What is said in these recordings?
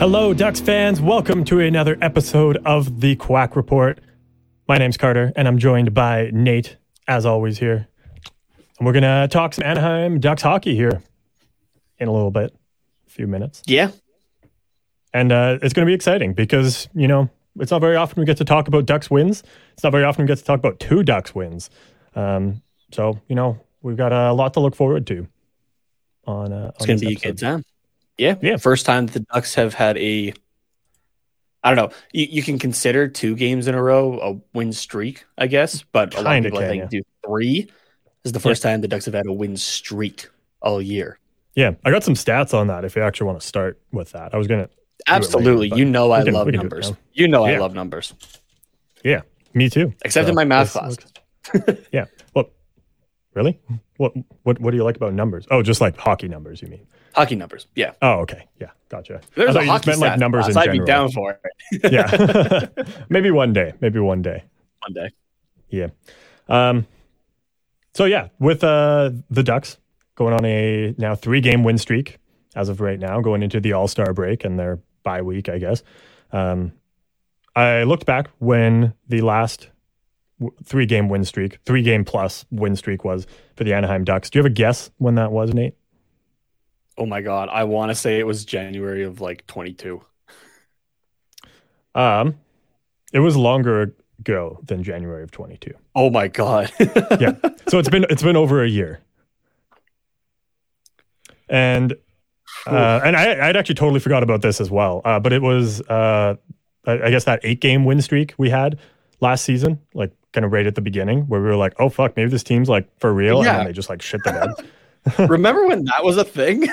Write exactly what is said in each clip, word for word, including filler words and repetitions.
Hello, Ducks fans. Welcome to another episode of The Quack Report. My name's Carter, and I'm joined by Nate, as always, here. And we're going to talk some Anaheim Ducks hockey here in a little bit, a few minutes. Yeah. And uh, it's going to be exciting because, you know, it's not very often we get to talk about Ducks wins. It's not very often we get to talk about two Ducks wins. Um, so, you know, we've got a lot to look forward to. On uh, It's going to be a good time. Yeah, yeah. First time the Ducks have had a, I don't know, you, you can consider two games in a row a win streak, I guess, but a lot of people, I think, do three. This is the first time the Ducks have had a win streak all year. Yeah, I got some stats on that if you actually want to start with that. I was going to... Absolutely. You know I love numbers. You know I love numbers. Yeah, me too. Except in my math class. Yeah. Well, really? What, what, what do you like about numbers? Oh, just like hockey numbers, you mean? Hockey numbers, yeah. Oh, okay, yeah, gotcha. There's a hockey meant, like, numbers in general. I'd be down for it. Yeah, maybe one day, maybe one day. One day. Yeah. Um. So yeah, with uh the Ducks going on a now three-game win streak as of right now, going into the All-Star break and their bye week, I guess. Um, I looked back when the last w- three-game win streak, three-game plus win streak was for the Anaheim Ducks. Do you have a guess when that was, Nate? Oh my God, I want to say it was January of like twenty-two. Um, it was longer ago than January of twenty-two. Oh my God. Yeah. So it's been it's been over a year. And uh, and I I'd actually totally forgot about this as well. Uh, but it was uh I, I guess that eight game win streak we had last season, like kind of right at the beginning, where we were like, oh fuck, maybe this team's like for real, yeah. And then they just like shit the bed. Remember when that was a thing?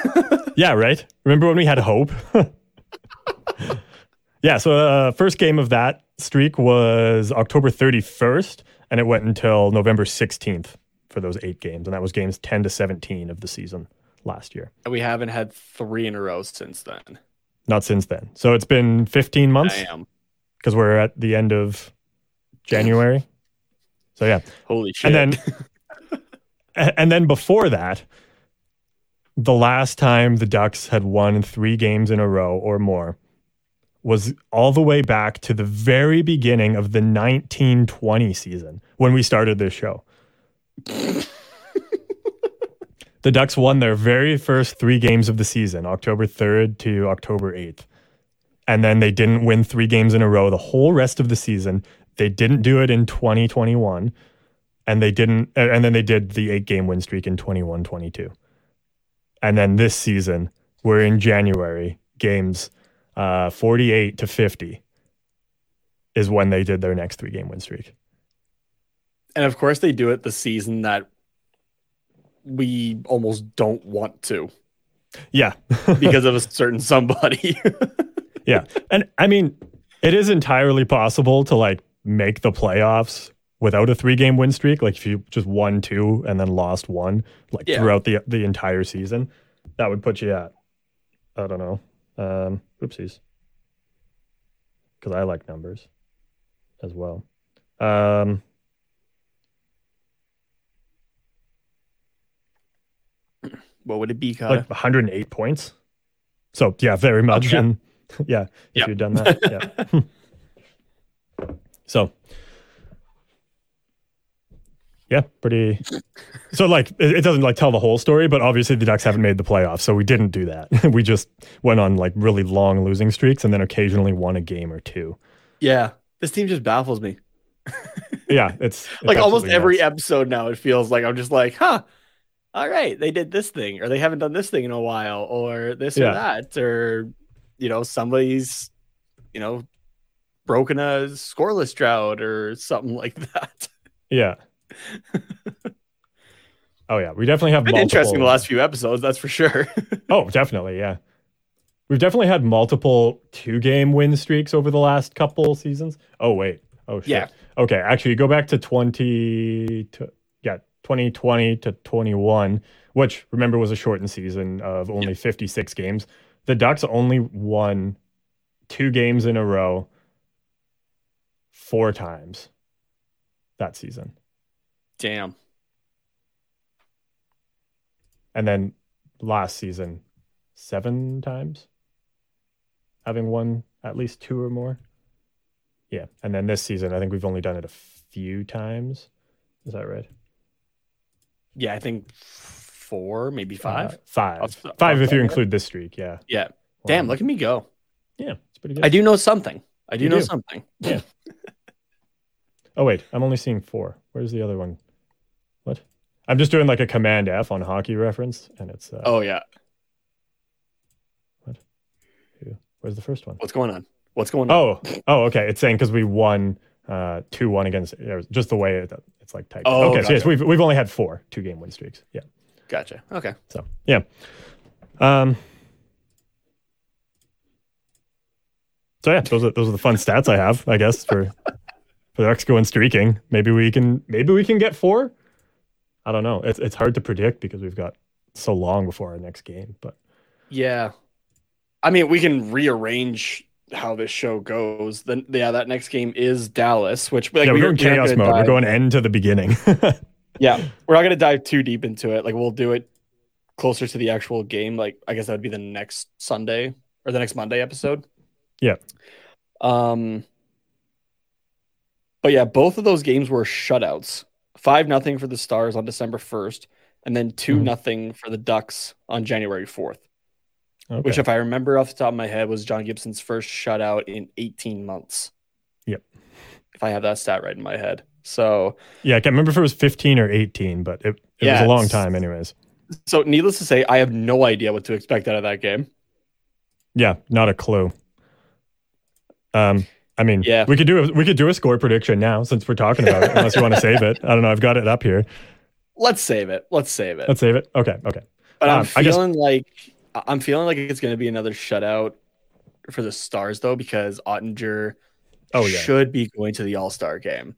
Yeah, right? Remember when we had hope? Yeah, so uh, first game of that streak was October thirty-first, and it went until November sixteenth for those eight games, and that was games ten to seventeen of the season last year. And we haven't had three in a row since then. Not since then. So it's been fifteen months. Damn. Because we're at the end of January. So yeah. Holy shit. And then... And then before that, the last time the Ducks had won three games in a row or more was all the way back to the very beginning of the nineteen twenty season when we started this show. The Ducks won their very first three games of the season, October third to October eighth. And then they didn't win three games in a row the whole rest of the season. They didn't do it in twenty twenty-one. And they didn't, and then they did the eight-game win streak in twenty-one twenty-two. And then this season, we're in January, games uh, forty-eight to fifty is when they did their next three-game win streak. And of course they do it the season that we almost don't want to. Yeah. Because of a certain somebody. Yeah. And I mean, it is entirely possible to like make the playoffs without a three-game win streak, like if you just won two and then lost one, like yeah. throughout the the entire season, that would put you at, I don't know, um, oopsies, because I like numbers as well. Um, what would it be, Kyle? Like one hundred eight points. So, yeah, very much. Oh, yeah. And, yeah, if yep. you've done that. Yeah. So, yeah, pretty. So, like, it, it doesn't, like, tell the whole story, but obviously the Ducks haven't made the playoffs, so we didn't do that. We just went on, like, really long losing streaks and then occasionally won a game or two. Yeah, this team just baffles me. Yeah, it's... it's like, almost every nuts. episode now, it feels like I'm just like, huh, all right, they did this thing, or they haven't done this thing in a while, or this yeah. or that, or, you know, somebody's, you know, broken a scoreless drought or something like that. Yeah. Oh yeah, we definitely have. It's been multiple... interesting the last few episodes, that's for sure. Oh, definitely, yeah. We've definitely had multiple two-game win streaks over the last couple seasons. Oh wait, oh shit. Yeah. Okay, actually, go back to twenty, to, yeah, twenty twenty to twenty-one, which remember was a shortened season of only yep. fifty-six games. The Ducks only won two games in a row four times that season. Damn. And then last season, seven times, having won at least two or more. Yeah. And then this season, I think we've only done it a few times. Is that right? Yeah, I think four, maybe five. Uh, five. I'll, I'll five if you include this streak, yeah. Yeah. Damn, um, look at me go. Yeah, it's pretty good. I do know something. I do you know do. something. Yeah. Oh, wait, I'm only seeing four. Where's the other one? What? I'm just doing like a command F on Hockey Reference, and it's... Uh, oh, yeah. What? Where's the first one? What's going on? What's going on? Oh, oh, okay. It's saying because we won uh, two one against... Just the way it, it's like typed. Oh, okay, gotcha. So yes, we've, we've only had four two-game win streaks. Yeah. Gotcha. Okay. So, yeah. Um... So, yeah, those are, those are the fun stats I have, I guess, for... The Ducks going streaking. Maybe we can. Maybe we can get four. I don't know. It's it's hard to predict because we've got so long before our next game. But yeah, I mean, we can rearrange how this show goes. Then yeah, that next game is Dallas, which like, yeah, we're, we're in chaos mode. Dive. We're going end to the beginning. Yeah, we're not going to dive too deep into it. Like we'll do it closer to the actual game. Like I guess that would be the next Sunday or the next Monday episode. Yeah. Um. But yeah, both of those games were shutouts. five nothing for the Stars on December first, and then two nothing for the Ducks on January fourth, okay. Which if I remember off the top of my head was John Gibson's first shutout in eighteen months. Yep. If I have that stat right in my head. So yeah, I can't remember if it was fifteen or eighteen, but it, it yeah, was a long time anyways. So needless to say, I have no idea what to expect out of that game. Yeah, not a clue. Um. I mean, yeah. we could do a, we could do a score prediction now since we're talking about it. Unless you want to save it, I don't know. I've got it up here. Let's save it. Let's save it. Let's save it. Okay. Okay. But um, I'm feeling I just, like I'm feeling like it's going to be another shutout for the Stars though, because Ottinger oh, yeah. should be going to the All-Star game.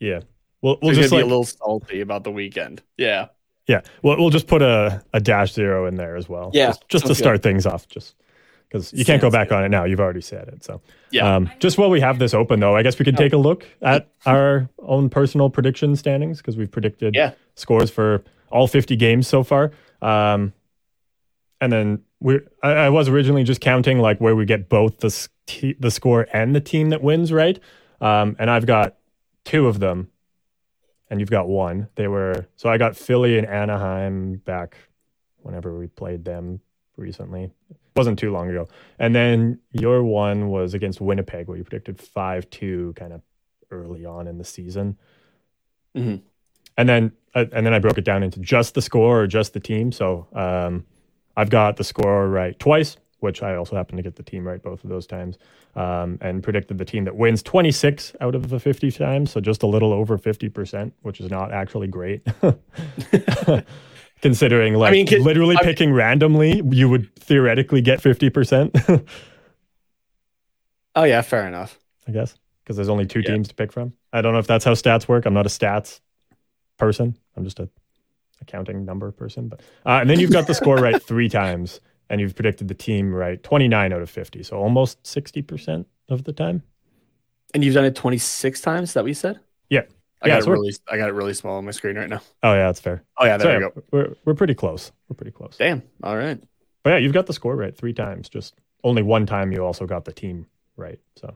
Yeah. We'll we'll so just like, be a little salty about the weekend. Yeah. Yeah. We'll we'll just put a, a dash zero in there as well. Yeah. Just, just to start good. things off. Just. Because you can't go back on it now. You've already said it. So, yeah. Um, just while we have this open, though, I guess we can take a look at our own personal prediction standings because we've predicted yeah. scores for all fifty games so far. Um, and then we I, I was originally just counting like where we get both the t- the score and the team that wins, right? Um, and I've got two of them, and you've got one. They were so I got Philly and Anaheim back whenever we played them recently. Wasn't too long ago. And then your one was against Winnipeg where you predicted five two kind of early on in the season. Mm-hmm. And then uh, and then I broke it down into just the score or just the team. So um, I've got the score right twice, which I also happen to get the team right both of those times, um, and predicted the team that wins twenty-six out of the fifty times, so just a little over fifty percent, which is not actually great. Considering, like, I mean, can, literally I, picking randomly, you would theoretically get fifty percent. Oh, yeah, fair enough. I guess, because there's only two yeah. teams to pick from. I don't know if that's how stats work. I'm not a stats person. I'm just a accounting number person. But uh, and then you've got the score right three times. and you've predicted the team right twenty-nine out of fifty, so almost sixty percent of the time. And you've done it twenty-six times, is that what you said? Yeah. I, yeah, got so it really, I got it really small on my screen right now. Oh, yeah, that's fair. Oh, yeah, there so, we yeah, go. We're, we're pretty close. We're pretty close. Damn. All right. But, yeah, you've got the score right three times. Just only one time you also got the team right. So,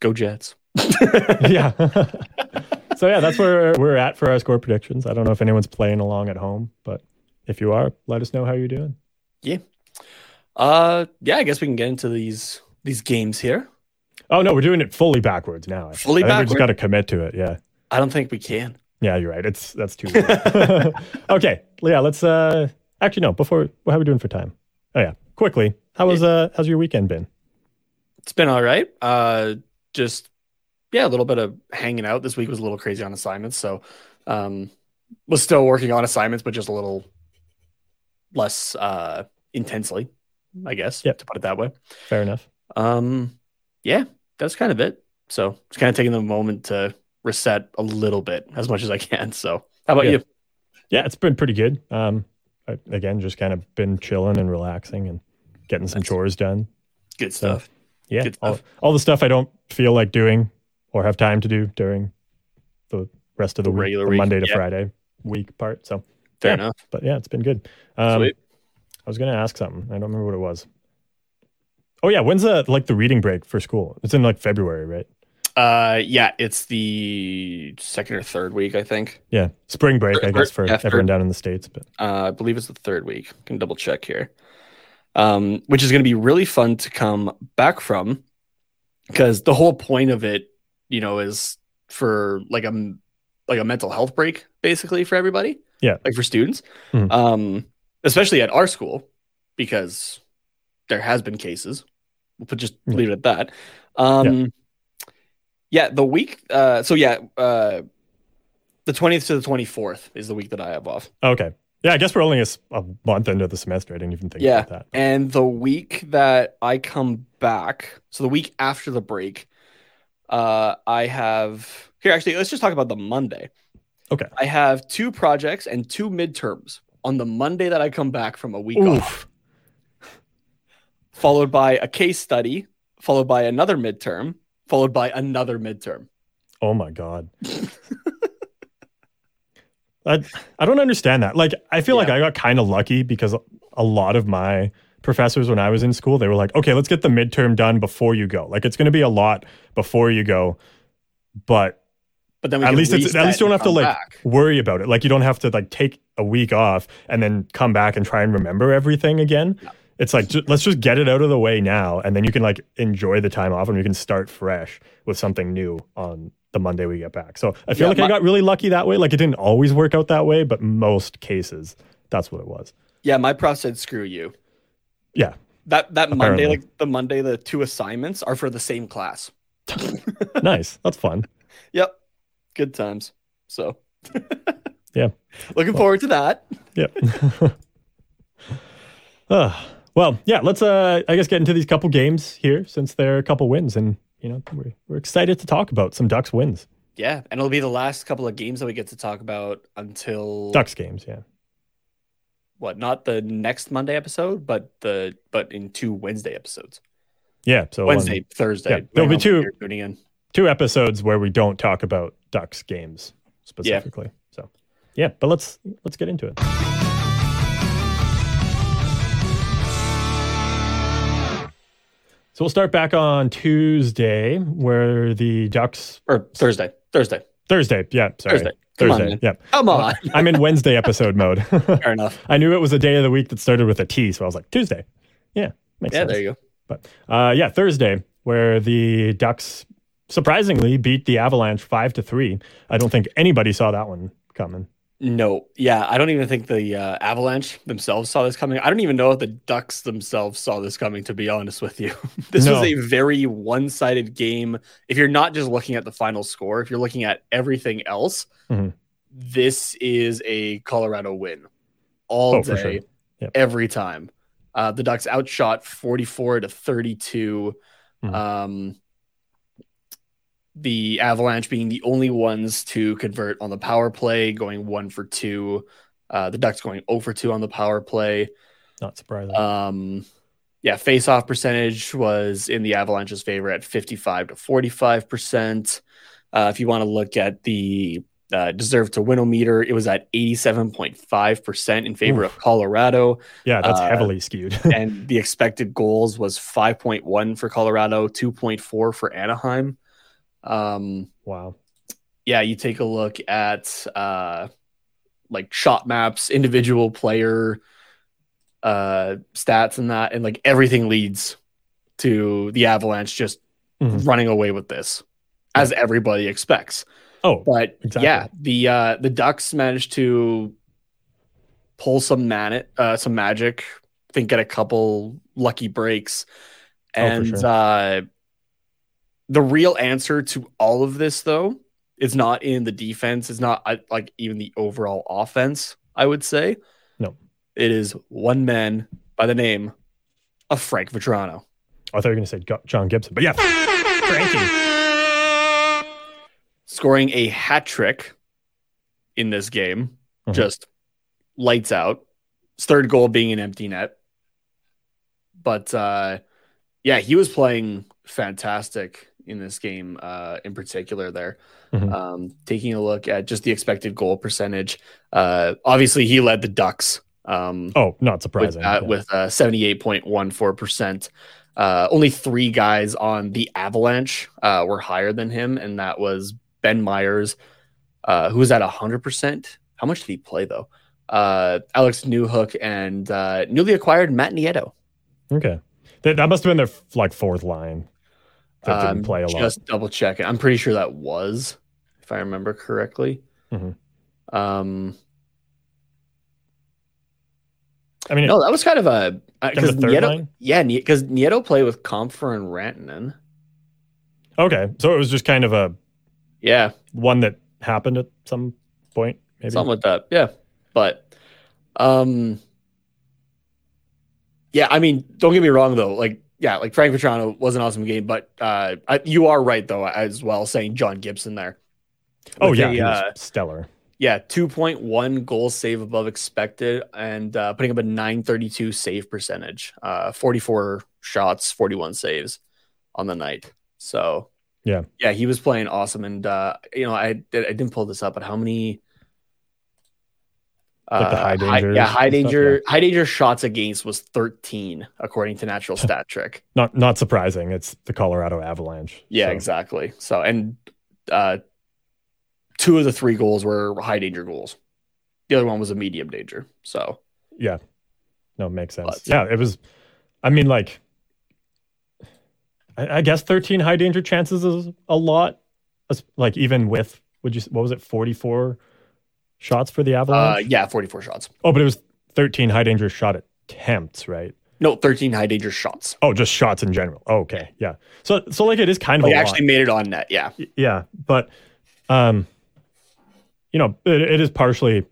go Jets. Yeah. So, yeah, that's where we're at for our score predictions. I don't know if anyone's playing along at home, but if you are, let us know how you're doing. Yeah. Uh, yeah, I guess we can get into these these games here. Oh, no, we're doing it fully backwards now. Actually. Fully I think backwards? We just got to commit to it, yeah. I don't think we can. Yeah, you're right. It's That's too weird. Okay, yeah, let's... Uh, actually, no, before... How are we doing for time? Oh, yeah. Quickly, how was uh, how's your weekend been? It's been all right. Uh, just, yeah, a little bit of hanging out. This week was a little crazy on assignments, so... Um, was still working on assignments, but just a little less uh, intensely, I guess, yep. to put it that way. Fair enough. Um, yeah. That's kind of it. So it's kind of taking the moment to reset a little bit as much as I can. So how about yeah. you? Yeah, it's been pretty good. Um, I, again, just kind of been chilling and relaxing and getting some That's chores done. Good so, stuff. Yeah. Good stuff. All, all the stuff I don't feel like doing or have time to do during the rest of the, the week, regular the week. Monday to yeah. Friday week part. So fair yeah. enough. But yeah, it's been good. Um, Sweet. I was going to ask something. I don't remember what it was. Oh yeah, when's the like the reading break for school? It's in like February, right? Uh, yeah, it's the second or third week, I think. Yeah, spring break, third, I guess, for yeah, everyone down in the States. But uh, I believe it's the third week. I can double check here. Um, which is going to be really fun to come back from, because the whole point of it, you know, is for like a like a mental health break, basically, for everybody. Yeah, like for students, mm-hmm. um, especially at our school, because there has been cases. But just leave it at that. Um, yeah. yeah, the week. Uh, so yeah, uh, the twentieth to the twenty-fourth is the week that I have off. Okay. Yeah, I guess we're only a, a month into the semester. I didn't even think yeah. about that. And the week that I come back, so the week after the break, uh, I have here. Actually, let's just talk about the Monday. Okay. I have two projects and two midterms on the Monday that I come back from a week Oof. off. Followed by a case study, followed by another midterm, followed by another midterm. Oh, my God. I, I don't understand that. Like, I feel yeah. like I got kind of lucky, because a lot of my professors when I was in school, they were like, okay, let's get the midterm done before you go. Like, it's going to be a lot before you go, but... But then we at least it's, at least you don't have to like back. worry about it. Like, you don't have to like take a week off and then come back and try and remember everything again. No. It's like, just, let's just get it out of the way now, and then you can like enjoy the time off, and you can start fresh with something new on the Monday we get back. So I feel yeah, like my, I got really lucky that way. Like, it didn't always work out that way, but most cases, that's what it was. Yeah, my prof said, screw you. Yeah. That that apparently. Monday, like the Monday, the two assignments are for the same class. Nice. That's fun. Yep. Good times. So. yeah. Looking well, forward to that. Yep. Ugh. Well, yeah, let's, uh, I guess, get into these couple games here, since there are a couple wins, and, you know, we're, we're excited to talk about some Ducks wins. Yeah, and it'll be the last couple of games that we get to talk about until... Ducks games, yeah. What, not the next Monday episode, but the but in two Wednesday episodes. Yeah, so... Wednesday, on, Thursday. Yeah, there'll be two, two episodes where we don't talk about Ducks games, specifically. Yeah. So, yeah, but let's let's get into it. So we'll start back on Tuesday, where the Ducks... Or Thursday. Thursday. Thursday. Yeah, sorry. Thursday. Come Thursday. on, man. Yeah. Come on. I'm in Wednesday episode mode. Fair enough. I knew it was a day of the week that started with a T, so I was like, Tuesday. Yeah, makes yeah, sense. Yeah, there you go. But uh, yeah, Thursday, where the Ducks surprisingly beat the Avalanche five to three. I don't think anybody saw that one coming. No. Yeah, I don't even think the uh, Avalanche themselves saw this coming. I don't even know if the Ducks themselves saw this coming, to be honest with you. This no. was a very one-sided game. If you're not just looking at the final score, if you're looking at everything else, mm-hmm. this is a Colorado win all oh, day, for sure. yep. every time. Uh, the Ducks outshot forty-four to thirty-two. Mm-hmm. Um, the Avalanche being the only ones to convert on the power play, going one for two. Uh, the Ducks going zero for two on the power play. Not surprising. Um, yeah, face-off percentage was in the Avalanche's favor at fifty-five to forty-five percent. Uh, if you want to look at the uh, deserve-to-win-o-meter, it was at eighty-seven point five percent in favor Ooh. of Colorado. Yeah, that's uh, heavily skewed. And the expected goals was five point one for Colorado, two point four for Anaheim. Um, wow. Yeah, you take a look at uh, like shot maps, individual player uh, stats and that, and like everything leads to the Avalanche just mm-hmm. running away with this, yeah. as everybody expects. Oh, but exactly. yeah, the uh, the Ducks managed to pull some man- uh, some magic, I think get a couple lucky breaks, and oh, for sure. uh, the real answer to all of this, though, it's not in the defense. It's not like even the overall offense, I would say. No. It is one man by the name of Frank Vatrano. I thought you were going to say John Gibson, but yeah. Frankie. Scoring a hat trick in this game. Mm-hmm. Just lights out. His third goal being an empty net. But uh, yeah, he was playing fantastic in this game uh, in particular there. Mm-hmm. Um, taking a look at just the expected goal percentage. Uh, obviously, he led the Ducks. Um, oh, not surprising. With, uh, yeah. with uh, seventy-eight point one four percent. Uh, only three guys on the Avalanche uh, were higher than him, and that was Ben Myers, uh, who was at one hundred percent. How much did he play, though? Uh, Alex Newhook and uh, newly acquired Matt Nieto. Okay. That must have been their like fourth line. That didn't play a lot. Just double check it. I'm pretty sure that was, if I remember correctly. Mm-hmm. Um, I mean, no, it, that was kind of a because Nieto, yeah, because Nieto played with Comfer and Rantanen. Okay, so it was just kind of a yeah one that happened at some point, maybe something like that. Yeah, but um, yeah, I mean, don't get me wrong though, like. Yeah, like Frank Vatrano was an awesome game, but uh, I, you are right, though, as well, saying John Gibson there. Oh, with yeah, the, he was uh, stellar. Yeah, two point one goal save above expected and uh, putting up a nine thirty-two save percentage. Uh, forty-four shots, forty-one saves on the night. So, yeah, yeah, he was playing awesome. And, uh, you know, I, I didn't pull this up, but how many... Like the high danger, uh, yeah, high danger, stuff, yeah. high danger shots against was thirteen, according to Natural Stat Trick. Not, not surprising. It's the Colorado Avalanche. Yeah, so. Exactly. So, and uh, two of the three goals were high danger goals. The other one was a medium danger. So, yeah, no, makes sense. But, yeah, it was. I mean, like, I, I guess thirteen high danger chances is a lot. Like, even with would you? What was it? forty-four. Shots for the Avalanche? Uh, yeah, forty-four shots. Oh, but it was thirteen high-danger shot attempts, right? No, thirteen high-danger shots. Oh, just shots in general. Oh, okay, yeah. So, so like, it is kind of like a lot. They actually made it on net, yeah. Yeah, but, um, you know, it, it is partially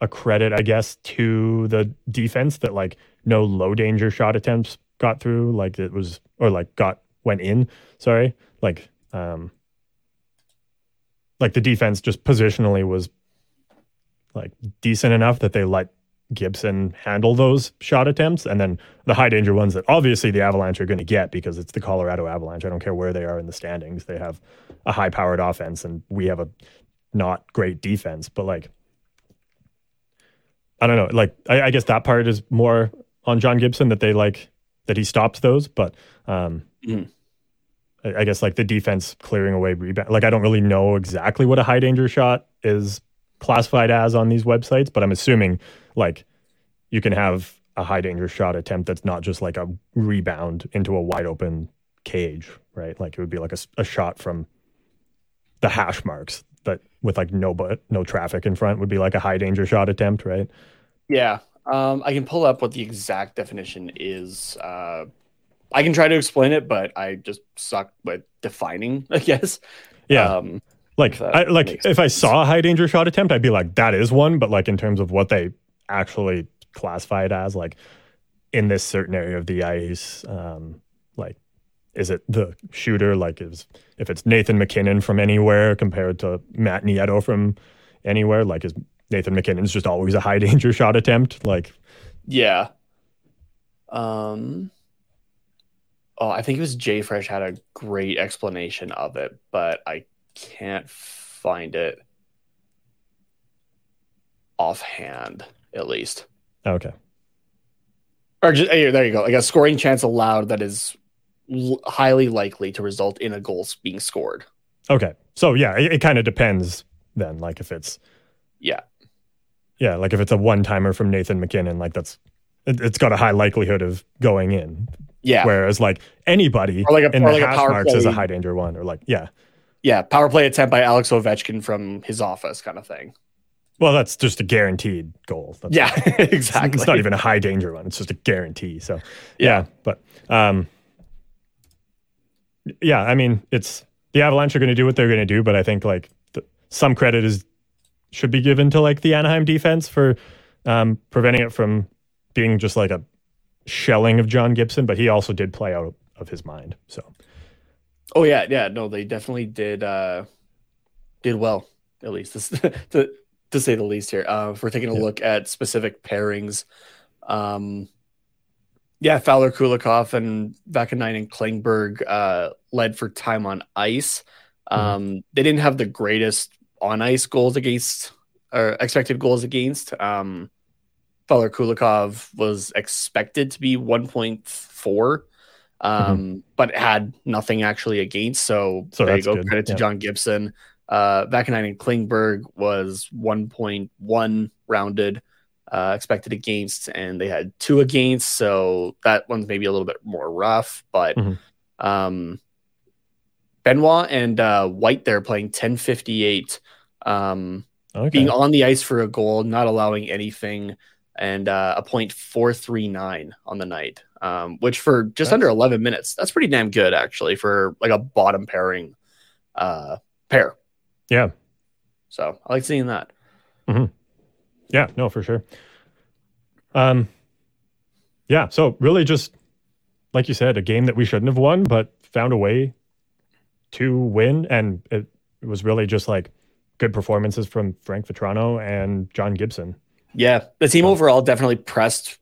a credit, I guess, to the defense that, like, no low-danger shot attempts got through, like, it was, or, like, got, went in, sorry. Like, um, like, the defense just positionally was like decent enough that they let Gibson handle those shot attempts, and then the high danger ones that obviously the Avalanche are going to get because it's the Colorado Avalanche. I don't care where they are in the standings. They have a high powered offense and we have a not great defense, but like, I don't know. Like, I, I guess that part is more on John Gibson that they like, that he stopped those, but um, mm. I, I guess like the defense clearing away rebound. Like, I don't really know exactly what a high danger shot is classified as on these websites, but I'm assuming like you can have a high danger shot attempt that's not just like a rebound into a wide open cage, right? Like it would be like a, a shot from the hash marks that with like no but no traffic in front would be like a high danger shot attempt, right? Yeah, um, I can pull up what the exact definition is. Uh, I can try to explain it, but I just suck with defining, I guess. Yeah. Um, Like, I, like if I saw a high danger shot attempt, I'd be like, that is one. But like in terms of what they actually classify it as, like in this certain area of the ice, um, like is it the shooter? Like is if it's Nathan MacKinnon from anywhere compared to Matt Nieto from anywhere, like is Nathan MacKinnon's just always a high danger shot attempt? Like, yeah, Um, oh, I think it was Jay Fresh had a great explanation of it, but I can't find it offhand, at least. Okay. Or just, hey, there you go. Like a scoring chance allowed that is l- highly likely to result in a goal being scored. Okay. So, yeah, it, it kind of depends then. Like if it's... Yeah. Yeah, like if it's a one-timer from Nathan McKinnon, like that's... It, it's got a high likelihood of going in. Yeah. Whereas like anybody or like a, in or the like hash marks play. Is a high-danger one. Or like, yeah. Yeah, power play attempt by Alex Ovechkin from his office kind of thing. Well, that's just a guaranteed goal. That's yeah, like, exactly. It's, it's not even a high danger one. It's just a guarantee. So, yeah. yeah but, um, yeah, I mean, it's the Avalanche are going to do what they're going to do, but I think, like, the, some credit is should be given to, like, the Anaheim defense for um, preventing it from being just, like, a shelling of John Gibson, but he also did play out of his mind. So, oh, yeah, yeah. No, they definitely did uh, did well, at least. This, the, to say the least here, uh, if we're taking a yeah. look at specific pairings. Um, yeah, Fowler, Kulikov, and Vakaninen and Klingberg uh, led for time on ice. Um, mm-hmm. They didn't have the greatest on-ice goals against, or expected goals against. Um, Fowler, Kulikov was expected to be one point four, um, mm-hmm. but had nothing actually against. So, so there you go. Good. Credit yeah. to John Gibson. Uh, Vakaninen and Klingberg was one point one rounded uh, expected against, and they had two against, so that one's maybe a little bit more rough. But mm-hmm. um, Benoit and uh, White there playing ten fifty-eight, um, okay. being on the ice for a goal, not allowing anything, and uh, a point four three nine on the night, um, which for just that's... under eleven minutes, that's pretty damn good actually for like a bottom pairing uh, pair. Yeah. So I like seeing that. Mm-hmm. Yeah, no, for sure. Um, yeah, so really just, like you said, a game that we shouldn't have won, but found a way to win. And it, it was really just like good performances from Frank Vatrano and John Gibson. Yeah, the team overall definitely pressed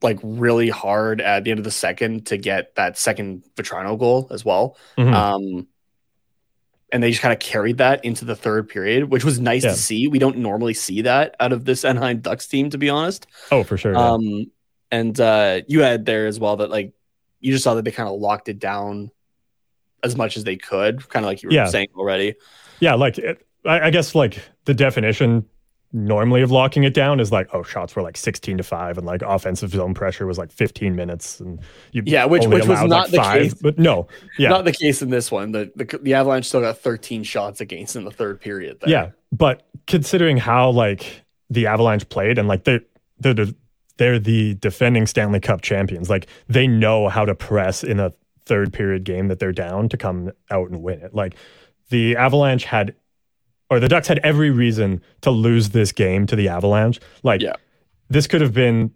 like really hard at the end of the second to get that second Vatrano goal as well. Mm-hmm. Um And they just kind of carried that into the third period, which was nice yeah. to see. We don't normally see that out of this Anaheim Ducks team, to be honest. Oh, for sure. Yeah. Um, and uh, you had there as well that, like, you just saw that they kind of locked it down as much as they could, kind of like you were yeah. saying already. Yeah, like, it, I, I guess, like, the definition normally of locking it down is, like, oh, shots were, like, sixteen to five, and, like, offensive zone pressure was, like, fifteen minutes. And you yeah, which, which was not like the five, case. But no. Yeah. Not the case in this one. The, the the Avalanche still got thirteen shots against in the third period. There. Yeah, but considering how, like, the Avalanche played and, like, they're, they're, the, they're the defending Stanley Cup champions. Like, they know how to press in a third period game that they're down to come out and win it. Like, the Avalanche had... Or the Ducks had every reason to lose this game to the Avalanche. Like, yeah. this could have been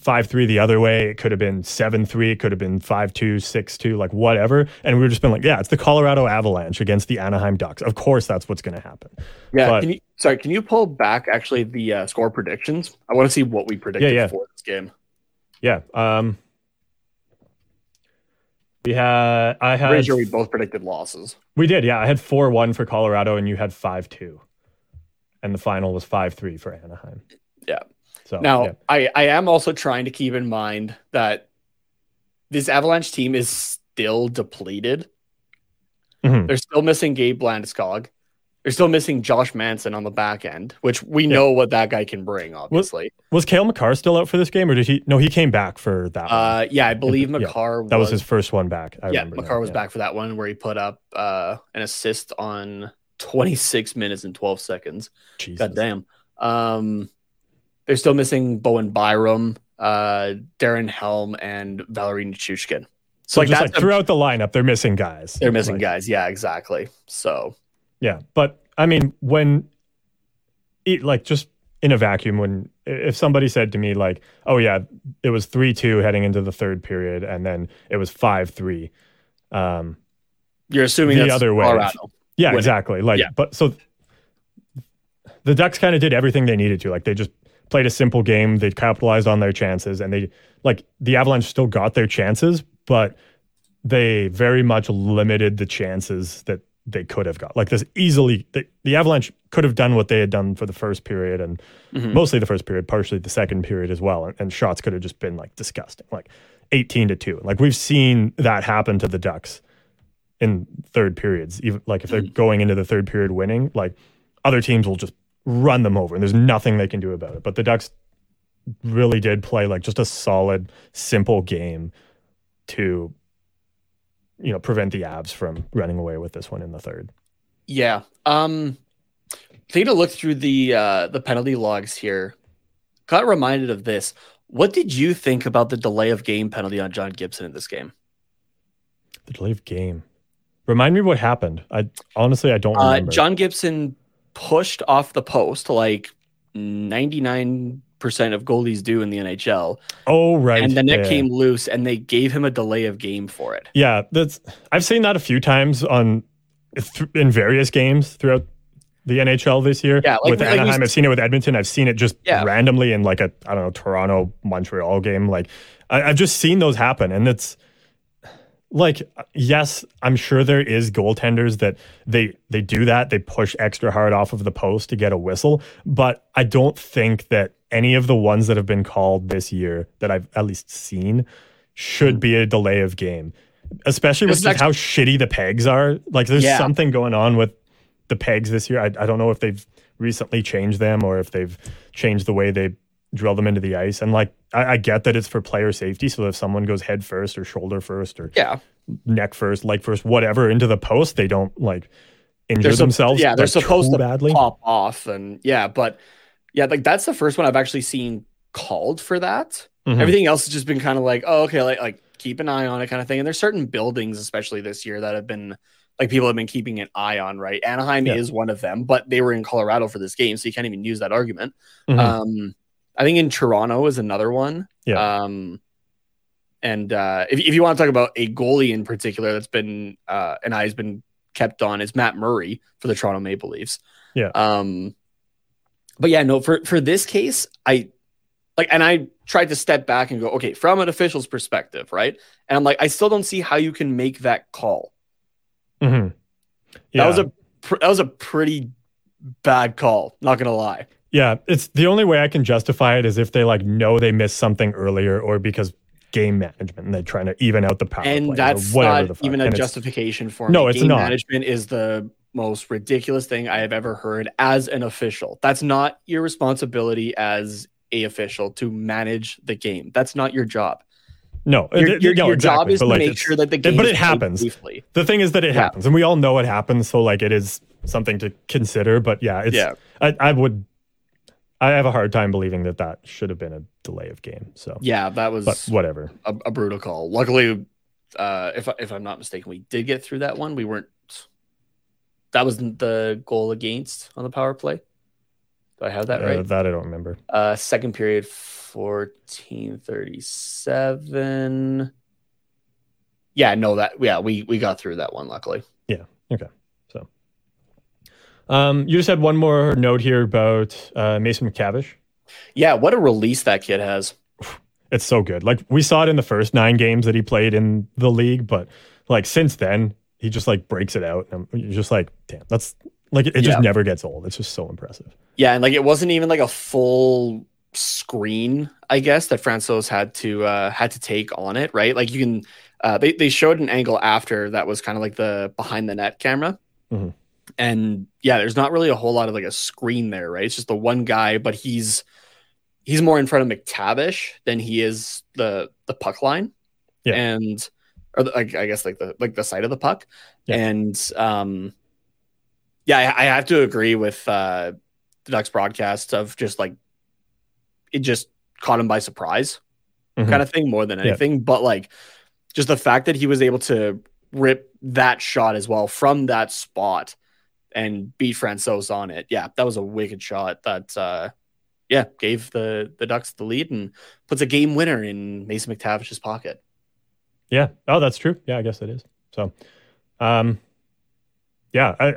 five three the other way. It could have been seven three. It could have been five two, six two, like whatever. And we were just been like, yeah, it's the Colorado Avalanche against the Anaheim Ducks. Of course, that's what's going to happen. Yeah. But, can you, sorry, can you pull back actually the uh, score predictions? I want to see what we predicted yeah, yeah. for this game. Yeah. Um, We had, I had. Pretty sure we both predicted losses. We did, yeah. I had four one for Colorado, and you had five two, and the final was five three for Anaheim. Yeah. So now yeah. I, I am also trying to keep in mind that this Avalanche team is still depleted. Mm-hmm. They're still missing Gabe Landeskog. They're still missing Josh Manson on the back end, which we yeah. know what that guy can bring, obviously. Was, was Cale Makar still out for this game, or did he... No, he came back for that one. Uh, yeah, I believe Makar yeah, was... That was his first one back. I yeah, Makar that. was yeah. back for that one where he put up uh, an assist on twenty-six minutes and twelve seconds. Jesus. God damn. Um, they're still missing Bowen Byram, uh, Darren Helm, and Valerie Nichushkin. So, so like, just that's like throughout a, the lineup, they're missing guys. They're missing like, guys, yeah, exactly. So... Yeah, but I mean, when, it, like, just in a vacuum, when if somebody said to me, like, oh, yeah, it was three two heading into the third period, and then it was five three. Um, You're assuming the that's other way. Colorado yeah, winning. Exactly. Like, yeah. But so the Ducks kind of did everything they needed to. Like, they just played a simple game. They capitalized on their chances, and they like the Avalanche still got their chances, but they very much limited the chances that they could have got. Like this easily, the, the Avalanche could have done what they had done for the first period, and mm-hmm. mostly the first period, partially the second period as well. And, and shots could have just been like disgusting, like eighteen to two. Like we've seen that happen to the Ducks in third periods. Even like if they're going into the third period winning, like other teams will just run them over and there's nothing they can do about it. But the Ducks really did play like just a solid, simple game to, you know, prevent the Avs from running away with this one in the third. Yeah. Um, taking a look through the uh, the penalty logs here, got reminded of this. What did you think about the delay of game penalty on John Gibson in this game? The delay of game. Remind me what happened. I honestly, I don't remember. Uh, John Gibson pushed off the post like ninety-nine percent of goalies do in the N H L. Oh, right. And the net yeah. came loose and they gave him a delay of game for it. Yeah, that's I've seen that a few times on th- in various games throughout the N H L this year. Yeah, like, with like Anaheim, I've seen it with Edmonton. I've seen it just yeah. randomly in like a, I don't know, Toronto, Montreal game. Like I, I've just seen those happen. And it's like, yes, I'm sure there is goaltenders that they they do that. They push extra hard off of the post to get a whistle. But I don't think that any of the ones that have been called this year that I've at least seen should be a delay of game, especially with like how shitty the pegs are. Like there's yeah. something going on with the pegs this year. I, I don't know if they've recently changed them or if they've changed the way they drill them into the ice. And like, I, I get that it's for player safety. So if someone goes head first or shoulder first or yeah. neck first, leg first, whatever into the post, they don't like injure so, themselves. Yeah. They're like, supposed to badly. pop off and yeah, but Yeah, like that's the first one I've actually seen called for that. Mm-hmm. Everything else has just been kind of like, oh, okay, like, like keep an eye on it kind of thing. And there's certain buildings, especially this year, that have been like people have been keeping an eye on, right? Anaheim yeah. is one of them, but they were in Colorado for this game, so you can't even use that argument. Mm-hmm. Um, I think in Toronto is another one. Yeah. Um, and uh, if, if you want to talk about a goalie in particular that's been uh, an eye has been kept on, it's Matt Murray for the Toronto Maple Leafs. Yeah. Um, But yeah, no, for, for this case, I like, and I tried to step back and go, okay, from an official's perspective, right? And I'm like, I still don't see how you can make that call. Mm-hmm. Yeah. That was a that was a pretty bad call, not gonna lie. Yeah, it's the only way I can justify it is if they like know they missed something earlier, or because game management and they're trying to even out the power play. And that's not even a justification for me. No, it's not. Game management is the most ridiculous thing I have ever heard as an official. That's not your responsibility as a official to manage the game. That's not your job. No, your, it, your, no, your exactly. job is but to like make sure that the game. It, but it happens. Briefly. The thing is that it yeah. happens, and we all know it happens. So like, it is something to consider. But yeah, it's. Yeah. I, I would. I have a hard time believing that that should have been a delay of game. So yeah, that was but whatever a, a brutal call. Luckily, uh, if if I'm not mistaken, we did get through that one. We weren't. That was the goal against on the power play. Do I have that uh, right? That I don't remember. Uh, second period, fourteen thirty-seven. Yeah, no, that yeah, we we got through that one luckily. Yeah. Okay. So, um, you just had one more note here about uh, Mason McTavish. Yeah, what a release that kid has. It's so good. Like we saw it in the first nine games that he played in the league, but like since then. He just like breaks it out, and I'm, you're just like, damn, that's like it, it just yeah. never gets old. It's just so impressive. Yeah, and like it wasn't even like a full screen, I guess, that Francois had to uh, had to take on it, right? Like you can, uh, they they showed an angle after that was kind of like the behind the net camera, mm-hmm. and yeah, there's not really a whole lot of like a screen there, right? It's just the one guy, but he's he's more in front of McTavish than he is the the puck line, yeah, and. Or the, I guess like the like the side of the puck, yeah. and um, yeah, I, I have to agree with uh, the Ducks broadcast of just like it just caught him by surprise, mm-hmm. kind of thing more than anything. Yeah. But like just the fact that he was able to rip that shot as well from that spot and beat Francois on it. Yeah, that was a wicked shot. That uh, yeah gave the the Ducks the lead and puts a game winner in Mason McTavish's pocket. Yeah. Oh, that's true. Yeah, I guess it is. So, um, yeah, I,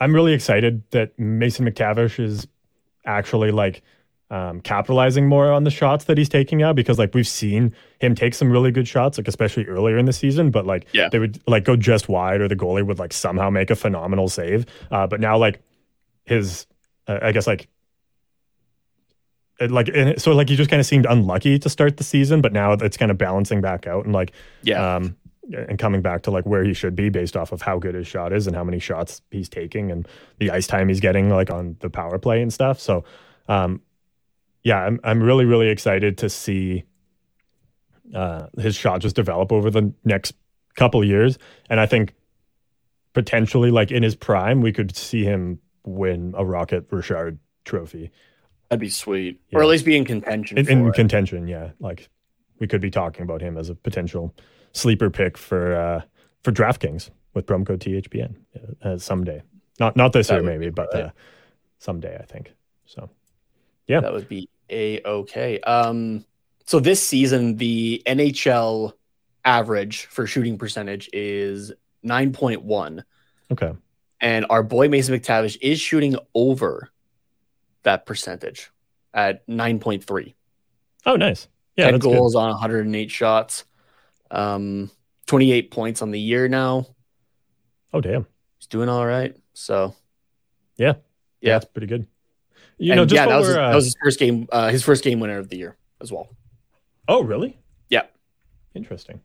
I'm really excited that Mason McTavish is actually like um, capitalizing more on the shots that he's taking now, because like we've seen him take some really good shots, like especially earlier in the season, but like yeah. they would like go just wide, or the goalie would like somehow make a phenomenal save. Uh, but now like his, uh, I guess like, it, like and so like he just kind of seemed unlucky to start the season, but now it's kind of balancing back out and like yeah. um, and coming back to like where he should be based off of how good his shot is and how many shots he's taking and the ice time he's getting like on the power play and stuff. So um, yeah, I'm I'm really, really excited to see uh, his shot just develop over the next couple years. And I think potentially like in his prime, we could see him win a Rocket Richard trophy. That'd be sweet. Yeah. Or at least be in contention. In, for in it. contention. Yeah. Like we could be talking about him as a potential sleeper pick for uh, for DraftKings with promo code T H P N uh, someday. Not not this that year maybe, but uh, someday I think. So yeah, that would be a okay. Um, so this season the N H L average for shooting percentage is nine point one. Okay, and our boy Mason McTavish is shooting over that percentage at nine point three. Oh, nice. Yeah, ten goals good. on one hundred and eight shots. Um, twenty-eight points on the year now. Oh, damn. He's doing all right. So, yeah. Yeah. That's pretty good. You and know, just yeah, that was, uh, that was his first game, uh, his first game winner of the year as well. Oh, really? Yeah. Interesting.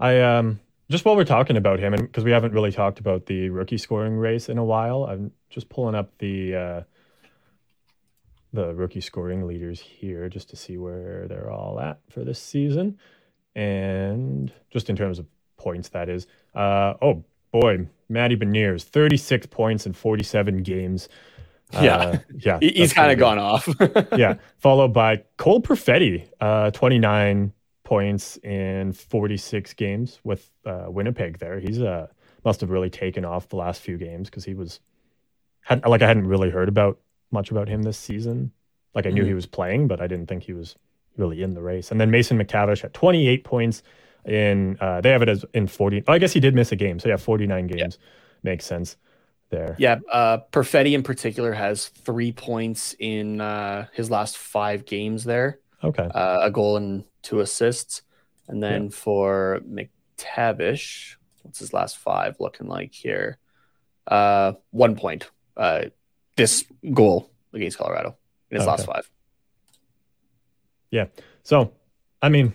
I, um, just while we're talking about him, and because we haven't really talked about the rookie scoring race in a while, I'm just pulling up the, uh, the rookie scoring leaders here just to see where they're all at for this season. And just in terms of points, that is. Uh, oh, boy. Matty Beniers, thirty-six points in forty-seven games. Yeah. Uh, yeah. He's kind of gone off. Yeah. Followed by Cole Perfetti, uh, twenty-nine points in forty-six games with uh, Winnipeg there. He's uh, must have really taken off the last few games because he was, had, like, I hadn't really heard about much about him this season. Like, I knew mm-hmm. he was playing, but I didn't think he was really in the race. And then Mason McTavish at twenty-eight points in uh they have it as in forty. Oh, I guess he did miss a game, so yeah, forty-nine games. Yeah. Makes sense there. Yeah, uh Perfetti in particular has three points in uh his last five games there. Okay. Uh, a goal and two assists. And then yeah. for McTavish, what's his last five looking like here? Uh one point. Uh this goal against Colorado in his okay. last five. Yeah. So, I mean,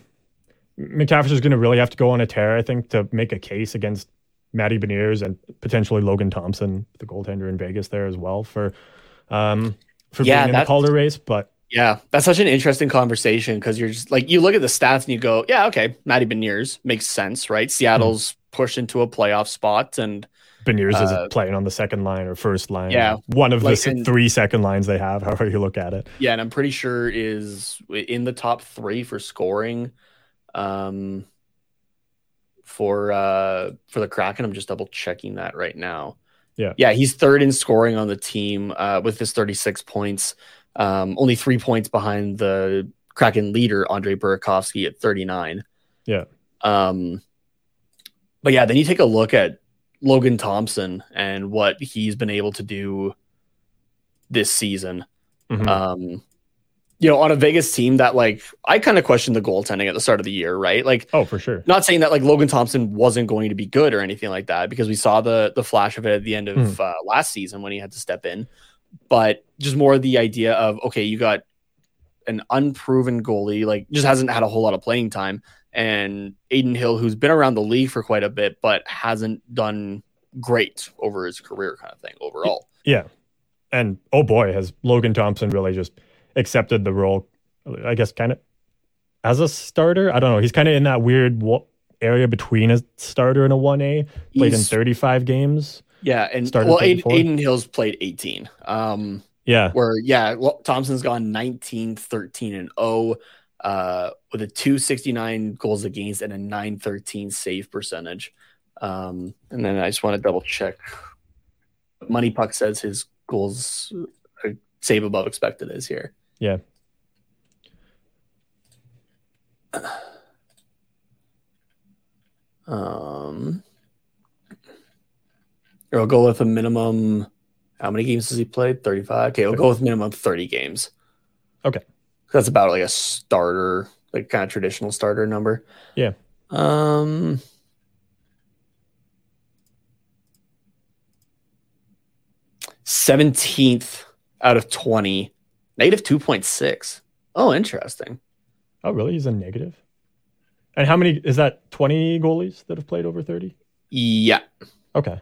McTavish is going to really have to go on a tear, I think, to make a case against Matty Beniers and potentially Logan Thompson, the goaltender in Vegas there as well, for um, for yeah, being in the Calder race. But yeah, that's such an interesting conversation because you're just like, you look at the stats and you go, yeah, okay, Matty Beniers makes sense, right? Seattle's mm-hmm. pushed into a playoff spot and Beniers uh, isn't playing on the second line or first line. Yeah, one of like, the and, three second lines they have, however you look at it. Yeah, and I'm pretty sure is in the top three for scoring um, for uh, for the Kraken. I'm just double checking that right now. Yeah, yeah, he's third in scoring on the team uh, with his thirty-six points, um, only three points behind the Kraken leader Andre Burakovsky at thirty-nine. Yeah, um, but yeah, then you take a look at Logan Thompson and what he's been able to do this season. Mm-hmm. Um, you know, on a Vegas team that, like, I kind of questioned the goaltending at the start of the year, right? Like, oh, for sure. Not saying that, like, Logan Thompson wasn't going to be good or anything like that, because we saw the the flash of it at the end of mm. uh, last season when he had to step in. But just more the idea of, okay, you got an unproven goalie, like, just hasn't had a whole lot of playing time. And Aiden Hill, who's been around the league for quite a bit, but hasn't done great over his career kind of thing overall. Yeah. And, oh boy, has Logan Thompson really just accepted the role, I guess, kind of as a starter? I don't know. He's kind of in that weird area between a starter and a one A. Played He's, in thirty-five games. Yeah. And, well, Aiden, Aiden Hill's played eighteen. Um, yeah. Where, yeah, Thompson's gone nineteen, thirteen, and oh. Uh, with a two sixty-nine goals against and a nine thirteen save percentage. Um, and then I just want to double check. Money Puck says his goals are save above expected is here. Yeah. Um, I'll go with a minimum. How many games has he played? thirty-five. Okay, I'll go with minimum thirty games. Okay. That's about like a starter, like kind of traditional starter number. Yeah. Um, seventeenth out of twenty, negative two point six. Oh, interesting. Oh, really? He's a negative? And how many, is that twenty goalies that have played over thirty? Yeah. Okay.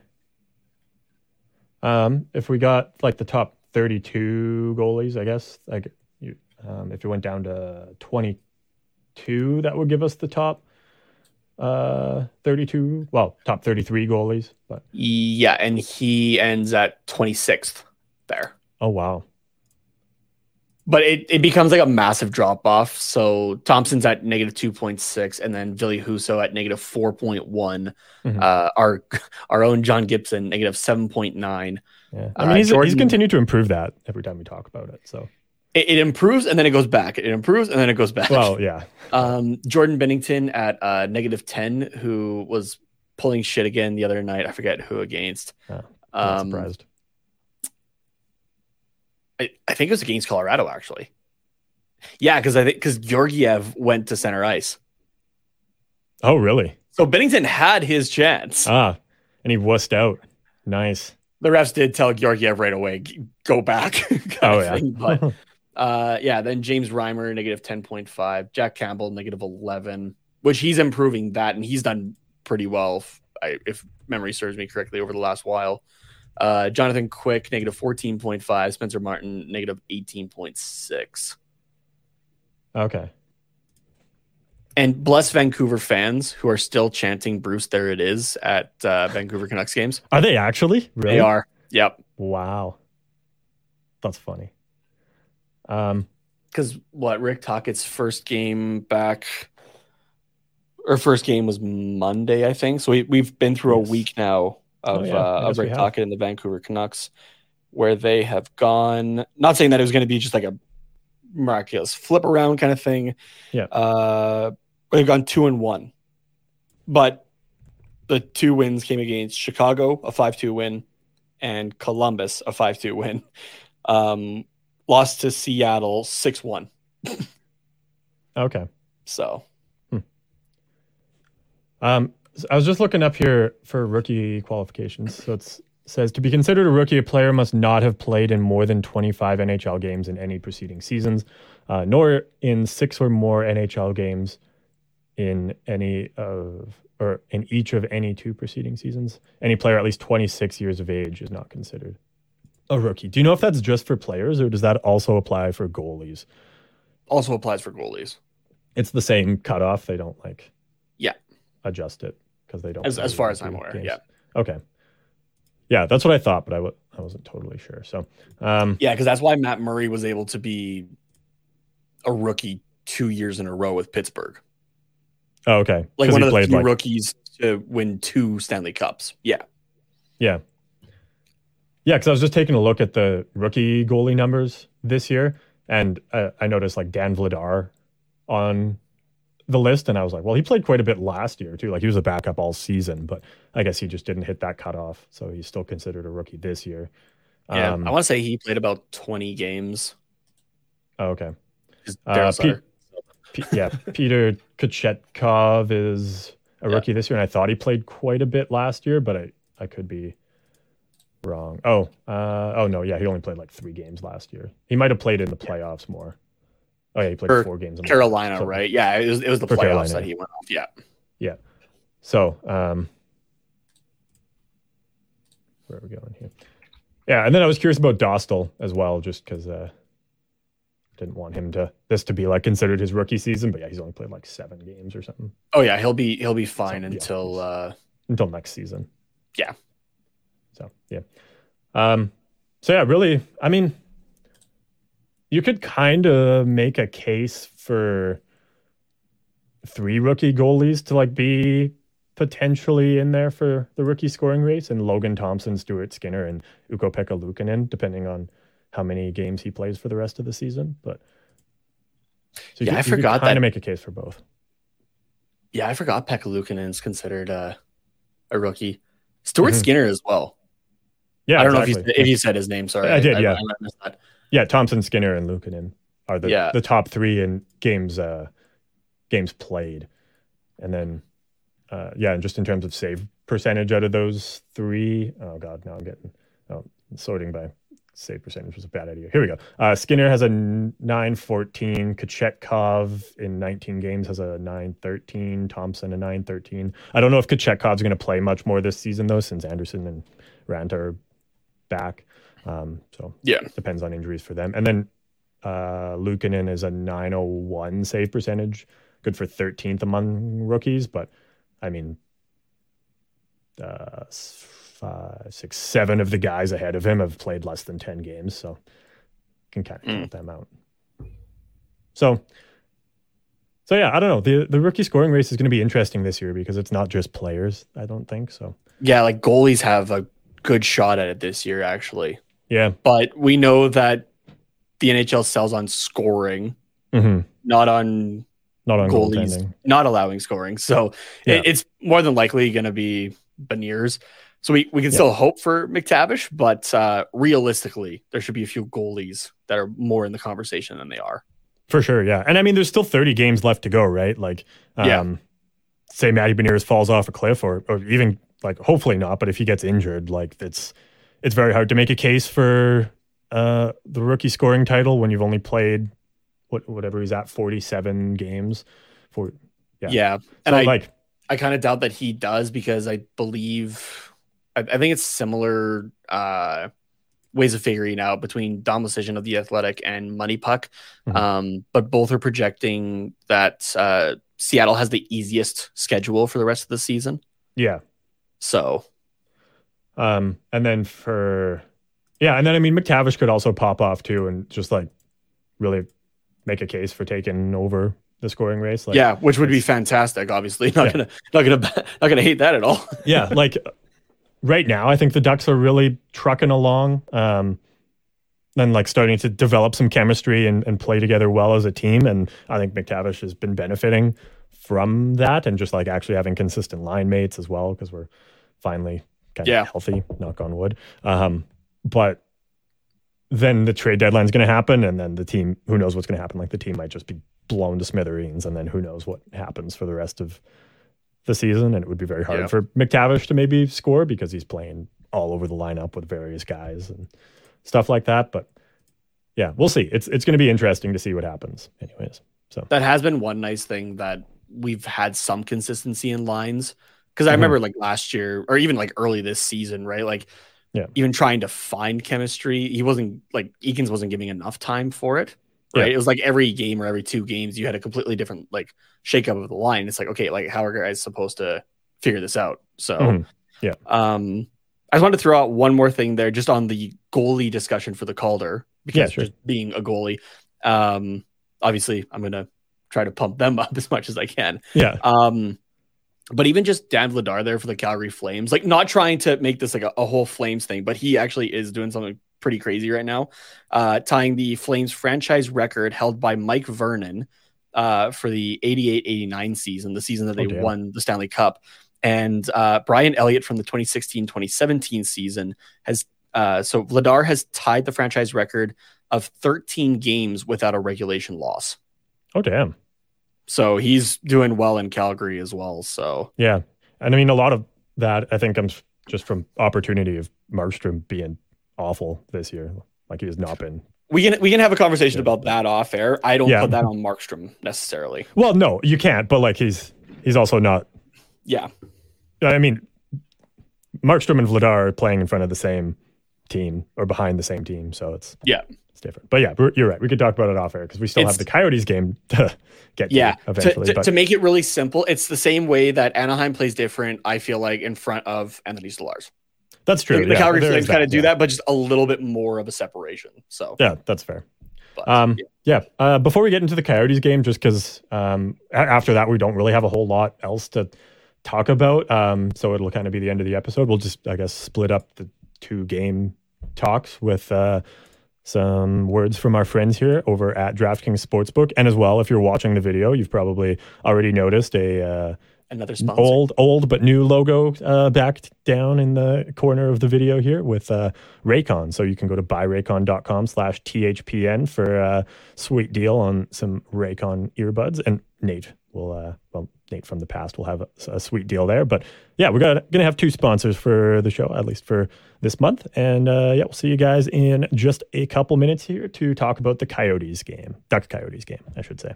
Um, if we got like the top thirty-two goalies, I guess, like you, um, if you went down to twenty-two, that would give us the top uh, thirty-two, well, top thirty-three goalies. But yeah, and he ends at twenty-sixth there. Oh, wow. But it, it becomes like a massive drop-off. So Thompson's at negative two point six, and then Ville Husso at negative four point one. Mm-hmm. Uh, our our own John Gibson, negative seven point nine. Yeah. I mean, uh, he's, Jordan, he's continued to improve that every time we talk about it. So it, it improves, and then it goes back. It improves, and then it goes back. Well, yeah. um, Jordan Bennington at uh, negative ten, who was pulling shit again the other night. I forget who against. Oh, I'm um, surprised. I think it was against Colorado, actually. Yeah, because I think because Georgiev went to center ice. Oh, really? So Bennington had his chance. Ah, and he wussed out. Nice. The refs did tell Georgiev right away, go back. Oh, yeah. But uh, yeah, then James Reimer, negative ten point five. Jack Campbell, negative eleven, which he's improving that, and he's done pretty well, if, I, if memory serves me correctly, over the last while. Uh, Jonathan Quick, negative fourteen point five. Spencer Martin, negative eighteen point six. Okay. And bless Vancouver fans who are still chanting Bruce, there it is at uh, Vancouver Canucks games. Are they actually? Really? They are. Yep. Wow. That's funny. Um, Because what, Rick Tockett's first game back, or first game was Monday, I think. So we, we've been through yes. a week now. Of, oh, yeah. uh, of Rick Tocchet and the Vancouver Canucks, where they have gone. Not saying that it was going to be just like a miraculous flip around kind of thing. Yeah. Uh, they've gone two and one, but the two wins came against Chicago, a five two win, and Columbus, a five two win. Um, lost to Seattle six one. Okay. So. Hmm. Um. I was just looking up here for rookie qualifications. So it says, to be considered a rookie, a player must not have played in more than twenty-five N H L games in any preceding seasons, uh, nor in six or more N H L games in any of, or in each of any two preceding seasons. Any player at least twenty-six years of age is not considered a rookie. Do you know if that's just for players, or does that also apply for goalies? Also applies for goalies. It's the same cutoff. They don't like yeah. adjust it. They don't as, as far as I'm aware, games. Yeah. Okay. Yeah, that's what I thought, but I, w- I wasn't totally sure. So, um, yeah, because that's why Matt Murray was able to be a rookie two years in a row with Pittsburgh. Oh, okay. Like one of the few like... rookies to win two Stanley Cups. Yeah. Yeah. Yeah, because I was just taking a look at the rookie goalie numbers this year, and uh, I noticed like Dan Vladar on the list, and I was like, well, he played quite a bit last year too. Like he was a backup all season, but I guess he just didn't hit that cutoff, so he's still considered a rookie this year. Yeah, um, I want to say he played about twenty games. Oh, okay. Uh, Pete, P- yeah, Peter Kachetkov is a yeah. rookie this year, and I thought he played quite a bit last year, but I, I could be wrong. Oh, uh, oh no, yeah, he only played like three games last year. He might have played in the playoffs yeah. more. Oh, yeah, he played for four games. In Carolina, so, right? Yeah, it was, it was the playoffs Carolina. That he went off. Yeah. Yeah. So, um, where are we going here? Yeah, and then I was curious about Dostal as well, just because I uh, didn't want him to this to be like considered his rookie season, but yeah, he's only played like seven games or something. Oh yeah, he'll be he'll be fine so, until yeah, uh, until next season. Yeah. So yeah, um, so yeah, really, I mean. You could kind of make a case for three rookie goalies to like be potentially in there for the rookie scoring race, and Logan Thompson, Stuart Skinner, and Ukko-Pekka Luukkonen, depending on how many games he plays for the rest of the season. But so you yeah, could, I forgot you could kind that. of make a case for both. Yeah, I forgot Pekka Luukkonen is considered uh, a rookie. Stuart mm-hmm. Skinner as well. Yeah, I don't exactly. know if you, if you said his name. Sorry, I, I did. I, yeah. I, I missed that. Yeah, Thompson, Skinner, and Luukkonen are the, yeah. the top three in games uh, games played. And then, uh, yeah, and just in terms of save percentage out of those three, oh, God, now I'm getting oh, sorting by save percentage was a bad idea. Here we go. Uh, Skinner has a nine fourteen. Kachetkov in nineteen games has a nine thirteen. Thompson a nine thirteen. I don't know if Kachetkov's going to play much more this season, though, since Anderson and Ranta are back. Um, so yeah, depends on injuries for them. And then uh, Luukkonen is a nine oh one save percentage. Good for thirteenth among rookies, but I mean, uh, five, six, seven of the guys ahead of him have played less than ten games, so can kind of count mm. them out. So, so yeah, I don't know. the The rookie scoring race is going to be interesting this year because it's not just players. I don't think so. Yeah, like goalies have a good shot at it this year, actually. Yeah, but we know that the N H L sells on scoring, mm-hmm. not on. Not on goalies, not allowing scoring. So yeah. it, it's more than likely going to be Beniers. So we, we can yeah. still hope for McTavish, but uh, realistically, there should be a few goalies that are more in the conversation than they are. For sure, yeah. And I mean, there's still thirty games left to go, right? Like, um, yeah. say Matty Beniers falls off a cliff or, or even, like, hopefully not, but if he gets injured, like, it's, it's very hard to make a case for uh, the rookie scoring title when you've only played... whatever he's at, forty-seven games. For yeah, yeah. So and I, like, I kind of doubt that he does because I believe, I, I think it's similar uh, ways of figuring out between Dom Lucian of The Athletic and Money Puck, mm-hmm. um, but both are projecting that uh, Seattle has the easiest schedule for the rest of the season. Yeah. So, um, and then for yeah, and then I mean McTavish could also pop off too, and just like really. Make a case for taking over the scoring race. Like, yeah, which would be fantastic. Obviously, not yeah. gonna, not gonna, not gonna hate that at all. yeah, like right now, I think the Ducks are really trucking along, um, and like starting to develop some chemistry and, and play together well as a team. And I think McTavish has been benefiting from that, and just like actually having consistent line mates as well, because we're finally kind of yeah. healthy. Knock on wood. Um, but. Then the trade deadline is going to happen, and then the team, who knows what's going to happen? Like the team might just be blown to smithereens, and then who knows what happens for the rest of the season. And it would be very hard yeah. for McTavish to maybe score because he's playing all over the lineup with various guys and stuff like that. But yeah, we'll see. It's it's going to be interesting to see what happens, anyways. So that has been one nice thing that we've had some consistency in lines because I mm-hmm. remember like last year or even like early this season, right? Like. Yeah. Even trying to find chemistry, he wasn't like Eakins wasn't giving enough time for it. Right. Yeah. It was like every game or every two games, you had a completely different like shakeup of the line. It's like, okay, like how are guys supposed to figure this out? So, mm-hmm. yeah. Um, I just wanted to throw out one more thing there, just on the goalie discussion for the Calder, because yeah, sure. just being a goalie, um, obviously I'm gonna try to pump them up as much as I can. Yeah. Um. But even just Dan Vladar there for the Calgary Flames, like not trying to make this like a, a whole Flames thing, but he actually is doing something pretty crazy right now, uh, tying the Flames franchise record held by Mike Vernon uh, for the eighty-eight eighty-nine season, the season that they oh, won the Stanley Cup. And uh, Brian Elliott from the twenty sixteen twenty seventeen season has, uh, so Vladar has tied the franchise record of thirteen games without a regulation loss. Oh, damn. So he's doing well in Calgary as well. So yeah, and I mean a lot of that I think comes just from opportunity of Markstrom being awful this year. Like he has not been. We can we can have a conversation yeah. about that off air. I don't yeah. put that on Markstrom necessarily. Well, no, you can't. But like he's he's also not. Yeah. I mean, Markstrom and Vladar are playing in front of the same team or behind the same team, so it's yeah. different, but yeah, you're right. We could talk about it off air because we still it's, have the Coyotes game to get yeah, to eventually. To, but. to make it really simple, it's the same way that Anaheim plays different. I feel like in front of Anthony Stolarz. That's true. The, the yeah, Calgary Flames kind of do yeah. that, but just a little bit more of a separation. So yeah, that's fair. But, um, yeah. yeah. Uh, before we get into the Coyotes game, just because um, after that we don't really have a whole lot else to talk about, um, so it'll kind of be the end of the episode. We'll just, I guess, split up the two game talks with. Uh, Some words from our friends here over at DraftKings Sportsbook. And as well, if you're watching the video, you've probably already noticed a uh, another sponsor. Old, old but new logo uh, back down in the corner of the video here with uh, Raycon. So you can go to buy raycon dot com slash T H P N for a sweet deal on some Raycon earbuds. And Nate will, uh, well, Nate from the past will have a, a sweet deal there. But yeah, we're going to have two sponsors for the show, at least for this month. And uh, yeah, we'll see you guys in just a couple minutes here to talk about the Coyotes game, Ducks Coyotes game, I should say.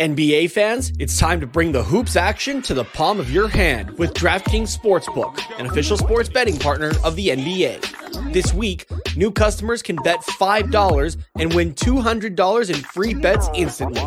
N B A fans, it's time to bring the hoops action to the palm of your hand with DraftKings Sportsbook, an official sports betting partner of the N B A. This week, new customers can bet five dollars and win two hundred dollars in free bets instantly.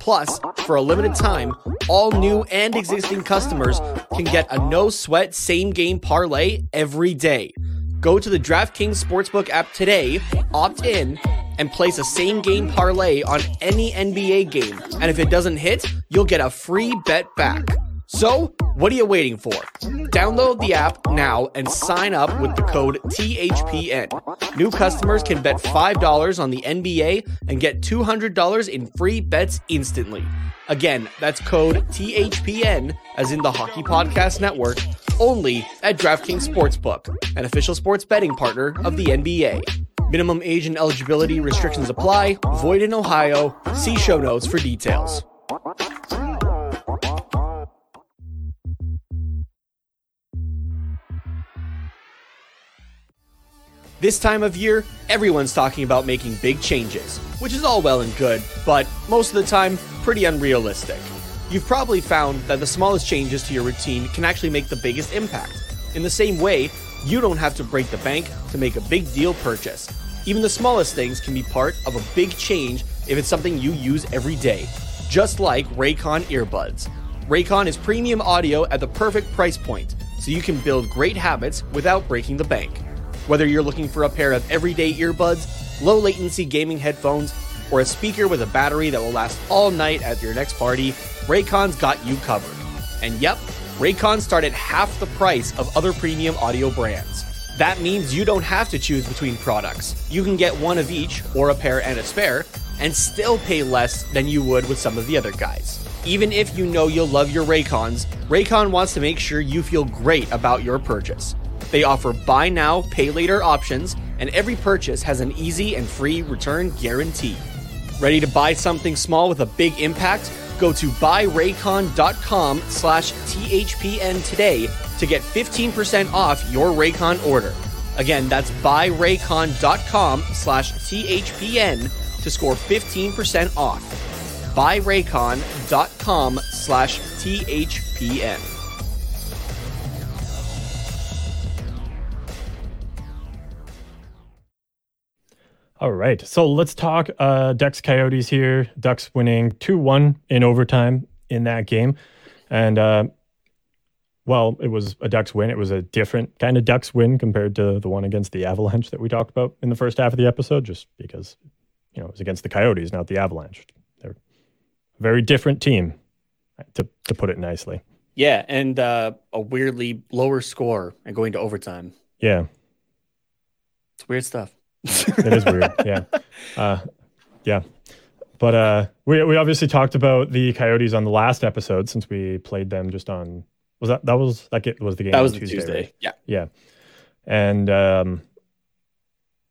Plus, for a limited time, all new and existing customers can get a no-sweat same-game parlay every day. Go to the DraftKings Sportsbook app today, opt in, and place a same-game parlay on any N B A game. And if it doesn't hit, you'll get a free bet back. So, what are you waiting for? Download the app now and sign up with the code T H P N. New customers can bet five dollars on the N B A and get two hundred dollars in free bets instantly. Again, that's code T H P N, as in the Hockey Podcast Network, only at DraftKings Sportsbook, an official sports betting partner of the N B A. Minimum age and eligibility restrictions apply. Void in Ohio. See show notes for details. This time of year, everyone's talking about making big changes, which is all well and good, but most of the time, pretty unrealistic. You've probably found that the smallest changes to your routine can actually make the biggest impact. In the same way, you don't have to break the bank to make a big deal purchase. Even the smallest things can be part of a big change if it's something you use every day, just like Raycon earbuds. Raycon is premium audio at the perfect price point, so you can build great habits without breaking the bank. Whether you're looking for a pair of everyday earbuds, low-latency gaming headphones, or a speaker with a battery that will last all night at your next party, Raycon's got you covered. And yep, Raycons start at half the price of other premium audio brands. That means you don't have to choose between products. You can get one of each, or a pair and a spare, and still pay less than you would with some of the other guys. Even if you know you'll love your Raycons, Raycon wants to make sure you feel great about your purchase. They offer buy now, pay later options, and every purchase has an easy and free return guarantee. Ready to buy something small with a big impact? Go to buy raycon dot com slash T H P N today to get fifteen percent off your Raycon order. Again, that's buy raycon dot com slash T H P N to score fifteen percent off. buy raycon dot com slash T H P N. All right, so let's talk uh, Ducks Coyotes here. Ducks winning two one in overtime in that game. And, uh, well, it was a Ducks win. It was a different kind of Ducks win compared to the one against the Avalanche that we talked about in the first half of the episode, just because, you know, it was against the Coyotes, not the Avalanche. They're a very different team, to, to put it nicely. Yeah, and uh, a weirdly lower score and going to overtime. Yeah. It's weird stuff. It is weird, yeah. Uh, yeah. But uh, we we obviously talked about the Coyotes on the last episode, since we played them just on... Was that that was like it was the game that was on Tuesday? Tuesday. Right? Yeah. Yeah. And um,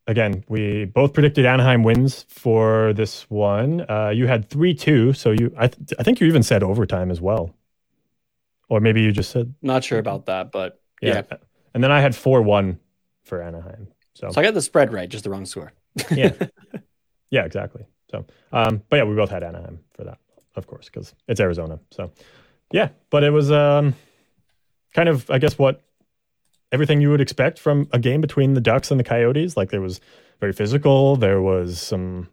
again, we both predicted Anaheim wins for this one. Uh, you had three two, so you I th- I think you even said overtime as well. Or maybe you just said... Not sure about that, but yeah. yeah. And then I had four one for Anaheim. So. so I got the spread right, just the wrong score. yeah, yeah, exactly. So, um, but yeah, we both had Anaheim for that, of course, because it's Arizona. So, yeah, but it was um, kind of, I guess, what everything you would expect from a game between the Ducks and the Coyotes. Like, there was very physical. There was some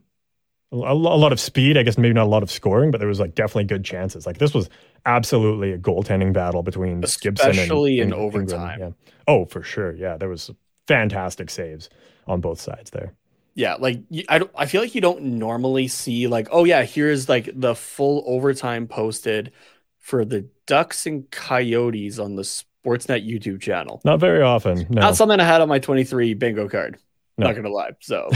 a, a lot of speed. I guess maybe not a lot of scoring, but there was like definitely good chances. Like, this was absolutely a goaltending battle between especially Gibson, especially in overtime. Yeah. Oh, for sure. Yeah, there was. Fantastic saves on both sides there. Yeah, like I, don't, I feel like you don't normally see like, oh yeah, here's like the full overtime posted for the Ducks and Coyotes on the Sportsnet YouTube channel. Not very often. No. Not something I had on my twenty-three bingo card. No. Not gonna lie. So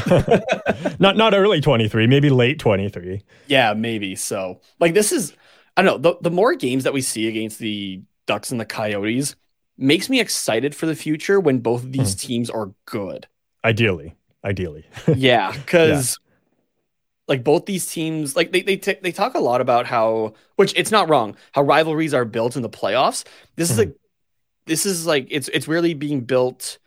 not not early twenty-three, maybe late twenty-three. Yeah, maybe. So like this is I don't know, the, the more games that we see against the Ducks and the Coyotes makes me excited for the future when both of these mm. teams are good. Ideally. Ideally. yeah, because... Yeah. Like both these teams, like they they t- they talk a lot about how, which it's not wrong, how rivalries are built in the playoffs. This mm-hmm. is like, this is like it's it's really being built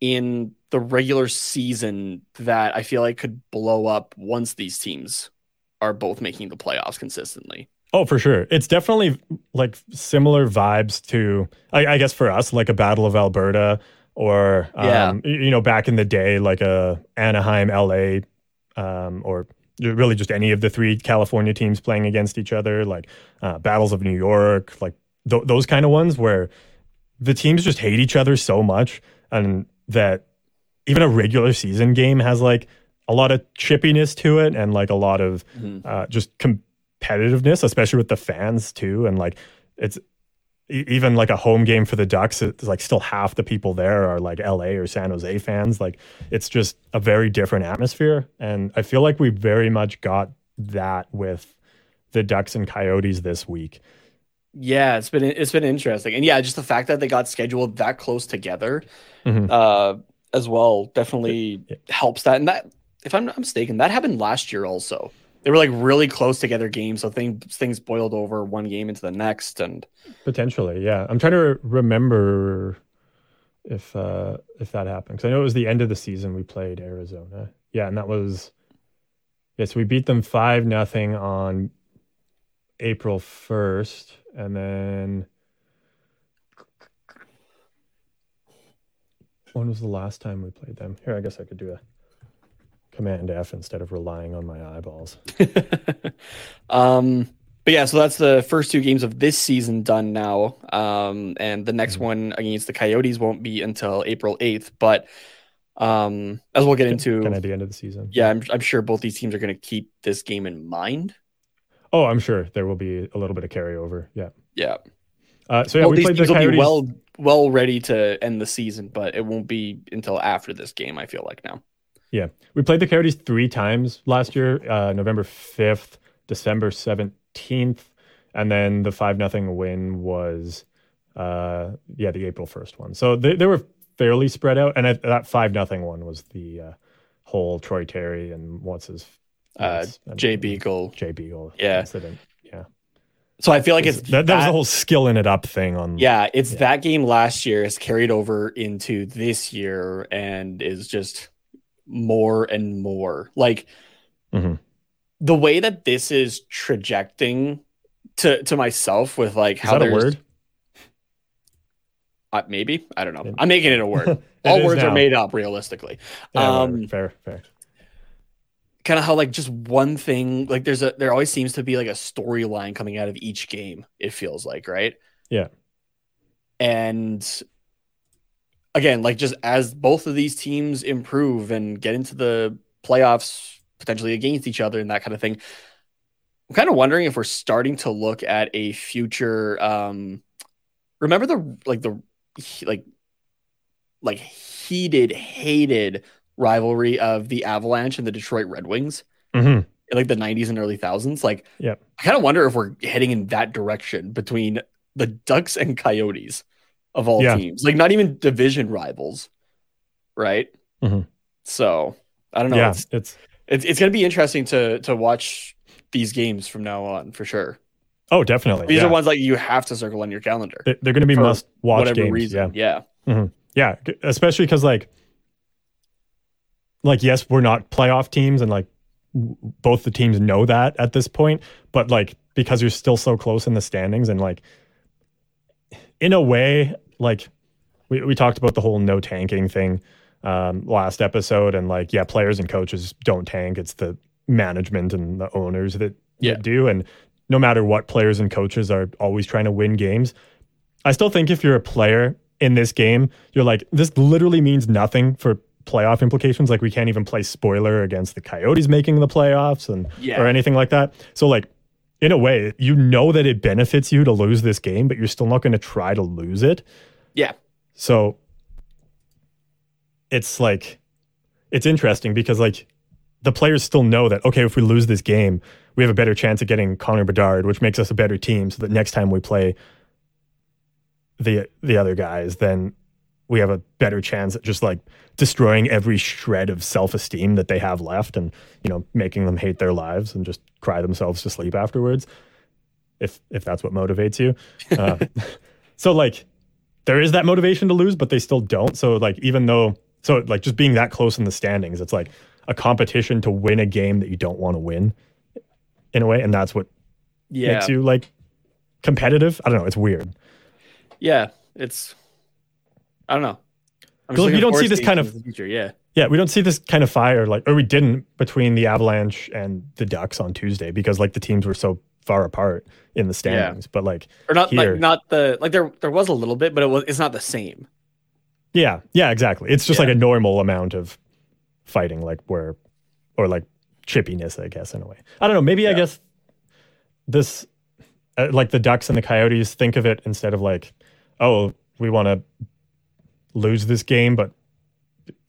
in the regular season that I feel like could blow up once these teams are both making the playoffs consistently. Oh, for sure, it's definitely like similar vibes to, I, I guess for us, like a Battle of Alberta or um, yeah. you know, back in the day, like a Anaheim, L A, um, or. Really just any of the three California teams playing against each other, like uh, Battles of New York, like th- those kind of ones where the teams just hate each other so much, and that even a regular season game has like a lot of chippiness to it and like a lot of mm-hmm. uh, just competitiveness, especially with the fans too. And like it's e- even like a home game for the Ducks, it's like still half the people there are like L A or San Jose fans. Like it's just a very different atmosphere. And I feel like we very much got that with the Ducks and Coyotes this week. Yeah, it's been, it's been interesting. And yeah, just the fact that they got scheduled that close together mm-hmm. uh, as well, definitely it, it, helps that. And that, if I'm not mistaken, that happened last year also. They were like really close together games, so things things boiled over one game into the next, and potentially, yeah. I'm trying to remember if uh, if that happened, because I know it was the end of the season we played Arizona, yeah, and that was yes, we beat them five nothing on April first, and then when was the last time we played them? Here, I guess I could do a Command F instead of relying on my eyeballs. um, but yeah, so that's the first two games of this season done now. Um, and the next mm-hmm. one against the Coyotes won't be until April eighth. But um, as we'll get into... Kind of the end of the season. Yeah, I'm, I'm sure both these teams are going to keep this game in mind. Oh, I'm sure there will be a little bit of carryover. Yeah. Yeah. Uh, so yeah, well, we these played teams the Coyotes. Will be well, well ready to end the season, but it won't be until after this game, I feel like now. Yeah, we played the Coyotes three times last year, uh, November fifth, December seventeenth, and then the five nothing win was, uh, yeah, the April first one. So they, they were fairly spread out, and that five nothing one was the uh, whole Troy Terry and what's his... Uh, Jay Beagle. Jay Beagle. Yeah. Incident. Yeah. So I feel like it's... it's that, that, that was the whole skilling it up thing on... Yeah, it's yeah. that game last year is carried over into this year and is just... more and more like mm-hmm. the way that this is trajecting to to myself with like how is that a word uh, maybe I don't know it, I'm making it a word all words now. Are made up realistically yeah, um fair fair kind of how like just one thing like there's a there always seems to be like a storyline coming out of each game, it feels like, right? Yeah. And again, like just as both of these teams improve and get into the playoffs potentially against each other and that kind of thing, I'm kind of wondering if we're starting to look at a future. Um, remember the like the like like heated, hated rivalry of the Avalanche and the Detroit Red Wings mm-hmm. in like the nineties and early thousands. Like, yeah, I kind of wonder if we're heading in that direction between the Ducks and Coyotes. Of all yeah. teams, like not even division rivals, right? Mm-hmm. So I don't know. Yeah, it's it's it's, it's going to be interesting to to watch these games from now on for sure. Oh, definitely. These yeah. are ones like you have to circle on your calendar. They're, they're going to be must watch games. Reason. Yeah, yeah, mm-hmm. yeah. Especially because like like yes, we're not playoff teams, and like w- both the teams know that at this point. But like because you're still so close in the standings, and like. In a way, like we, we talked about the whole no tanking thing um, last episode, and like, yeah, players and coaches don't tank. It's the management and the owners that, yeah. that do. And no matter what, players and coaches are always trying to win games. I still think if you're a player in this game, you're like, this literally means nothing for playoff implications. Like we can't even play spoiler against the Coyotes making the playoffs and yeah. or anything like that. So like, in a way, you know that it benefits you to lose this game, but you're still not going to try to lose it. Yeah. So it's like, it's interesting because like the players still know that, okay, if we lose this game, we have a better chance of getting Connor Bedard, which makes us a better team, so that next time we play the the other guys, then we have a better chance at just like destroying every shred of self-esteem that they have left and, you know, making them hate their lives and just cry themselves to sleep afterwards, if if that's what motivates you. Uh, so like there is that motivation to lose, but they still don't. So like even though, so like just being that close in the standings, it's like a competition to win a game that you don't want to win in a way. And that's what yeah. makes you like competitive. I don't know. It's weird. Yeah. It's, I don't know. I'm just we don't see this kind of future, yeah. Yeah, we don't see this kind of fire like or we didn't between the Avalanche and the Ducks on Tuesday because like the teams were so far apart in the standings. Yeah. But like or not here, like not the like there there was a little bit, but it was it's not the same. Yeah, yeah, exactly. It's just yeah. like a normal amount of fighting, like where or like chippiness, I guess, in a way. I don't know, maybe yeah. I guess this uh, like the Ducks and the Coyotes, think of it instead of like, oh, we want to lose this game, but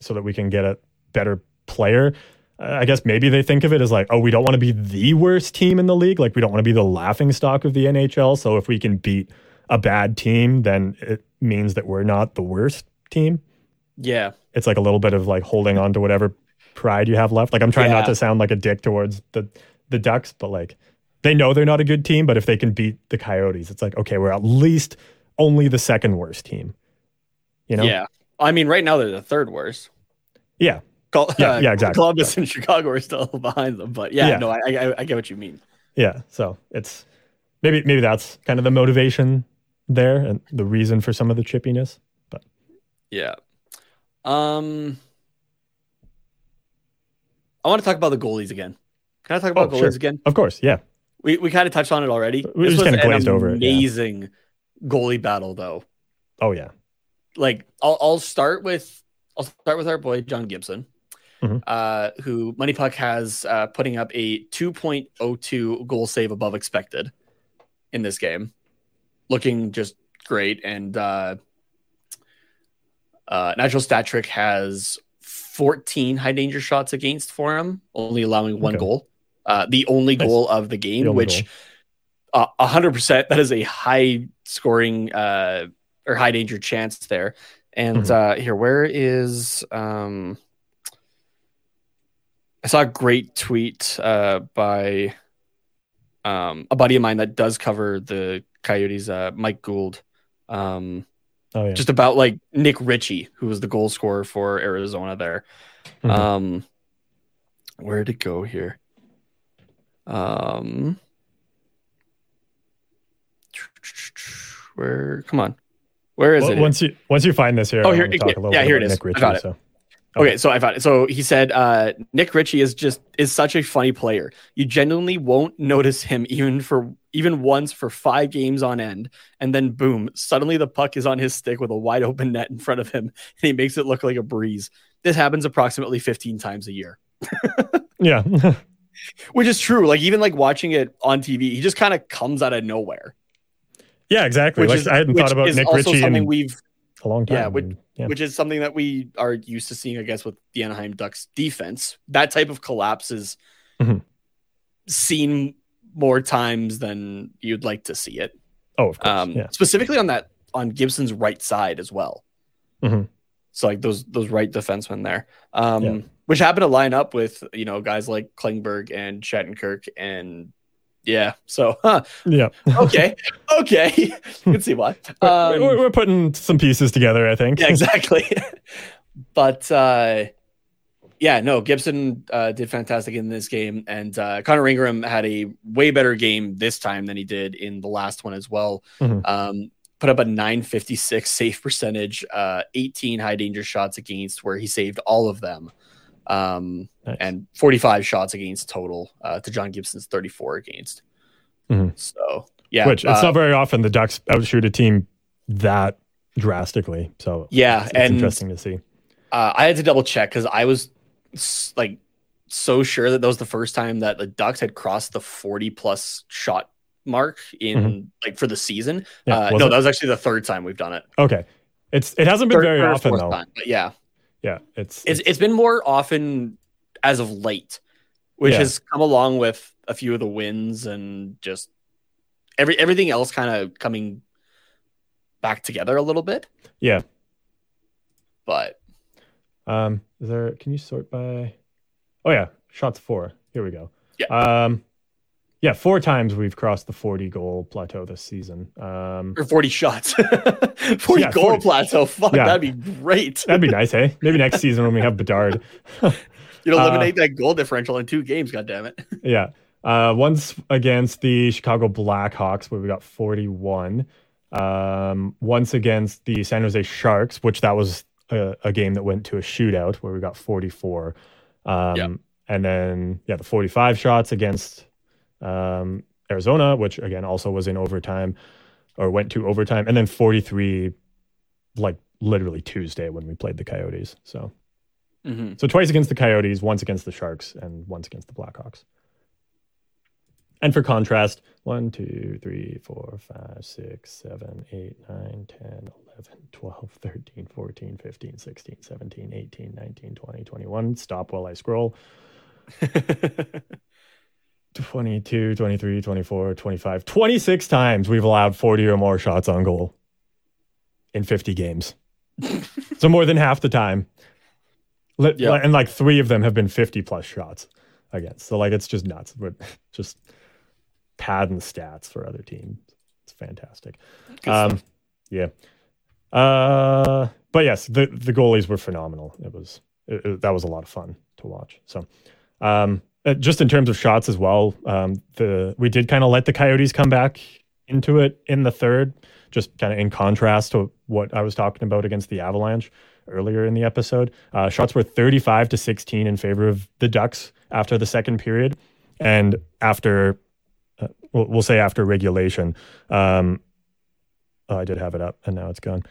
so that we can get a better player. Uh, I guess maybe they think of it as like, oh, we don't want to be the worst team in the league. Like, we don't want to be the laughingstock of the N H L. So if we can beat a bad team, then it means that we're not the worst team. Yeah. It's like a little bit of like holding on to whatever pride you have left. Like, I'm trying yeah. not to sound like a dick towards the, the Ducks, but like, they know they're not a good team, but if they can beat the Coyotes, it's like, okay, we're at least only the second worst team. You know? Yeah, I mean, right now they're the third worst. Yeah, Col- yeah, yeah, exactly. Columbus and Chicago are still behind them, but yeah, yeah. no, I, I I get what you mean. Yeah, so it's maybe maybe that's kind of the motivation there and the reason for some of the chippiness, but yeah. Um, I want to talk about the goalies again. Can I talk about oh, goalies sure. again? Of course, yeah. We we kind of touched on it already. We this just kind of glazed over it. Amazing yeah. goalie battle, though. Oh yeah. Like I'll I'll start with I'll start with our boy John Gibson, mm-hmm. uh, who Money Puck has uh, putting up a two point oh two goal save above expected in this game, looking just great. And uh, uh, Nigel Statrick has fourteen high danger shots against for him, only allowing one okay. goal, uh, the only nice. goal of the game, the which a hundred percent that is a high scoring. Uh, or high danger chance there. And mm-hmm. uh, here, where is... Um, I saw a great tweet uh, by um, a buddy of mine that does cover the Coyotes, uh, Mike Gould, um, oh, yeah. just about like Nick Ritchie, who was the goal scorer for Arizona there. Mm-hmm. Um, where'd it go here? Um, where? Come on. Where is well, it? Once you once you find this here, oh, here talk yeah, a little yeah, bit here it is. Nick Ritchie, I got it. So. Okay. okay, so I found it. So he said, uh, Nick Ritchie is just is such a funny player. You genuinely won't notice him even for even once for five games on end, and then boom, suddenly the puck is on his stick with a wide open net in front of him, and he makes it look like a breeze. This happens approximately fifteen times a year. yeah, which is true. Like even like watching it on T V, he just kind of comes out of nowhere. Yeah, exactly. Which like, is, I hadn't thought about Nick Ritchie in we've, a long time. Yeah which, and, yeah, which is something that we are used to seeing, I guess, with the Anaheim Ducks defense. That type of collapse is mm-hmm. seen more times than you'd like to see it. Oh, of course. Um, yeah. Specifically on that on Gibson's right side as well. Mm-hmm. So like those those right defensemen there, um, yeah. which happen to line up with you know guys like Klingberg and Shattenkirk and. Yeah. So, huh. Yeah. okay. Okay. You can see why. Um, we're, we're putting some pieces together, I think. Yeah, exactly. But, uh, yeah, no, Gibson uh, did fantastic in this game. And uh, Connor Ingram had a way better game this time than he did in the last one as well. Mm-hmm. Um, put up a nine fifty-six save percentage, uh, eighteen high danger shots against, where he saved all of them. Um nice. And forty-five shots against total uh, to John Gibson's thirty-four against. Mm-hmm. So yeah, which it's uh, not very often the Ducks outshoot a team that drastically. So yeah, it's, it's and interesting to see. Uh, I had to double check because I was like so sure that that was the first time that the Ducks had crossed the forty-plus shot mark in mm-hmm. like for the season. Yeah, uh, no, it? that was actually the third time we've done it. Okay, it's it hasn't been third, very often though. Time, but yeah. Yeah, it's, it's it's it's been more often as of late, which yeah. has come along with a few of the wins and just every everything else kind of coming back together a little bit. Yeah. But um, is there? Can you sort by? Oh yeah, shots four. Here we go. Yeah. Um, yeah, four times we've crossed the forty-goal plateau this season. Um, or forty shots. forty-goal yeah, forty. plateau. Fuck, yeah. That'd be great. That'd be nice, hey? Maybe next season when we have Bedard. You'd eliminate uh, that goal differential in two games, goddammit. Yeah. Uh, once against the Chicago Blackhawks, where we got forty-one. Um, once against the San Jose Sharks, which that was a, a game that went to a shootout, where we got forty-four. Um, yeah. And then, yeah, the forty-five shots against... Um, Arizona, which again also was in overtime or went to overtime, and then forty-three, like literally Tuesday when we played the Coyotes. So, mm-hmm. so twice against the Coyotes, once against the Sharks, and once against the Blackhawks. And for contrast, one, two, three, four, five, six, seven, eight, nine, ten, eleven, twelve, thirteen, fourteen, fifteen, sixteen, seventeen, eighteen, nineteen, twenty, twenty-one. Stop while I scroll. twenty-two, twenty-three, twenty-four, twenty-five, twenty-six times we've allowed forty or more shots on goal in fifty games. So more than half the time. Let, yeah. And like three of them have been fifty plus shots against. So like it's just nuts. We're just padding stats for other teams. It's fantastic. Um, yeah. Uh, but yes, the, the goalies were phenomenal. It was it, it, that was a lot of fun to watch. So um Uh, just in terms of shots as well, um, the we did kind of let the Coyotes come back into it in the third, just kind of in contrast to what I was talking about against the Avalanche earlier in the episode. Uh, shots were thirty-five to sixteen in favor of the Ducks after the second period. And after, uh, we'll, we'll say after regulation. Um, oh, I did have it up and now it's gone.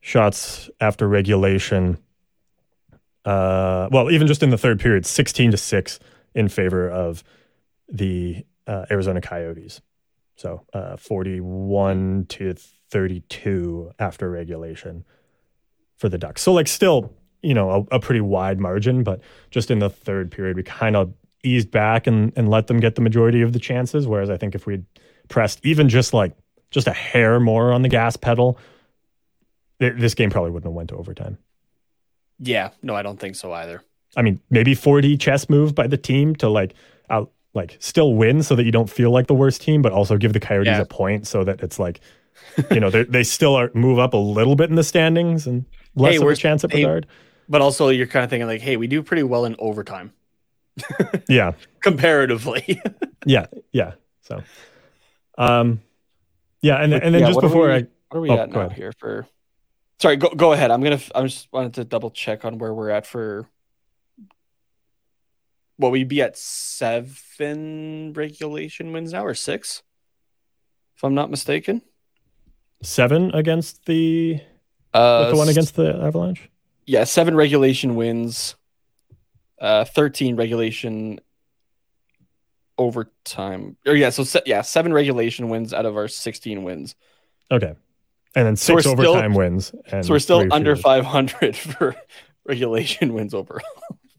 Shots after regulation... Uh, well, even just in the third period, sixteen to six in favor of the uh, Arizona Coyotes. So uh, forty-one to thirty-two after regulation for the Ducks. So like still, you know, a, a pretty wide margin, but just in the third period, we kind of eased back and, and let them get the majority of the chances. Whereas I think if we'd pressed even just like just a hair more on the gas pedal, th- this game probably wouldn't have went to overtime. Yeah, no, I don't think so either. I mean, maybe four D chess move by the team to like out, like still win so that you don't feel like the worst team, but also give the Coyotes yeah. a point so that it's like, you know, they still are, move up a little bit in the standings and less hey, of a chance at Bedard. Hey, but also you're kind of thinking like, hey, we do pretty well in overtime. yeah. Comparatively. yeah, yeah. So, um, yeah, and, and then yeah, just before we, I... What are we oh, at now here for... Sorry, go go ahead. I'm gonna. I just wanted to double check on where we're at for. Well, we'd be at seven regulation wins now, or six, if I'm not mistaken. Seven against the, uh, the one against the Avalanche. Yeah, seven regulation wins, uh, thirteen regulation overtime. Or yeah, so se- yeah, seven regulation wins out of our sixteen wins. Okay. And then six so overtime still, wins. And so we're still under five hundred for regulation wins overall.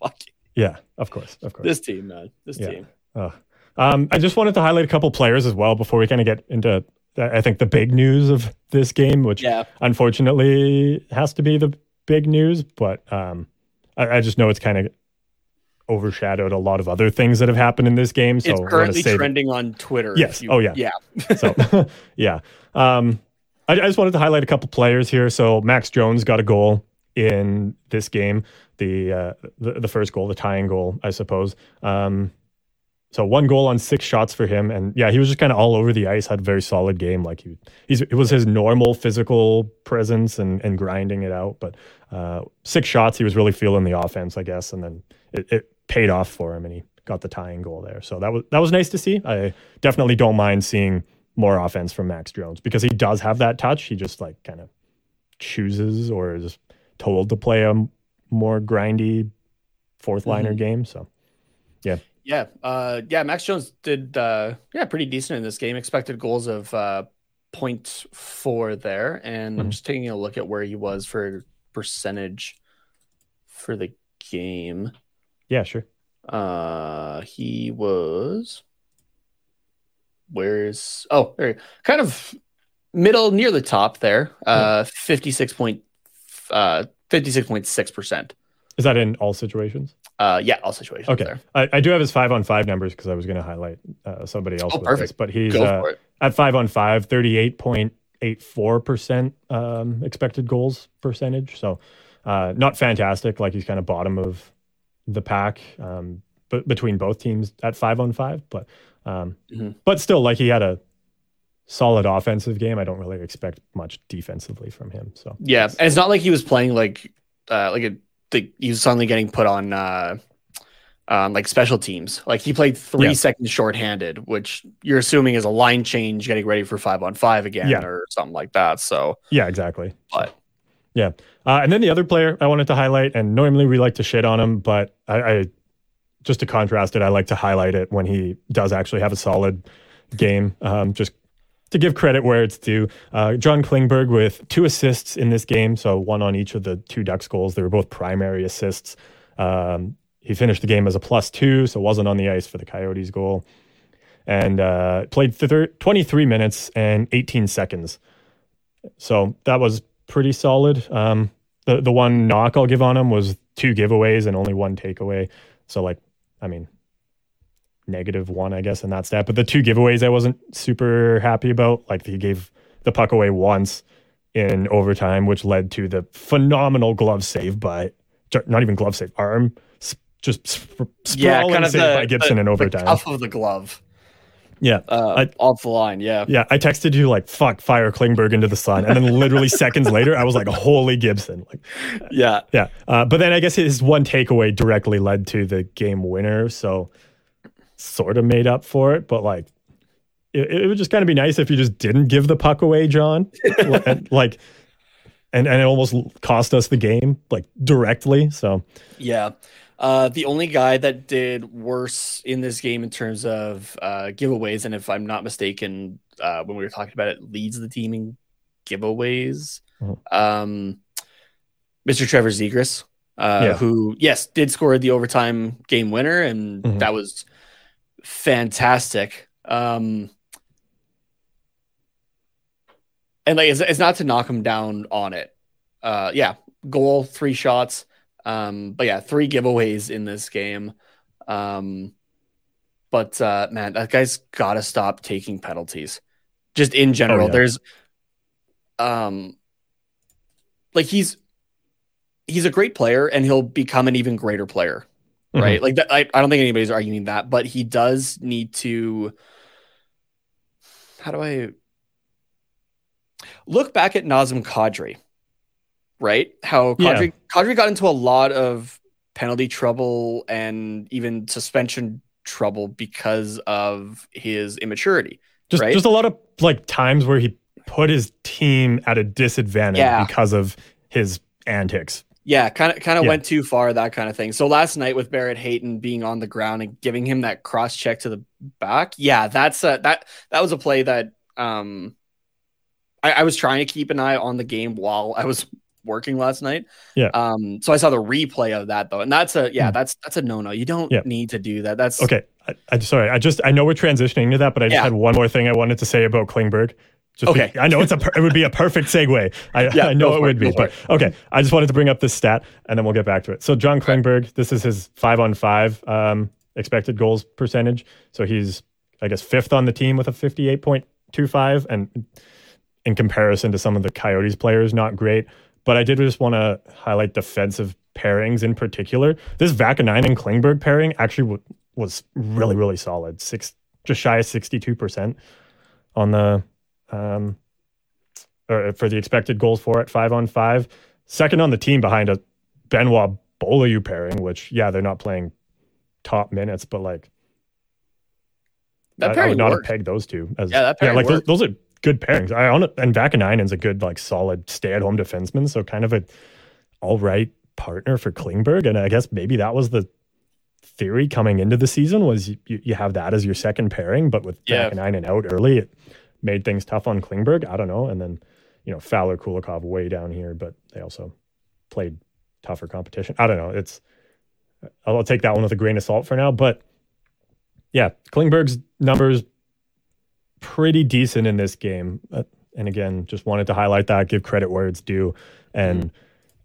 Fuck yeah, of course, of course. This team, man. This yeah. team. Oh. Um, I just wanted to highlight a couple players as well before we kind of get into, I think, the big news of this game, which yeah. unfortunately has to be the big news. But um, I, I just know it's kind of overshadowed a lot of other things that have happened in this game. So it's currently trending that. on Twitter. Yes. You, oh, yeah. Yeah. So, yeah. Um, I just wanted to highlight a couple players here. So Max Jones got a goal in this game, the uh, the, the first goal, the tying goal, I suppose. Um, so one goal on six shots for him, and yeah, he was just kind of all over the ice. Had a very solid game. Like he, he's, it was his normal physical presence and and grinding it out. But uh, six shots, he was really feeling the offense, I guess, and then it, it paid off for him, and he got the tying goal there. So that was that was nice to see. I definitely don't mind seeing more offense from Max Jones because he does have that touch. He just like kind of chooses or is told to play a m- more grindy fourth liner mm-hmm. game. So, yeah. Yeah. Uh, yeah. Max Jones did, uh, yeah, pretty decent in this game. Expected goals of uh, zero point four there. And mm-hmm. I'm just taking a look at where he was for percentage for the game. Yeah, sure. Uh, he was. Where's oh, there, kind of middle near the top there. Uh, fifty-six point six percent. Is that in all situations? Uh, yeah, all situations. Okay, there. I, I do have his five on five numbers because I was going to highlight uh, somebody else. Oh, with perfect. This, but he's uh, at five on five, thirty-eight point eight four percent um, expected goals percentage. So, uh, not fantastic. Like he's kind of bottom of the pack, um, but between both teams at five on five. But, um, mm-hmm. but still, like he had a solid offensive game. I don't really expect much defensively from him. So yeah, and it's not like he was playing like uh, like a. The, he was suddenly getting put on uh, um, like special teams. Like he played three yeah. seconds shorthanded, which you're assuming is a line change, getting ready for five on five again yeah. or something like that. So yeah, exactly. But yeah, uh, and then the other player I wanted to highlight, and normally we like to shit on him, but I, I just to contrast it, I like to highlight it when he does actually have a solid game. Um, just. To give credit where it's due, uh, John Klingberg with two assists in this game, so one on each of the two Ducks goals. They were both primary assists. Um, he finished the game as a plus two, so wasn't on the ice for the Coyotes goal. And uh, played thir- twenty-three minutes and eighteen seconds. So that was pretty solid. Um, the, the one knock I'll give on him was two giveaways and only one takeaway. So, like, I mean... negative one, I guess, in that stat. But the two giveaways I wasn't super happy about. Like, he gave the puck away once in overtime, which led to the phenomenal glove save by, not even glove save, arm, just sprawling yeah, kind of save the, by Gibson the, in overtime. Off of the glove. Yeah. Uh, I, off the line, yeah. Yeah, I texted you, like, fuck, fire Klingberg into the sun. And then literally seconds later, I was like, holy Gibson. Like, yeah. Yeah. Uh, but then I guess his one takeaway directly led to the game winner, so... sort of made up for it, but like it, it would just kind of be nice if you just didn't give the puck away, John. and, like, and and it almost cost us the game, like directly. So yeah, uh, the only guy that did worse in this game in terms of uh, giveaways, and if I'm not mistaken, uh, when we were talking about it, leads the team in giveaways. Mm-hmm. Um, Mister Trevor Zegras, uh, yeah. who yes did score the overtime game winner, and mm-hmm. that was. Fantastic. Um, and like it's, it's not to knock him down on it. Uh, yeah, goal, three shots. Um, but yeah, three giveaways in this game. Um, but uh, man, that guy's got to stop taking penalties. Just in general, oh, yeah. there's um, like he's he's a great player, and he'll become an even greater player. Right. Like, that, I, I don't think anybody's arguing that, but he does need to. How do I look back at Nazem Kadri? Right. How Kadri, yeah. Kadri got into a lot of penalty trouble and even suspension trouble because of his immaturity. Just, right? just a lot of like times where he put his team at a disadvantage yeah. because of his antics. Yeah, kind of kind of yeah. went too far, that kind of thing. So last night with Barrett Hayton being on the ground and giving him that cross check to the back, yeah, that's a, that that was a play that um, I, I was trying to keep an eye on the game while I was working last night. Yeah. Um. So I saw the replay of that though, and that's a yeah, that's that's a no no. You don't yeah. need to do that. That's okay. I, I'm sorry. I just I know we're transitioning to that, but I just yeah. had one more thing I wanted to say about Klingberg. Just okay. Be, I know it's a. it would be a perfect segue. I, yeah, I know it would be. But okay, I just wanted to bring up this stat, and then we'll get back to it. So John Klingberg, this is his five on five um, expected goals percentage. So he's, I guess, fifth on the team with a fifty-eight point two five, and in comparison to some of the Coyotes players, not great. But I did just want to highlight defensive pairings in particular. This Vakaninen and Klingberg pairing actually w- was really really solid. Six, just shy of sixty-two percent on the. Um, or for the expected goals for at five on five, second on the team behind a Benoit Beaulieu pairing, which yeah, they're not playing top minutes, but like that I, I would not worked. have pegged those two as yeah, that yeah like those, those are good pairings. I on and Vakanainen's a good like solid stay-at-home defenseman, so kind of a all right partner for Klingberg, and I guess maybe that was the theory coming into the season was you, you have that as your second pairing, but with yeah. Vakanainen out early. It, made things tough on Klingberg. I don't know. And then, you know, Fowler, Kulikov way down here, but they also played tougher competition. I don't know. It's I'll take that one with a grain of salt for now. But yeah, Klingberg's numbers pretty decent in this game. And again, just wanted to highlight that, give credit where it's due. And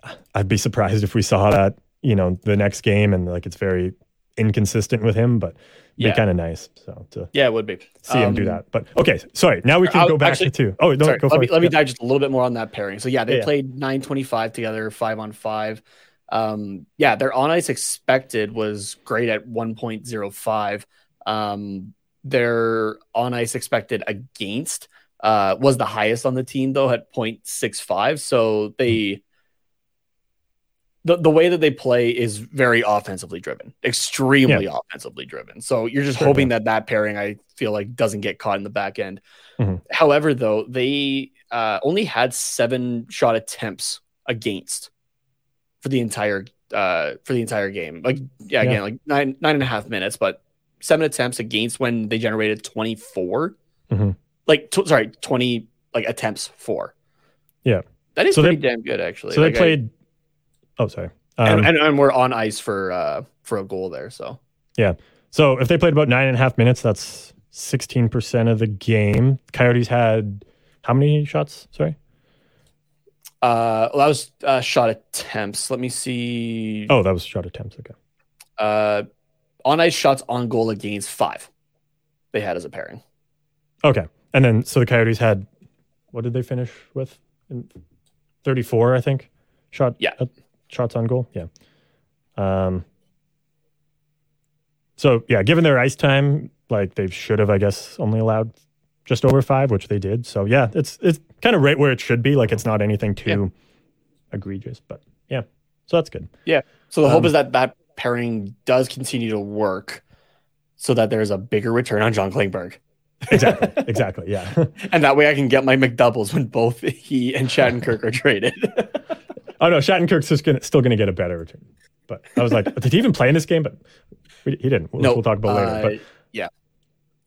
mm. I'd be surprised if we saw that, you know, the next game, and like it's very inconsistent with him, but it'd yeah. be kind of nice. So to yeah, it would be see um, him do that. But okay, sorry. Now we can I'll, go back actually, to two. Oh, no, sorry, go let for me, it. Let me yeah. dive just a little bit more on that pairing. So yeah, they yeah, played nine twenty-five together, five on five. Um, yeah, their on ice expected was great at one point oh five. Um, their on ice expected against uh, was the highest on the team though at point six five. So they the, the way that they play is very offensively driven, extremely yeah. offensively driven. So you're just sure, hoping yeah. that that pairing, I feel like, doesn't get caught in the back end. Mm-hmm. However, though, they uh, only had seven shot attempts against for the entire uh, for the entire game. Like yeah, again, yeah. like nine nine and a half minutes, but seven attempts against when they generated twenty-four. Mm-hmm. Like t- sorry, twenty like attempts for. Yeah, that is so pretty they, damn good actually. So like, they played. I, oh, sorry, um, and, and and we're on ice for uh, for a goal there. So yeah, so if they played about nine and a half minutes, that's sixteen percent of the game. Coyotes had how many shots? Sorry. Uh, well, that was uh, shot attempts. Let me see. Oh, that was shot attempts. Okay. Uh, on ice shots on goal against five. They had as a pairing. Okay, and then so the Coyotes had, what did they finish with? thirty-four, I think. Shot. Yeah. Uh, shots on goal. Yeah. Um. So yeah, given their ice time, like they should have, I guess, only allowed just over five, which they did. So yeah, it's it's kind of right where it should be. Like it's not anything too yeah. egregious, but yeah. So that's good. Yeah. So the um, hope is that that pairing does continue to work, so that there's a bigger return on John Klingberg. Exactly. Exactly. Yeah. And that way I can get my McDoubles when both he and Shattenkirk are traded. Oh no, Shattenkirk's just gonna, still going to get a better return. But I was like, did he even play in this game? But he didn't. We'll, nope. we'll talk about uh, later. But yeah.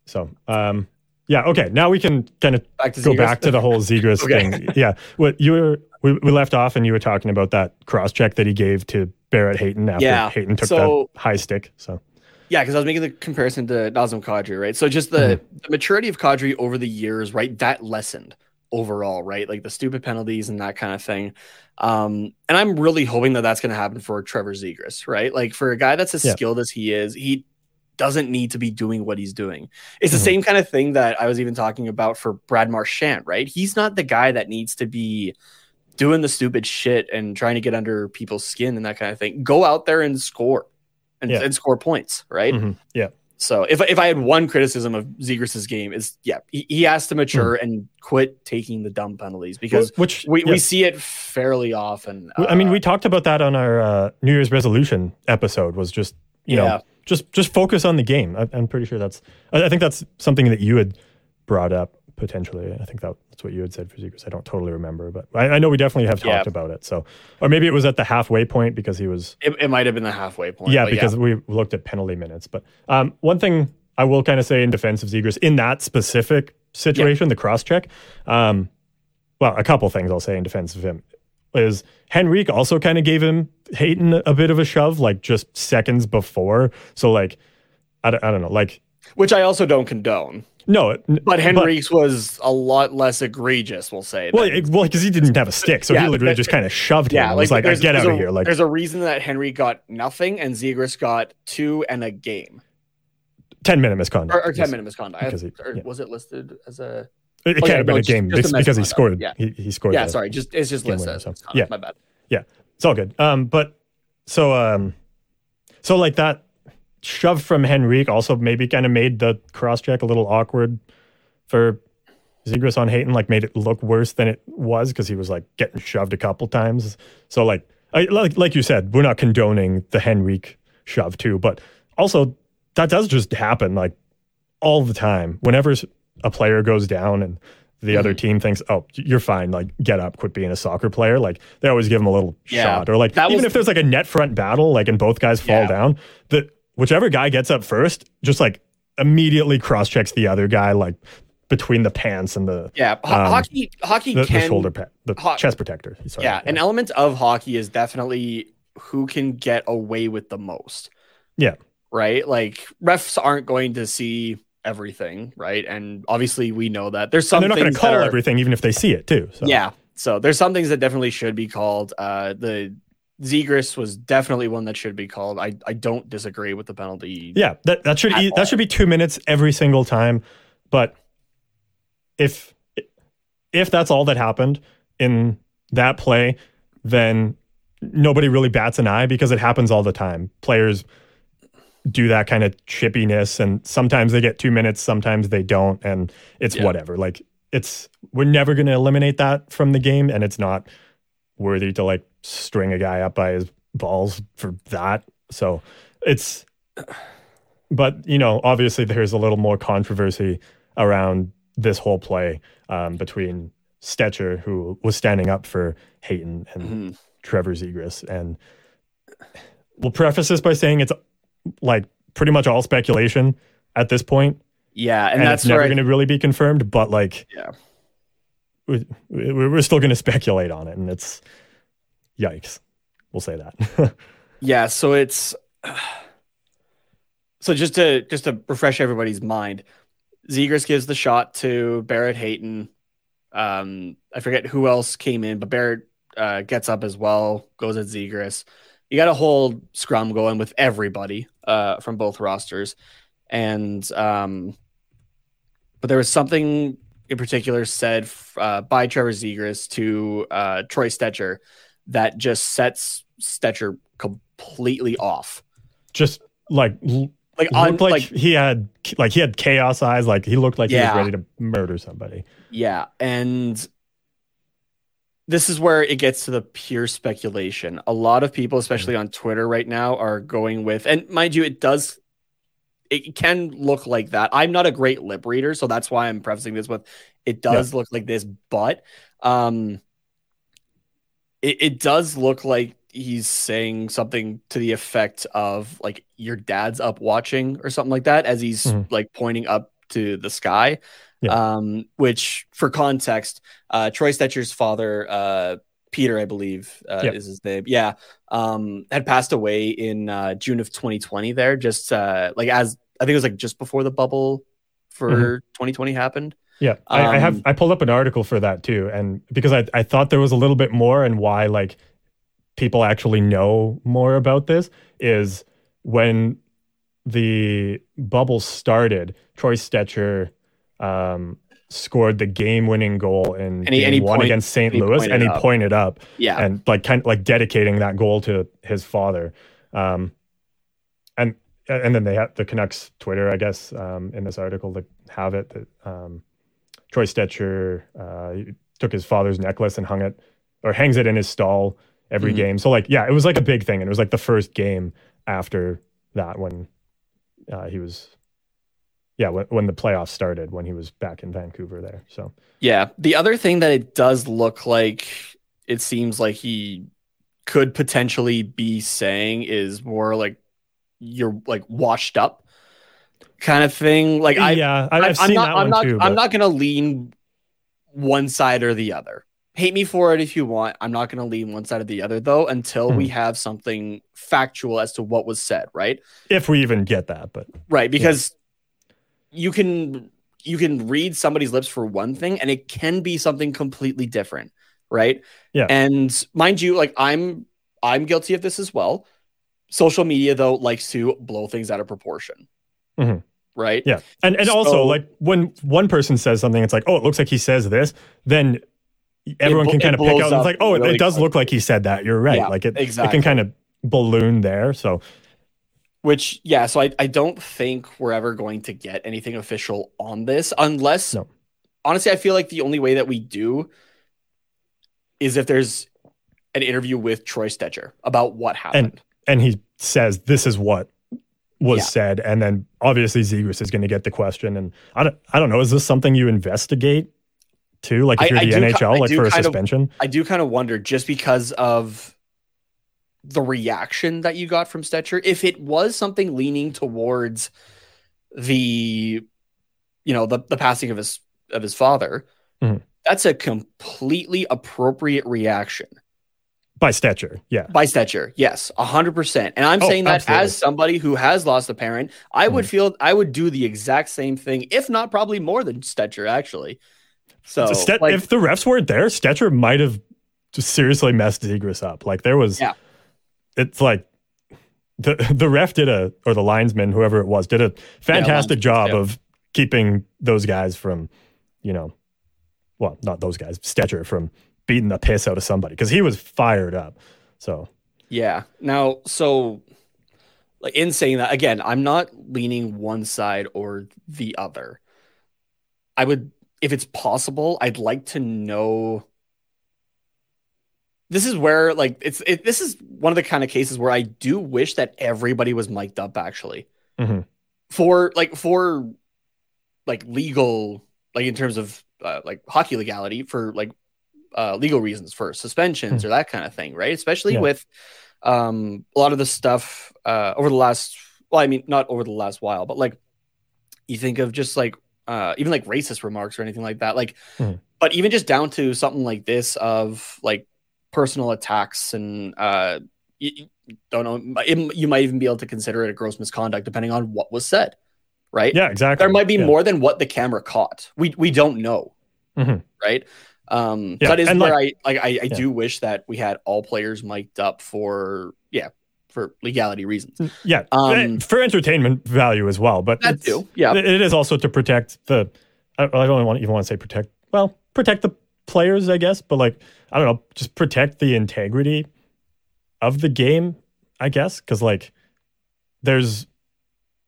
So. um Yeah, okay. Now we can kind of back go Zegras. back to the whole Zegras okay. thing. Yeah. What you were we, we left off and you were talking about that cross check that he gave to Barrett Hayton after yeah. Hayton took so, that high stick. So yeah, because I was making the comparison to Nazem Kadri, right? So just the, mm-hmm. the maturity of Kadri over the years, right? That lessened overall, right? Like the stupid penalties and that kind of thing. Um, and I'm really hoping that that's going to happen for Trevor Zegras, right? Like for a guy that's as yeah. skilled as he is, he doesn't need to be doing what he's doing. It's the mm-hmm. same kind of thing that I was even talking about for Brad Marchand, right? He's not the guy that needs to be doing the stupid shit and trying to get under people's skin and that kind of thing. Go out there and score and, yeah. and score points, right? Mm-hmm. Yeah. So if if I had one criticism of Zegras' game is, yeah, he, he has to mature mm-hmm. and quit taking the dumb penalties because Which, we, yeah. we see it fairly often. Uh, I mean, we talked about that on our uh, New Year's resolution episode was just, you yeah. know, Just just focus on the game. I, I'm pretty sure that's... I, I think that's something that you had brought up, potentially. I think that, that's what you had said for Zegras. I don't totally remember, but I, I know we definitely have talked yeah. about it. So, or maybe it was at the halfway point because he was... It, it might have been the halfway point. Yeah, because yeah. we looked at penalty minutes. But um, one thing I will kind of say in defense of Zegras, in that specific situation, yeah. the cross-check, um, well, a couple things I'll say in defense of him. Is Henrique also kind of gave him Hayton a bit of a shove, like just seconds before. So like, I don't, I don't know, like which I also don't condone. No, but Henrique's but, was a lot less egregious. We'll say. Well, because well, he didn't have a stick, so yeah, he literally just kind of shoved yeah, him. Yeah, like, was like I get out of a, here. Like, there's a reason that Henrique got nothing and Zegras got two and a game. Ten minute misconduct, or, or ten yes. minute misconduct. Because have, he, or yeah. was it listed as a? It oh, can't yeah, have been no, a game just, just because a he scored. Yeah. He, he scored. Yeah, sorry. Just it's just listed. So. Yeah, my bad. Yeah, it's all good. Um, but so um, so like that shove from Henrique also maybe kind of made the cross check a little awkward for Zegras on Hayton. Like made it look worse than it was because he was like getting shoved a couple times. So like I, like like you said, we're not condoning the Henrique shove too, but also that does just happen like all the time whenever a player goes down and the mm-hmm. other team thinks, oh, you're fine. Like, get up, quit being a soccer player. Like, they always give him a little yeah, shot. Or, like, even was, if there's, like, a net front battle, like, and both guys fall yeah. down, the, whichever guy gets up first just, like, immediately cross-checks the other guy, like, between the pants and the... Yeah, ho- um, hockey hockey the, can... The shoulder pad, the ho- chest protector. Sorry, yeah, yeah, an element of hockey is definitely who can get away with the most. Yeah. Right. Like refs aren't going to see everything. Right. And obviously we know that there's some, and they're not going to call are, everything, even if they see it too. So. Yeah. So there's some things that definitely should be called. Uh, the Zegras was definitely one that should be called. I, I don't disagree with the penalty. Yeah. That, that should, that should be two minutes every single time. But if, if that's all that happened in that play, then nobody really bats an eye because it happens all the time. Players do that kind of chippiness, and sometimes they get two minutes, sometimes they don't, and it's yeah. whatever. Like it's, we're never going to eliminate that from the game, and it's not worthy to like string a guy up by his balls for that. So it's, but you know, obviously there's a little more controversy around this whole play um, between Stecher, who was standing up for Hayton, and mm-hmm. Trevor Zegras. And we'll preface this by saying it's like pretty much all speculation at this point. Yeah, and, and that's it's never I... going to really be confirmed, but like yeah. we, we, we're still going to speculate on it, and it's yikes. We'll say that. yeah, so it's so just to just to refresh everybody's mind, Zegras gives the shot to Barrett Hayton. Um, I forget who else came in, but Barrett uh, gets up as well, goes at Zegras. You got a whole scrum going with everybody uh, from both rosters. And, um, but there was something in particular said uh, by Trevor Zegras to uh, Troy Stecher that just sets Stecher completely off. Just like... Like, on, like, like he had like he had chaos eyes. Like he looked like yeah. he was ready to murder somebody. Yeah. And this is where it gets to the pure speculation. A lot of people, especially on Twitter right now, are going with, and mind you, it does, it can look like that. I'm not a great lip reader, so that's why I'm prefacing this with, it does yeah. look like this, but um, it, it does look like he's saying something to the effect of like your dad's up watching or something like that, as he's mm-hmm. like pointing up to the sky. Yeah. Um, which for context, uh, Troy Stecher's father, uh, Peter, I believe uh, yep. is his name. Yeah. Um, had passed away in uh, June of twenty twenty there, just uh, like as I think it was like just before the bubble for mm-hmm. twenty twenty happened. Yeah. I, um, I have, I pulled up an article for that too. And because I, I thought there was a little bit more and why, like, people actually know more about this is when the bubble started, Troy Stecher um, scored the game-winning goal in and he, game and he one point, against Saint Louis, and he up. pointed up, yeah, and like kind of like dedicating that goal to his father. Um, and and then they have the Canucks Twitter, I guess, um, in this article that have it that um, Troy Stecher uh, took his father's necklace and hung it or hangs it in his stall every mm-hmm. game. So like, yeah, it was like a big thing. And it was like the first game after that when uh, he was, yeah, when, when the playoffs started, when he was back in Vancouver there. So, yeah. The other thing that it does look like it seems like he could potentially be saying is more like you're like washed up kind of thing. Like I, yeah, I, I've I, seen I'm not, that I'm one not, too, I'm but... not going to lean one side or the other. Hate me for it if you want. I'm not going to lean one side or the other, though, until mm. we have something factual as to what was said, right? If we even get that, but... Right, because yeah. you can you can read somebody's lips for one thing, and it can be something completely different, right? Yeah. And mind you, like, I'm I'm guilty of this as well. Social media, though, likes to blow things out of proportion. Mm-hmm. Right? Yeah. And, and so, also, like, when one person says something, it's like, oh, it looks like he says this, then... Everyone it, can kind of pick out. It's like, oh, really it, it does look like he said that. You're right. Yeah, like it, exactly. it can kind of balloon there. So, which, yeah. So I, I don't think we're ever going to get anything official on this, unless, no. honestly, I feel like the only way that we do is if there's an interview with Troy Stecher about what happened, and, and he says this is what was yeah. said, and then obviously Zegras is going to get the question. And I don't, I don't know. Is this something you investigate? Too, like if you're I, the I do, N H L, like for a suspension. Of, I do kind of wonder just because of the reaction that you got from Stecher, if it was something leaning towards the, you know, the, the passing of his of his father, mm-hmm. that's a completely appropriate reaction. By Stecher, yeah. By Stecher, yes, one hundred percent. And I'm oh, saying that absolutely. As somebody who has lost a parent, I mm-hmm. would feel I would do the exact same thing, if not probably more than Stecher, actually. So, so Ste- like, if the refs weren't there, Stecher might have just seriously messed Zegras up. Like there was, yeah. It's like the the ref did a or the linesman, whoever it was, did a fantastic yeah, job yeah. of keeping those guys from, you know, well, not those guys, Stecher from. Beating the piss out of somebody because he was fired up. So, yeah. Now, so like in saying that, again, I'm not leaning one side or the other. I would, if it's possible, I'd like to know. This is where, like, it's, it, this is one of the kind of cases where I do wish that everybody was mic'd up actually mm-hmm. for like, for like legal, like in terms of uh, like hockey legality for like, Uh, legal reasons for suspensions hmm. or that kind of thing, right? Especially yeah. with um, a lot of the stuff uh, over the last, well, I mean, not over the last while, but like you think of just like uh, even like racist remarks or anything like that. Like, hmm. but even just down to something like this of like personal attacks and uh, you, you don't know, it, you might even be able to consider it a gross misconduct depending on what was said, right? Yeah, exactly. There might be yeah. more than what the camera caught. We we don't know, mm-hmm. right? Um, yeah, that is where like, I, like, I, I yeah. do wish that we had all players mic'd up for, yeah, for legality reasons. Yeah. Um, for entertainment value as well, but that too. Yeah. It is also to protect the, I don't want, even want to say protect, well, protect the players, I guess, but like, I don't know, just protect the integrity of the game, I guess. Cause like there's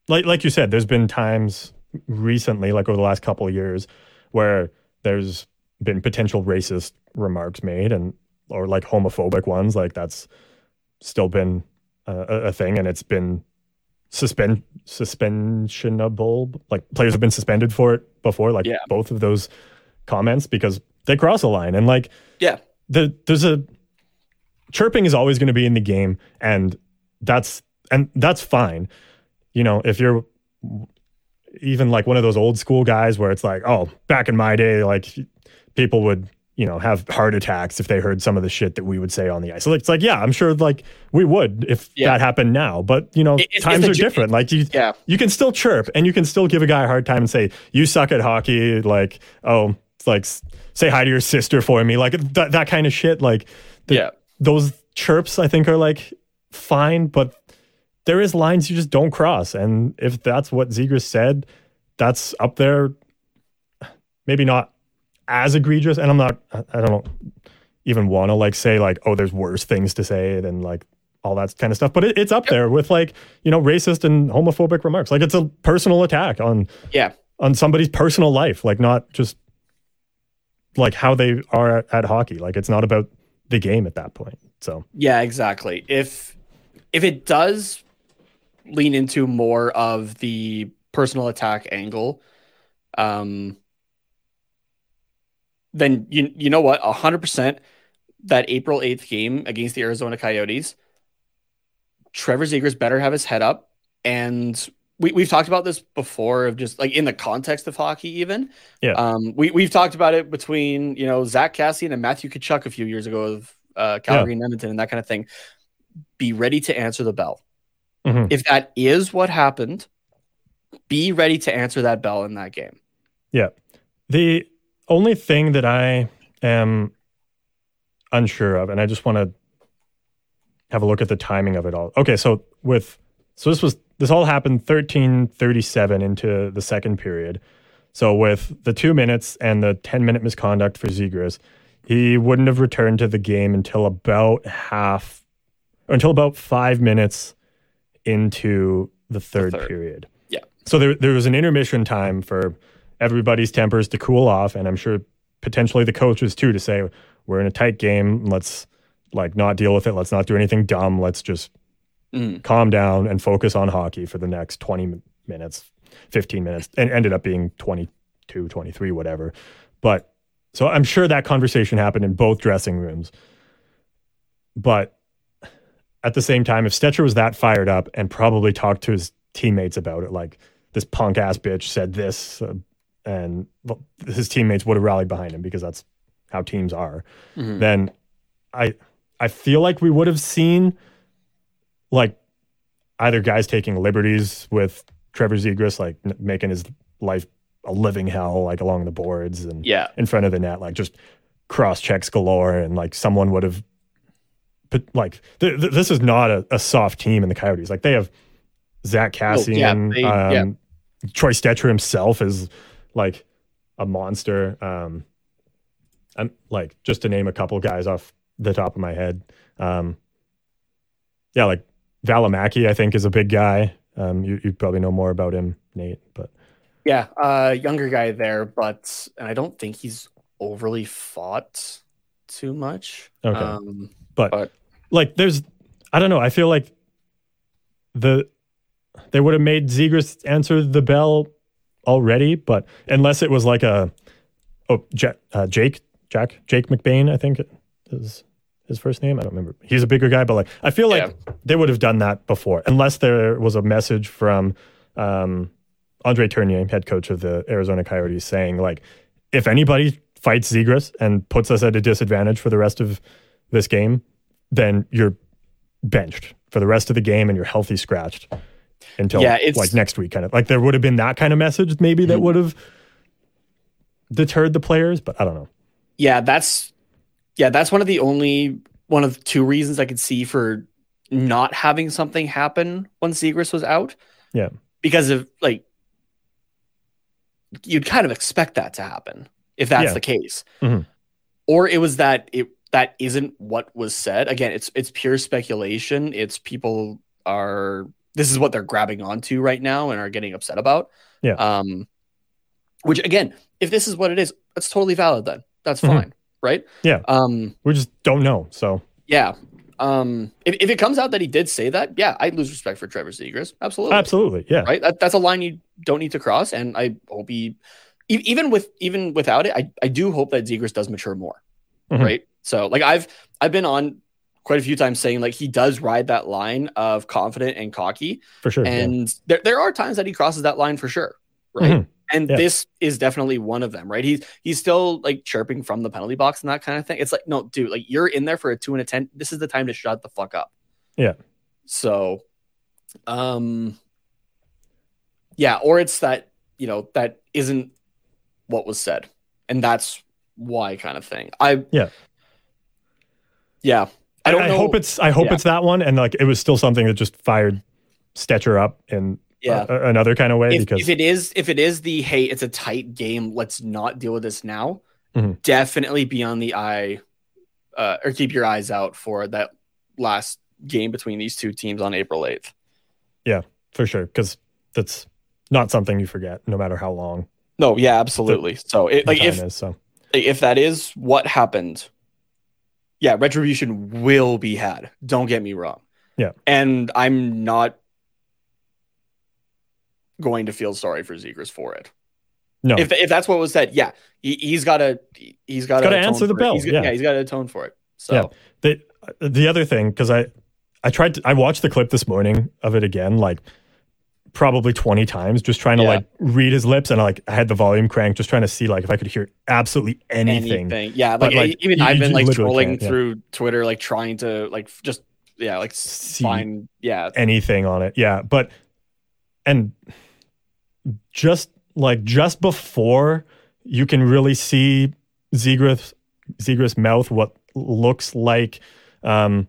like, like you said, there's been times recently, like over the last couple of years where there's been potential racist remarks made and or like homophobic ones, like that's still been a, a thing, and it's been suspend suspensionable, like players have been suspended for it before, like yeah. both of those comments, because they cross a line. And like yeah the, there's a chirping is always going to be in the game, and that's and that's fine. You know, if you're even like one of those old school guys where it's like, oh, back in my day, like people would, you know, have heart attacks if they heard some of the shit that we would say on the ice. So it's like, yeah, I'm sure like we would if yeah. that happened now. But, you know, it, it, times are ju- different. Like you yeah. you can still chirp and you can still give a guy a hard time and say, you suck at hockey. Like, oh, it's like say hi to your sister for me. Like th- that kind of shit. Like the, yeah. those chirps, I think, are like fine. But there is lines you just don't cross. And if that's what Zegras said, that's up there. Maybe not as egregious, and I'm not, I don't even want to like say like, oh, there's worse things to say than like all that kind of stuff, but it, it's up there with like, you know, racist and homophobic remarks. Like it's a personal attack on yeah on somebody's personal life, like not just like how they are at, at hockey. Like it's not about the game at that point. So yeah, exactly. If if it does lean into more of the personal attack angle, um. then you you know what, one hundred percent that April eighth game against the Arizona Coyotes, Trevor Zegras better have his head up. And we, we've talked about this before of just like in the context of hockey even. Yeah. Um, we, we've talked about it between, you know, Zach Cassian and Matthew Tkachuk a few years ago of uh, Calgary yeah. and Edmonton and that kind of thing. Be ready to answer the bell. Mm-hmm. If that is what happened, be ready to answer that bell in that game. Yeah. The... only thing that I am unsure of, and I just want to have a look at the timing of it all. Okay, so with so this was this all happened thirteen thirty-seven into the second period. So with the two minutes and the ten minute misconduct for Zegras, he wouldn't have returned to the game until about half, or until about five minutes into the third, the third. period. Yeah. So there there was an intermission time for everybody's tempers to cool off, and I'm sure potentially the coaches too, to say we're in a tight game, let's like not deal with it, let's not do anything dumb, let's just mm. calm down and focus on hockey for the next twenty minutes, fifteen minutes, and ended up being twenty-two, twenty-three, whatever. But so I'm sure that conversation happened in both dressing rooms, but at the same time, if Stecher was that fired up and probably talked to his teammates about it, like this punk ass bitch said this, uh, and his teammates would have rallied behind him because that's how teams are, mm-hmm. then I I feel like we would have seen like either guys taking liberties with Trevor Zegras, like n- making his life a living hell, like along the boards and yeah. in front of the net, like just cross checks galore, and like someone would have put like th- th- this is not a, a soft team in the Coyotes. Like they have Zach Cassian, oh, yeah, they, um, yeah. Troy Stecher himself is like a monster. Um, I'm like just to name a couple guys off the top of my head. Um, yeah, like Valimaki, I think, is a big guy. Um, you, you probably know more about him, Nate, but yeah, uh, younger guy there, but and I don't think he's overly fought too much. Okay, um, but, but like there's, I don't know. I feel like the they would have made Zegras answer the bell already, but unless it was like a oh Jack uh, Jake Jack Jake McBain, I think is his first name. I don't remember. He's a bigger guy, but like I feel like yeah. they would have done that before, unless there was a message from um, Andre Tournier, head coach of the Arizona Coyotes, saying like if anybody fights Zegras and puts us at a disadvantage for the rest of this game, then you're benched for the rest of the game and you're healthy scratched until yeah, like next week, kind of like there would have been that kind of message maybe that would have deterred the players, but I don't know. Yeah, that's yeah, that's one of the only one of two reasons I could see for not having something happen when Zegras was out. Yeah, because of like you'd kind of expect that to happen if that's yeah. the case, mm-hmm. or it was that it that isn't what was said. Again, it's it's pure speculation. It's people are. This is what they're grabbing onto right now and are getting upset about. Yeah. Um, which again, if this is what it is, that's totally valid. Then that's fine, mm-hmm. right? Yeah. Um, we just don't know. So yeah. Um, if if it comes out that he did say that, yeah, I lose respect for Trevor Zegras. Absolutely. Absolutely. Yeah. Right. That, that's a line you don't need to cross, and I hope he, e- even with even without it, I I do hope that Zegras does mature more. Mm-hmm. Right. So like I've I've been on quite a few times saying like he does ride that line of confident and cocky for sure. And yeah. there, there are times that he crosses that line for sure. Right. Mm-hmm. And yeah. this is definitely one of them, right? He's, he's still like chirping from the penalty box and that kind of thing. It's like, no, dude, like you're in there for a two and a ten. This is the time to shut the fuck up. Yeah. So, um, yeah. Or it's that, you know, that isn't what was said and that's why kind of thing. I, yeah. Yeah. I don't I know. hope it's I hope yeah. it's that one, and like it was still something that just fired Stecher up in yeah. a, another kind of way. If, because if it is if it is the hey, it's a tight game, let's not deal with this now. Mm-hmm. Definitely be on the eye, uh, or keep your eyes out for that last game between these two teams on April eighth. Yeah, for sure, because that's not something you forget, no matter how long. No, yeah, absolutely. The, so it, like if is, so. if that is what happened. Yeah, retribution will be had. Don't get me wrong. Yeah. And I'm not going to feel sorry for Zegras for it. No. If if that's what was said, yeah, he, he's got to he's got to answer the bell. Yeah. yeah, he's got to atone for it. So yeah. the the other thing, because I I tried to, I watched the clip this morning of it again, like probably twenty times, just trying to yeah. like read his lips, and like I had the volume cranked, just trying to see like if I could hear absolutely anything. anything. Yeah, like, but, like even you, I've been like trolling through yeah. Twitter, like trying to like just yeah, like see find yeah anything on it. Yeah, but and just like just before you can really see Zegras Zegras mouth what looks like, um,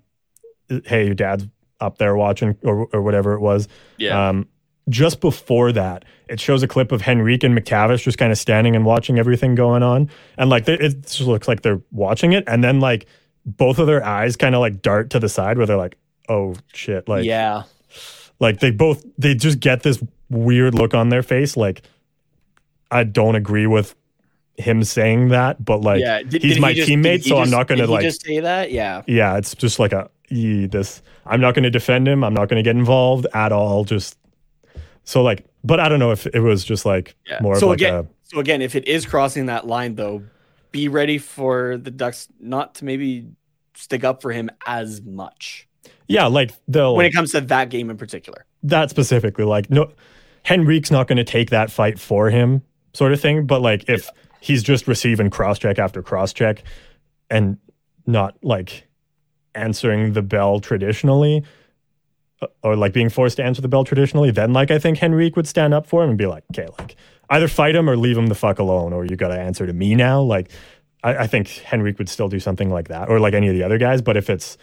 hey, your dad's up there watching or or whatever it was. Yeah. Um, just before that, it shows a clip of Henrique and McTavish just kind of standing and watching everything going on. And, like, they, it just looks like they're watching it. And then, like, both of their eyes kind of, like, dart to the side where they're like, oh, shit. Like, yeah. Like, they both, they just get this weird look on their face. Like, I don't agree with him saying that, but, like, yeah. did, he's did my he just, teammate, so just, I'm not going to, like. Did he just say that? Yeah. Yeah, it's just like a, e, this, I'm not going to defend him. I'm not going to get involved at all. Just. So like, but I don't know if it was just like yeah. more so of like again, a. So again, if it is crossing that line though, be ready for the Ducks not to maybe stick up for him as much. Yeah, like the when it comes to that game in particular. That specifically, like no, Henrique's not going to take that fight for him, sort of thing. But like if yeah. he's just receiving cross check after cross check, and not like answering the bell traditionally, or like being forced to answer the bell traditionally, then like I think Henrique would stand up for him and be like, okay, like either fight him or leave him the fuck alone, or you got to answer to me now. Like I, I think Henrique would still do something like that, or like any of the other guys. But if it's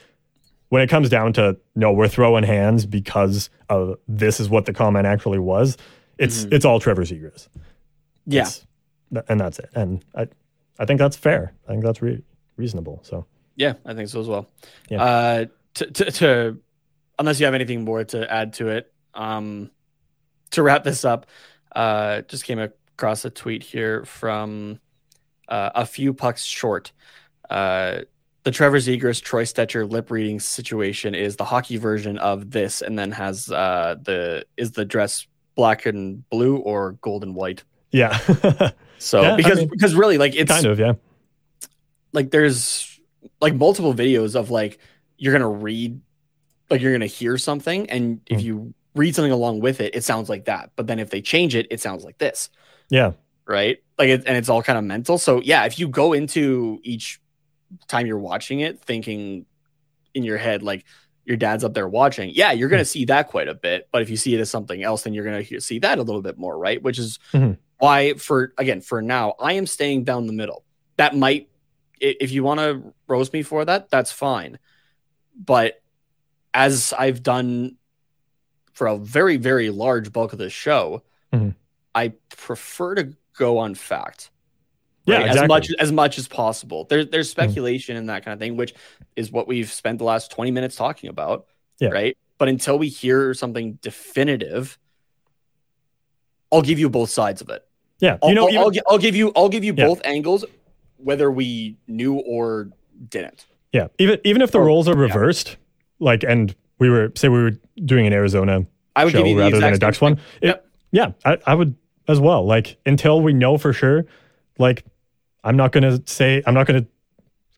when it comes down to no, we're throwing hands because of this is what the comment actually was, it's mm-hmm. it's all Trevor Zegras. Yeah, th- and that's it. And I I think that's fair. I think that's re- reasonable. So yeah, I think so as well. Yeah. Uh, to to. to Unless you have anything more to add to it, um, to wrap this up, uh, just came across a tweet here from uh, A Few Pucks Short. Uh, the Trevor Zegras, Troy Stecher lip reading situation is the hockey version of this, and then has uh, the is the dress black and blue or gold and white? Yeah. so yeah, because I mean, because really like it's kind of yeah, like there's like multiple videos of like you're gonna read. Like you're going to hear something, and if you read something along with it, it sounds like that. But then if they change it, it sounds like this. Yeah. Right? Like, it, and it's all kind of mental. So yeah, if you go into each time you're watching it thinking in your head, like your dad's up there watching, yeah, you're going to mm-hmm. see that quite a bit. But if you see it as something else, then you're going to see that a little bit more, right? Which is mm-hmm. why for, again, for now, I am staying down the middle. That might, if you want to roast me for that, that's fine. But as I've done for a very, very large bulk of this show, mm-hmm. I prefer to go on fact, right? Yeah, exactly. as much as much as possible. There, there's speculation mm-hmm. and that kind of thing, which is what we've spent the last twenty minutes talking about, yeah. right? But until we hear something definitive, I'll give you both sides of it. Yeah, I'll, you know, I'll, even, I'll, I'll give you, I'll give you yeah. both angles, whether we knew or didn't. Yeah, even even if the or, roles are reversed. Yeah. Like, and we were, say we were doing an Arizona I would show give you rather than a Ducks one. It, yep. Yeah, I, I would as well. Like, until we know for sure, like, I'm not going to say, I'm not going to,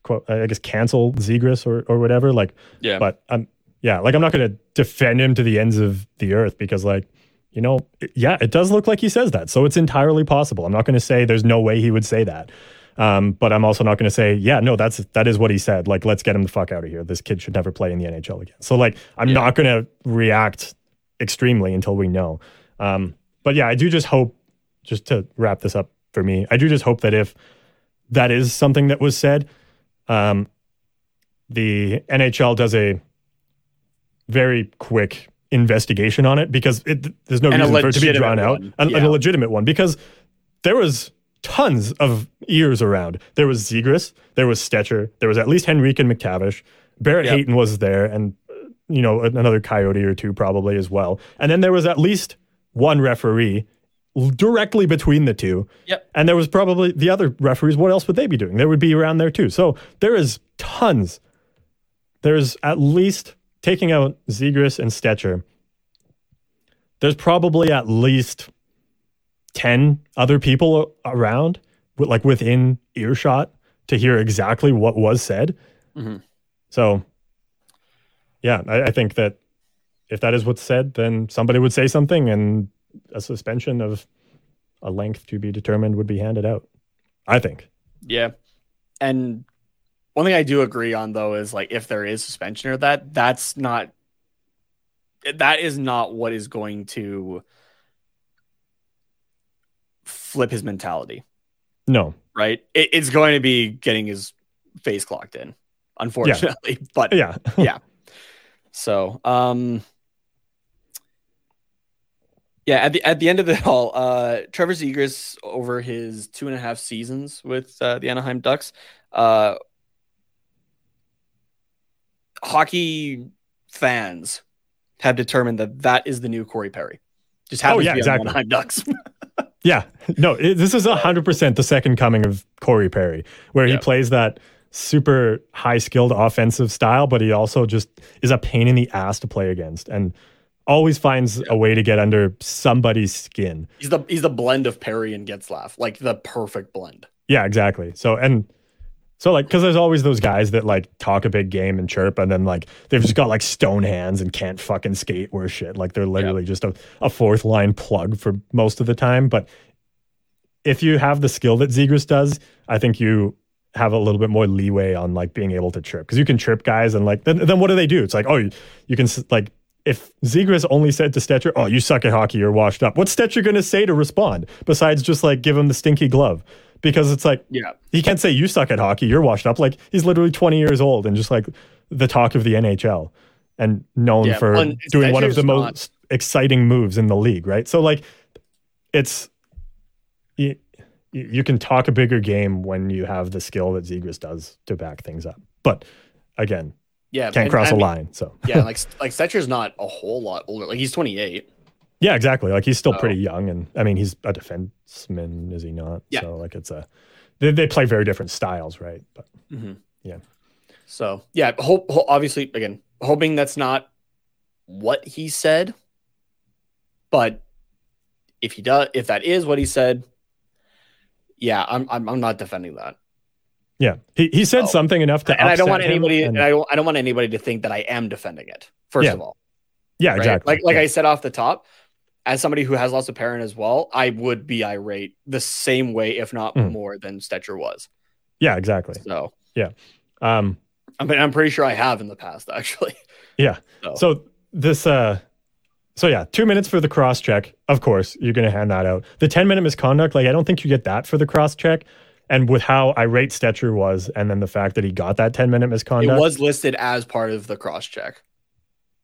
quote, I guess, cancel Zegras or, or whatever. Like, yeah. But, I'm, yeah, like, I'm not going to defend him to the ends of the earth because, like, you know, it, yeah, it does look like he says that. So it's entirely possible. I'm not going to say there's no way he would say that. Um, but I'm also not going to say, yeah, no, that's that is what he said. Like, let's get him the fuck out of here. This kid should never play in the N H L again. So, like, I'm yeah. not going to react extremely until we know. Um, but yeah, I do just hope, just to wrap this up for me, I do just hope that if that is something that was said, um, the N H L does a very quick investigation on it, because it, there's no and reason for it to be drawn out. An, yeah. an, a legitimate one, because there was tons of ears around. There was Zegras, there was Stecher, there was at least Henrique and McTavish. Barrett yep. Hayton was there, and you know, another Coyote or two probably as well. And then there was at least one referee directly between the two. Yep. And there was probably the other referees. What else would they be doing? They would be around there too. So there is tons. There's at least, taking out Zegras and Stecher, there's probably at least ten other people around, like within earshot, to hear exactly what was said. Mm-hmm. So, yeah, I, I think that if that is what's said, then somebody would say something, and a suspension of a length to be determined would be handed out, I think. Yeah. And one thing I do agree on, though, is like if there is suspension or that, that's not, that is not what is going to flip his mentality. No. Right? It, it's going to be getting his face clocked in, unfortunately. Yeah. But yeah. yeah. So, um, yeah, at the at the end of it all, uh, Trevor Zegras, over his two and a half seasons with uh, the Anaheim Ducks, uh, hockey fans have determined that that is the new Corey Perry. Just happens oh, yeah, to be exactly. on the Anaheim Ducks. Yeah, no, it, this is one hundred percent the second coming of Corey Perry, where yep. he plays that super high-skilled offensive style, but he also just is a pain in the ass to play against and always finds yep. a way to get under somebody's skin. He's the he's the blend of Perry and Getzlaf, like the perfect blend. Yeah, exactly. So, and so, like, because there's always those guys that, like, talk a big game and chirp, and then, like, they've just got, like, stone hands and can't fucking skate or shit. Like, they're literally yep. just a, a fourth-line plug for most of the time. But if you have the skill that Zegras does, I think you have a little bit more leeway on like being able to trip, because you can trip guys and like then, then what do they do? It's like, oh, you, you can like, if Zegras only said to Stecher, oh, you suck at hockey, you're washed up, what's Stecher going to say to respond besides just like give him the stinky glove? Because it's like, yeah, he can't say you suck at hockey, you're washed up. Like, he's literally twenty years old and just like the talk of the N H L and known yeah, for one, doing Stetcher's one of the not. most exciting moves in the league, right? So like it's, you, you can talk a bigger game when you have the skill that Zegras does to back things up. But again, yeah, can't cross I mean, a line. So yeah, like like Stetcher's not a whole lot older. Like, he's twenty-eight. Yeah, exactly. Like, he's still oh. pretty young, and I mean, he's a defenseman, is he not? Yeah. So like, it's a they, they play very different styles, right? But mm-hmm. yeah. So yeah, hope, hope obviously again hoping that's not what he said, but if he does, if that is what he said, yeah, I'm I'm I'm not defending that. Yeah, he he said oh. something enough to. And I don't want anybody. And, and I don't I don't want anybody to think that I am defending it. First yeah. of all. Yeah, right? exactly. Like like yeah. I said off the top, as somebody who has lost a parent as well, I would be irate the same way, if not mm. more, than Stecher was. Yeah, exactly. So yeah, um, I mean, I'm pretty sure I have in the past, actually. Yeah. So, so this. Uh, So yeah, two minutes for the cross-check. Of course, you're going to hand that out. The ten-minute misconduct, like, I don't think you get that for the cross-check. And with how irate Stecher was, and then the fact that he got that ten-minute misconduct. It was listed as part of the cross-check.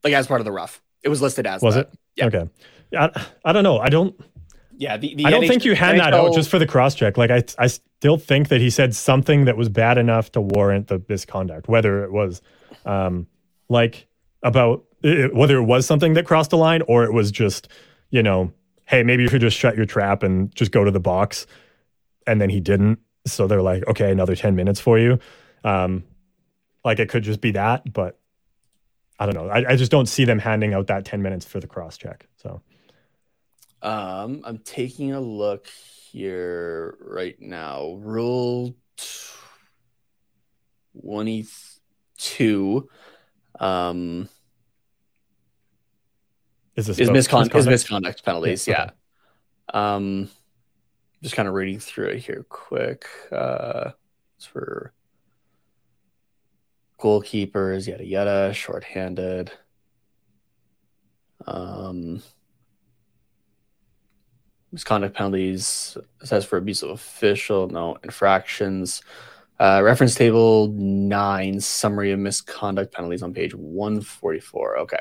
Like, as part of the rough. It was listed as was that. Was it? Yeah. Okay. I, I don't know. I don't... Yeah, the, the I don't N H- think you hand N H L... that out just for the cross-check. Like, I, I still think that he said something that was bad enough to warrant the misconduct, whether it was, um, like, about... It, whether it was something that crossed the line or it was just, you know, hey, maybe you should just shut your trap and just go to the box. And then he didn't. So they're like, okay, another ten minutes for you. Um, like, it could just be that, but I don't know. I, I just don't see them handing out that ten minutes for the cross check. So um, I'm taking a look here right now. Rule twenty-two. Um, Is, is, miscon- misconduct? is misconduct penalties, yeah. yeah. Um, just kind of reading through it here quick. Uh, it's for goalkeepers, yada, yada, shorthanded. Um, misconduct penalties, it says for abuse of official, no infractions. Uh, reference table nine, summary of misconduct penalties on page one forty-four. Okay.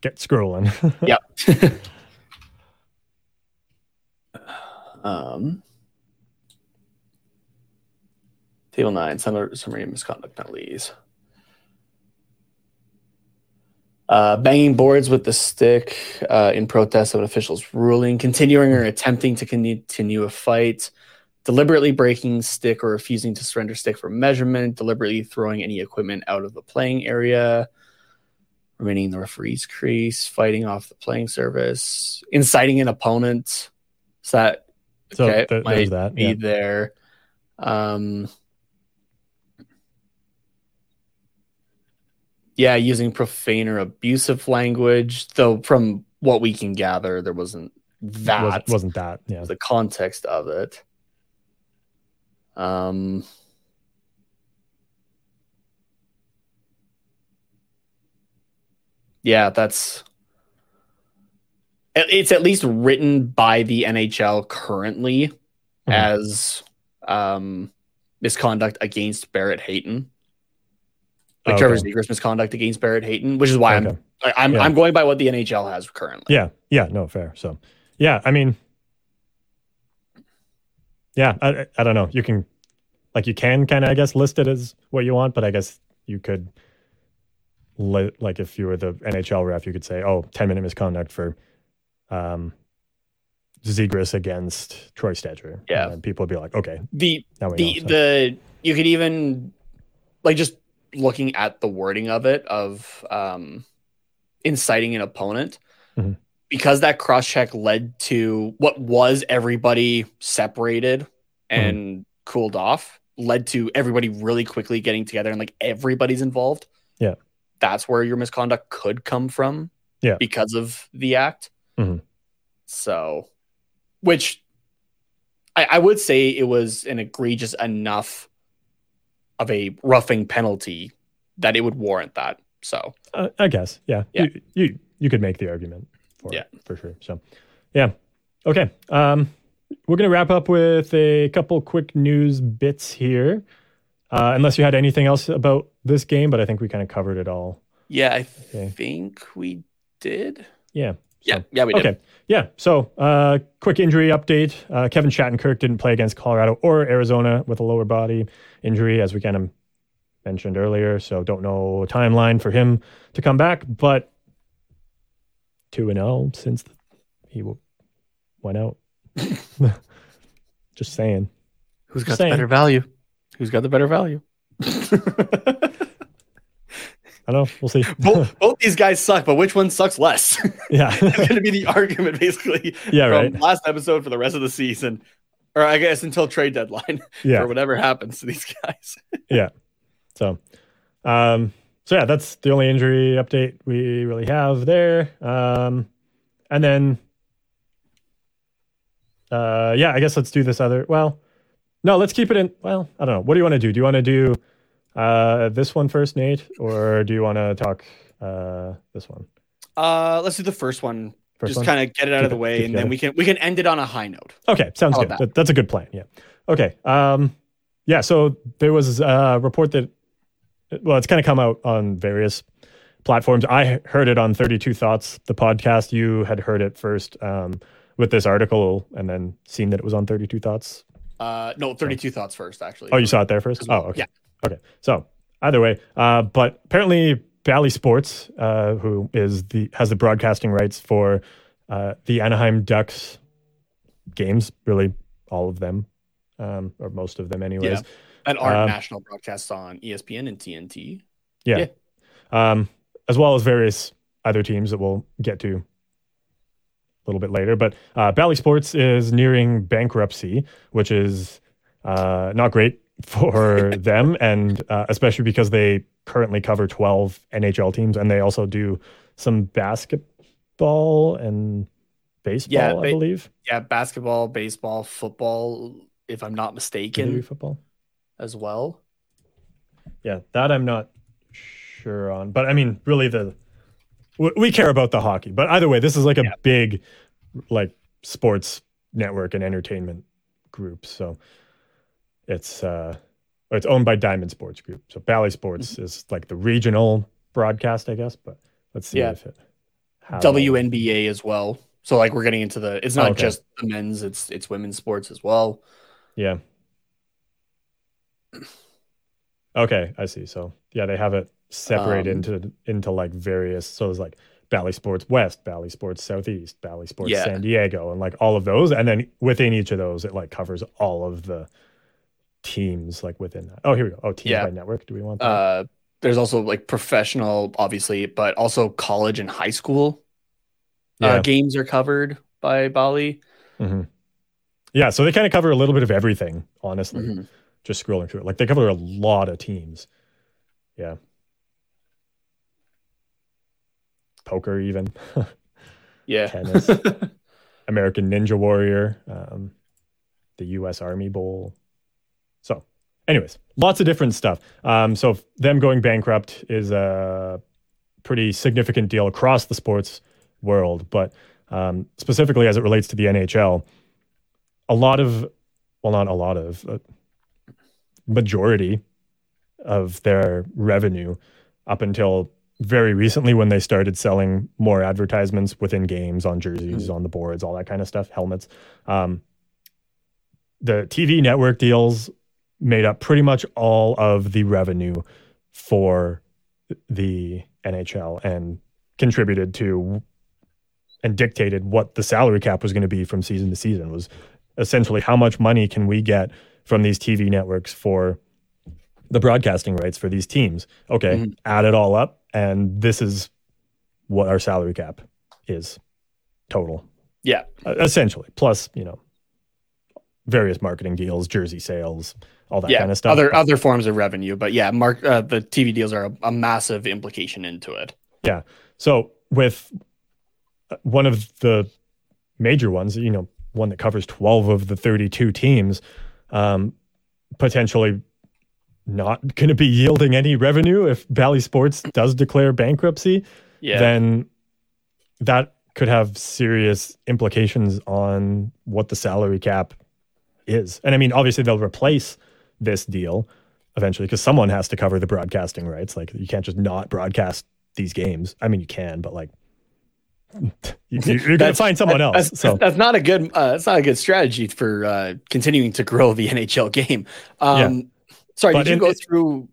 Get scrolling. Yep. um, table nine, summary of misconduct penalties. Uh, banging boards with the stick uh, in protest of an official's ruling, continuing or attempting to continue a fight, deliberately breaking stick or refusing to surrender stick for measurement, deliberately throwing any equipment out of the playing area, remaining in the referee's crease, fighting off the playing surface, inciting an opponent. So that okay, so th- might that. be yeah. there. Um, yeah, using profane or abusive language. Though from what we can gather, there wasn't that. Wasn't, wasn't that. Yeah. The context of it. Um... Yeah, that's it's at least written by the N H L currently mm-hmm. as um, misconduct against Barrett Hayton. Like okay. Trevor Zegras' misconduct against Barrett Hayton, which is why okay. I'm I'm yeah. I'm going by what the N H L has currently. Yeah, yeah, no, fair. So, yeah, I mean, yeah, I I don't know. You can like you can kind of I guess list it as what you want, but I guess you could. Like if you were the N H L ref, you could say, oh, ten-minute misconduct for um, Zegras against Troy Stecher. Yeah. And people would be like, okay. The now we the, know, so. the You could even, like just looking at the wording of it, of um, inciting an opponent, mm-hmm. because that cross-check led to what was everybody separated and mm-hmm. cooled off, led to everybody really quickly getting together and like everybody's involved. Yeah. That's where your misconduct could come from yeah. because of the act. Mm-hmm. So, which I, I would say it was an egregious enough of a roughing penalty that it would warrant that. So uh, I guess, yeah, yeah. You, you you could make the argument for yeah. it, for sure. So yeah, okay. Um, we're gonna wrap up with a couple quick news bits here, uh, unless you had anything else about this game. But I think we kind of covered it all. Yeah, I okay. think we did. Yeah. Yeah, yeah, we did. Okay, yeah. So, uh, quick injury update. Uh, Kevin Shattenkirk didn't play against Colorado or Arizona with a lower body injury, as we kind of mentioned earlier. So, don't know timeline for him to come back, but two and oh since the, he w- went out. Just saying. Who's got Just the saying. better value? Who's got the better value? I don't know. We'll see. both, both these guys suck, but which one sucks less? Yeah. It's going to be the argument, basically, yeah, from right. last episode for the rest of the season, or I guess until trade deadline, yeah. or whatever happens to these guys. yeah. So, um, so yeah, that's the only injury update we really have there. Um, and then, uh, yeah, I guess let's do this other, well, no, let's keep it in, well, I don't know. What do you want to do? Do you want to do Uh, this one first, Nate, or do you want to talk uh, this one? Uh, let's do the first one. First Just kind of get it out keep of the it, way, and then it. we can we can end it on a high note. Okay, sounds How good. That? That, that's a good plan. Yeah. Okay. Um, yeah. So there was a report that, well, it's kind of come out on various platforms. I heard it on thirty-two Thoughts, the podcast. You had heard it first um, with this article, and then seen that it was on thirty-two Thoughts. Uh, no, thirty-two so. Thoughts first, actually. Oh, you saw it there first? Well. Oh, okay. Yeah. Okay, so either way, uh, but apparently Bally Sports, uh, who is the has the broadcasting rights for uh, the Anaheim Ducks games, really all of them, um, or most of them, anyways. Yeah. And our um, national broadcasts on E S P N and T N T. Yeah, yeah. Um, as well as various other teams that we'll get to a little bit later. But uh, Bally Sports is nearing bankruptcy, which is uh, not great for them, and uh, especially because they currently cover twelve N H L teams, and they also do some basketball and baseball, yeah, ba- I believe. Yeah, basketball, baseball, football, if I'm not mistaken. Football as well. Yeah, that I'm not sure on. But I mean, really, the w- we care about the hockey. But either way, this is like a yeah. big like sports network and entertainment group, so... It's uh, it's owned by Diamond Sports Group. So Bally Sports mm-hmm. is like the regional broadcast, I guess. But let's see yeah. if it how W N B A it. as well. So like we're getting into the. It's not oh, okay. just the men's. It's it's women's sports as well. Yeah. Okay, I see. So yeah, they have it separated um, into into like various. So there's like Bally Sports West, Bally Sports Southeast, Bally Sports yeah. San Diego, and like all of those. And then within each of those, it like covers all of the teams like within that. Oh, here we go. Oh, team yeah. by network. Do we want that? Uh, there's also like professional, obviously, but also college and high school yeah. uh, games are covered by Bally. Mm-hmm. Yeah, so they kind of cover a little bit of everything, honestly. Mm-hmm. Just scrolling through it. Like they cover a lot of teams. Yeah. Poker even. yeah. Tennis. American Ninja Warrior. Um, the U S Army Bowl. So anyways, lots of different stuff. Um, so them going bankrupt is a pretty significant deal across the sports world. But um, specifically as it relates to the N H L, a lot of, well, not a lot of, uh, majority of their revenue up until very recently when they started selling more advertisements within games, on jerseys, mm-hmm. on the boards, all that kind of stuff, helmets. Um, the T V network deals made up pretty much all of the revenue for the N H L and contributed to and dictated what the salary cap was going to be from season to season. Was essentially how much money can we get from these T V networks for the broadcasting rights for these teams. Okay, mm-hmm. add it all up, and this is what our salary cap is total. Yeah. Essentially. Plus, you know, various marketing deals, jersey sales, all that yeah, kind of stuff. Other other forms of revenue, but yeah, mark uh, the T V deals are a, a massive implication into it. Yeah. So with one of the major ones, you know, one that covers twelve of the thirty-two teams, um, potentially not going to be yielding any revenue if Bally Sports does declare bankruptcy, yeah. then that could have serious implications on what the salary cap is. And I mean, obviously they'll replace this deal eventually because someone has to cover the broadcasting rights. Like, you can't just not broadcast these games. I mean, you can, but like, you, you're gonna find someone else. That's, so that's not a good. Uh, that's not a good strategy for uh, continuing to grow the N H L game. Um, yeah. Sorry, but did you it, go through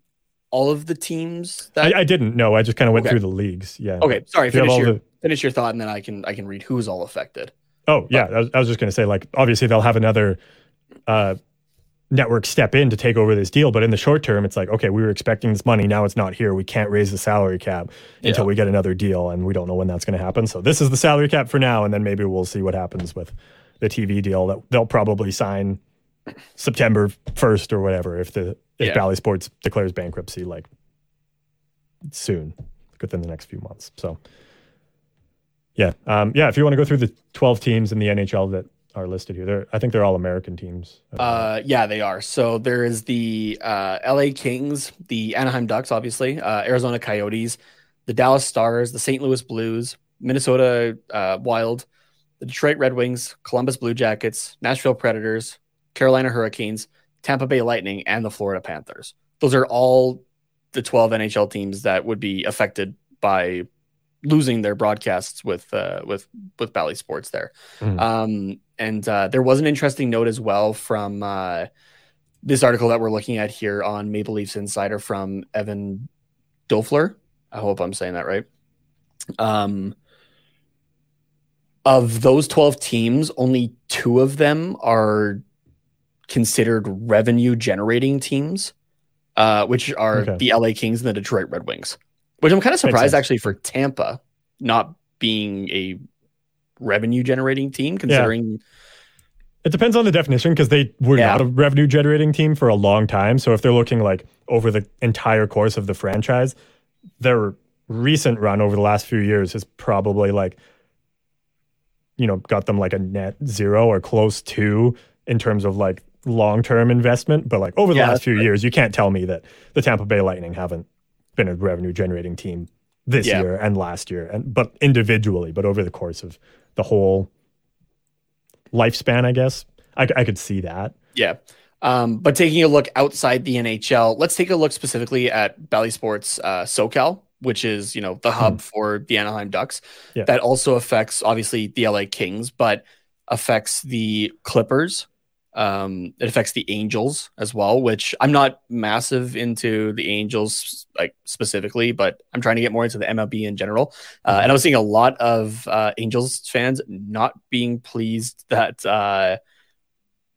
all of the teams? That... I, I didn't. No, I just kind of went okay. through the leagues. Yeah. Okay. Sorry. Do finish you your the... finish your thought, and then I can I can read who's all affected. Oh but, yeah, I was, I was just going to say, like, obviously they'll have another uh, network step in to take over this deal, but in the short term, it's like, okay, we were expecting this money, now it's not here. We can't raise the salary cap yeah. until we get another deal, and we don't know when that's going to happen. So this is the salary cap for now, and then maybe we'll see what happens with the T V deal that they'll probably sign September first or whatever, if the if yeah. Bally Sports declares bankruptcy, like, soon, within the next few months. So, yeah. Um, yeah, if you want to go through the twelve teams in the N H L that are listed here, they're, I think they're all American teams. Uh, yeah, they are. So there is the uh, L A Kings, the Anaheim Ducks, obviously, uh, Arizona Coyotes, the Dallas Stars, the Saint Louis Blues, Minnesota uh, Wild, the Detroit Red Wings, Columbus Blue Jackets, Nashville Predators, Carolina Hurricanes, Tampa Bay Lightning, and the Florida Panthers. Those are all the twelve N H L teams that would be affected by losing their broadcasts with uh, with with Bally Sports there. Mm. Um, and uh, there was an interesting note as well from uh, this article that we're looking at here on Maple Leafs Insider from Evan Dolfler. I hope I'm saying that right. Um, of those twelve teams, only two of them are considered revenue generating teams, uh, which are okay. the L A Kings and the Detroit Red Wings, which I'm kind of surprised actually for Tampa not being a revenue generating team, considering yeah. it depends on the definition, because they were yeah. not a revenue generating team for a long time. So if they're looking like over the entire course of the franchise, their recent run over the last few years has probably, like, you know, got them like a net zero or close to in terms of like long-term investment, but like over the yeah, last few right. years, you can't tell me that the Tampa Bay Lightning haven't been a revenue-generating team this yeah. year and last year, and but individually, but over the course of the whole lifespan, I guess, I, I could see that. Yeah, um, but taking a look outside the N H L, let's take a look specifically at Bally Sports uh, SoCal, which is, you know, the hub hmm. for the Anaheim Ducks. Yeah. That also affects, obviously, the L A Kings, but affects the Clippers. Um, it affects the Angels as well, which I'm not massive into the Angels, like, specifically, but I'm trying to get more into the M L B in general. Uh, and I was seeing a lot of uh, Angels fans not being pleased that uh,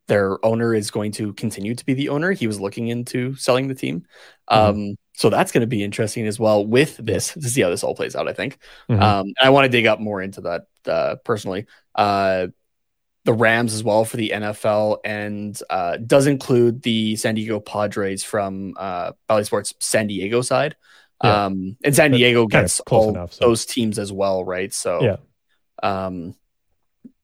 their owner is going to continue to be the owner. He was looking into selling the team. Um, mm-hmm. So that's going to be interesting as well with this, to see how this all plays out, I think. Mm-hmm. Um, and I want to dig up more into that uh, personally. Uh, The Rams as well for the N F L, and uh, does include the San Diego Padres from uh, Bally Sports San Diego side. Yeah. Um, and San Diego gets all enough, so. those teams as well, right? So, yeah. Um,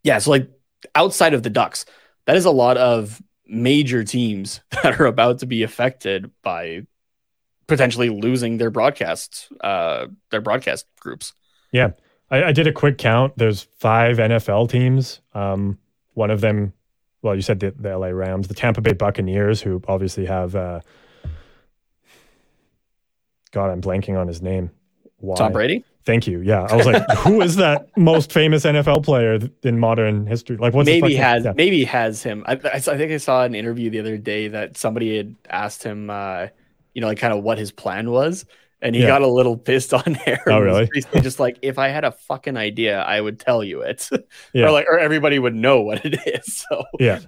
yeah, so like outside of the Ducks, that is a lot of major teams that are about to be affected by potentially losing their broadcasts, uh, their broadcast groups. Yeah. I, I did a quick count. There's five N F L teams. Um, One of them, well, you said the, the L A Rams, the Tampa Bay Buccaneers, who obviously have, uh, God, I'm blanking on his name. Why? Tom Brady? Thank you. Yeah. I was like, who is that most famous N F L player in modern history? Like, what's maybe has yeah. maybe has him. I, I, I think I saw an interview the other day that somebody had asked him, uh, you know, like kind of what his plan was. And he yeah. got a little pissed on there. Oh, really? Basically just like, if I had a fucking idea, I would tell you it. Yeah. Or like, or everybody would know what it is. So yeah.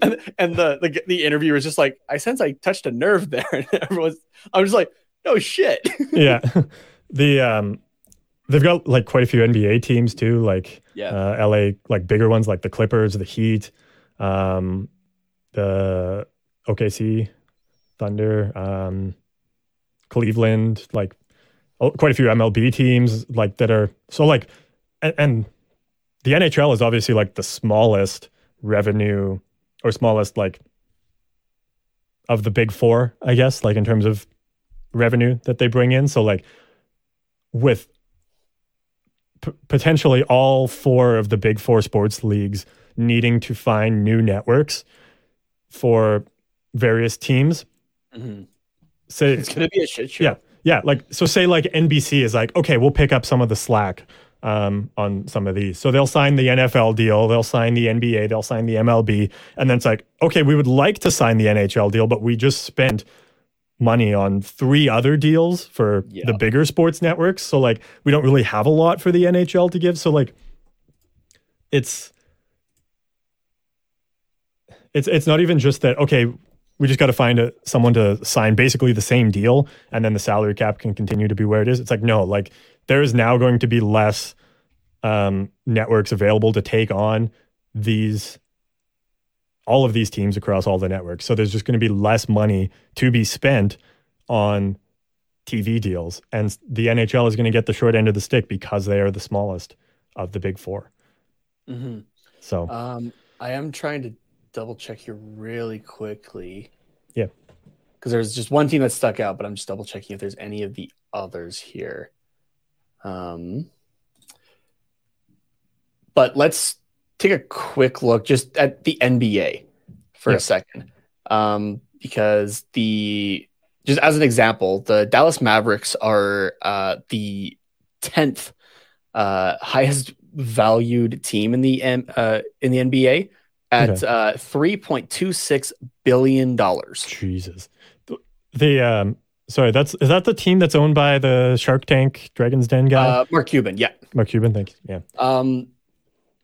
and and the, the the interviewer was just like, I sense I touched a nerve there. And everyone's, I was just like, no shit. yeah. The um, they've got like quite a few N B A teams too, like yeah. uh, L A, like bigger ones like the Clippers, the Heat, um, the O K C Thunder. Um, Cleveland, like quite a few M L B teams, like that are so like, and, and the N H L is obviously like the smallest revenue or smallest like of the big four, I guess, like in terms of revenue that they bring in. So like with p- potentially all four of the big four sports leagues needing to find new networks for various teams. Mm-hmm. Say, it's going to be a shit show. Yeah. Yeah. Like, so say like N B C is like, okay, we'll pick up some of the slack um, on some of these. So they'll sign the N F L deal. They'll sign the N B A. They'll sign the M L B. And then it's like, okay, we would like to sign the N H L deal, but we just spent money on three other deals for yeah. the bigger sports networks. So like, we don't really have a lot for the N H L to give. So like, it's, it's, it's not even just that, okay, we just got to find a, someone to sign basically the same deal, and then the salary cap can continue to be where it is. It's like, no, like there is now going to be less um, networks available to take on these, all of these teams across all the networks. So there's just going to be less money to be spent on T V deals. And the N H L is going to get the short end of the stick because they are the smallest of the big four. Mm-hmm. So um, I am trying to double check here really quickly. Yeah. Because there's just one team that stuck out, but I'm just double checking if there's any of the others here. Um, but let's take a quick look just at the N B A for yeah. a second. Um, because the, just as an example, the Dallas Mavericks are uh, the tenth uh, highest valued team in the M- uh, in the N B A. At okay. uh, three point two six billion dollars. Jesus. The, the um, sorry, that's is that the team that's owned by the Shark Tank, Dragon's Den guy? Uh, Mark Cuban, yeah. Mark Cuban, thanks. Yeah. Um,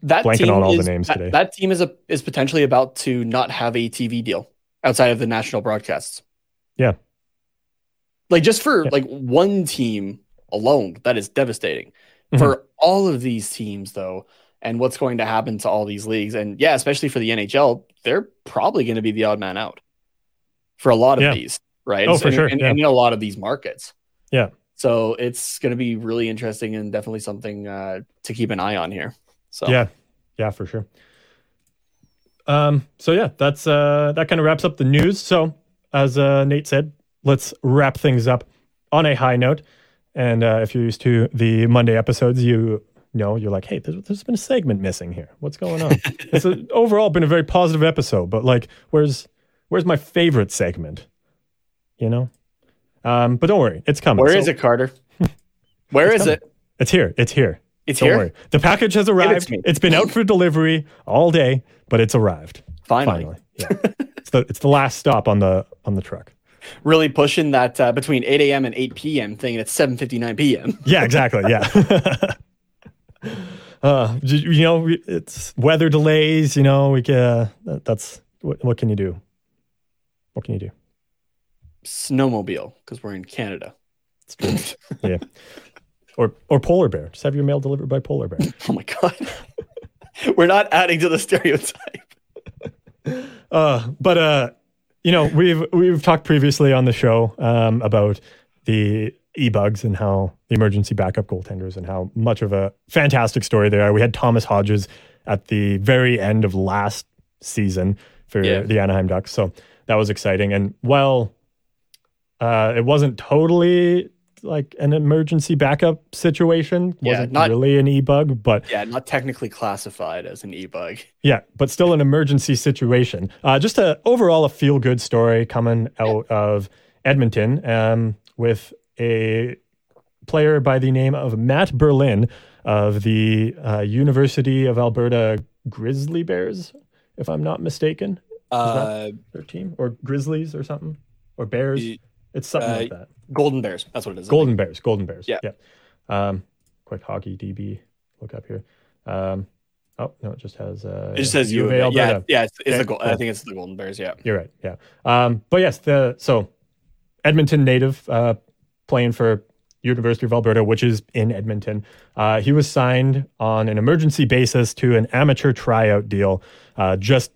that Blanking team on all is, the names that, today. That team is a, is potentially about to not have a T V deal outside of the national broadcasts. Yeah. Like just for yeah. like one team alone, that is devastating. Mm-hmm. For all of these teams, though. And what's going to happen to all these leagues. And yeah, especially for the N H L, they're probably going to be the odd man out for a lot of yeah. these, right? Oh, so for in, sure. And yeah. in a lot of these markets. Yeah. So it's going to be really interesting and definitely something uh, to keep an eye on here. So yeah, yeah, for sure. Um. So yeah, that's uh, that kind of wraps up the news. So as uh, Nate said, let's wrap things up on a high note. And uh, if you're used to the Monday episodes, you... No, you're like, hey, there's, there's been a segment missing here. What's going on? It's a, overall been a very positive episode, but like, where's where's my favorite segment? You know? Um, but don't worry, it's coming. Where so, is it, Carter? Where is coming. It? It's here. It's here. It's don't here? Worry. The package has arrived. It's, it's been out for delivery all day, but it's arrived. Finally. Finally. Yeah. it's, the, it's the last stop on the on the truck. Really pushing that uh, between eight a.m. and eight p.m. thing, and it's seven fifty-nine p.m. Yeah, exactly. Yeah. Uh, you know, it's weather delays, you know, we can, uh, that's, what, what can you do? What can you do? Snowmobile, because we're in Canada. It's true. yeah. Or, or polar bear. Just have your mail delivered by polar bear. Oh my God. We're not adding to the stereotype. uh, but, uh, you know, we've, we've talked previously on the show, um, about the e-bugs and how the emergency backup goaltenders and how much of a fantastic story they are. We had Thomas Hodges at the very end of last season for yeah. the Anaheim Ducks. So that was exciting. And while uh, it wasn't totally like an emergency backup situation, yeah, wasn't not, really an e-bug, but... Yeah, not technically classified as an e-bug. Yeah, but still an emergency situation. Uh, just a, overall a feel-good story coming out yeah. of Edmonton um, with... a player by the name of Matt Berlin of the uh, University of Alberta Grizzly Bears, if I'm not mistaken. Is uh, that their team? Or Grizzlies or something? Or Bears? Uh, it's something like that. Golden Bears. That's what it is. Golden Bears. Golden Bears. Yeah. yeah. Um, quick hockey D B look up here. Um, oh, no, it just has... Uh, it just says U of A. Alberta. Yeah, yeah it's, it's okay. the Go- I think it's the Golden Bears, yeah. You're right, yeah. Um, but yes, the so Edmonton native... Uh, playing for University of Alberta, which is in Edmonton. Uh, he was signed on an emergency basis to an amateur tryout deal uh, just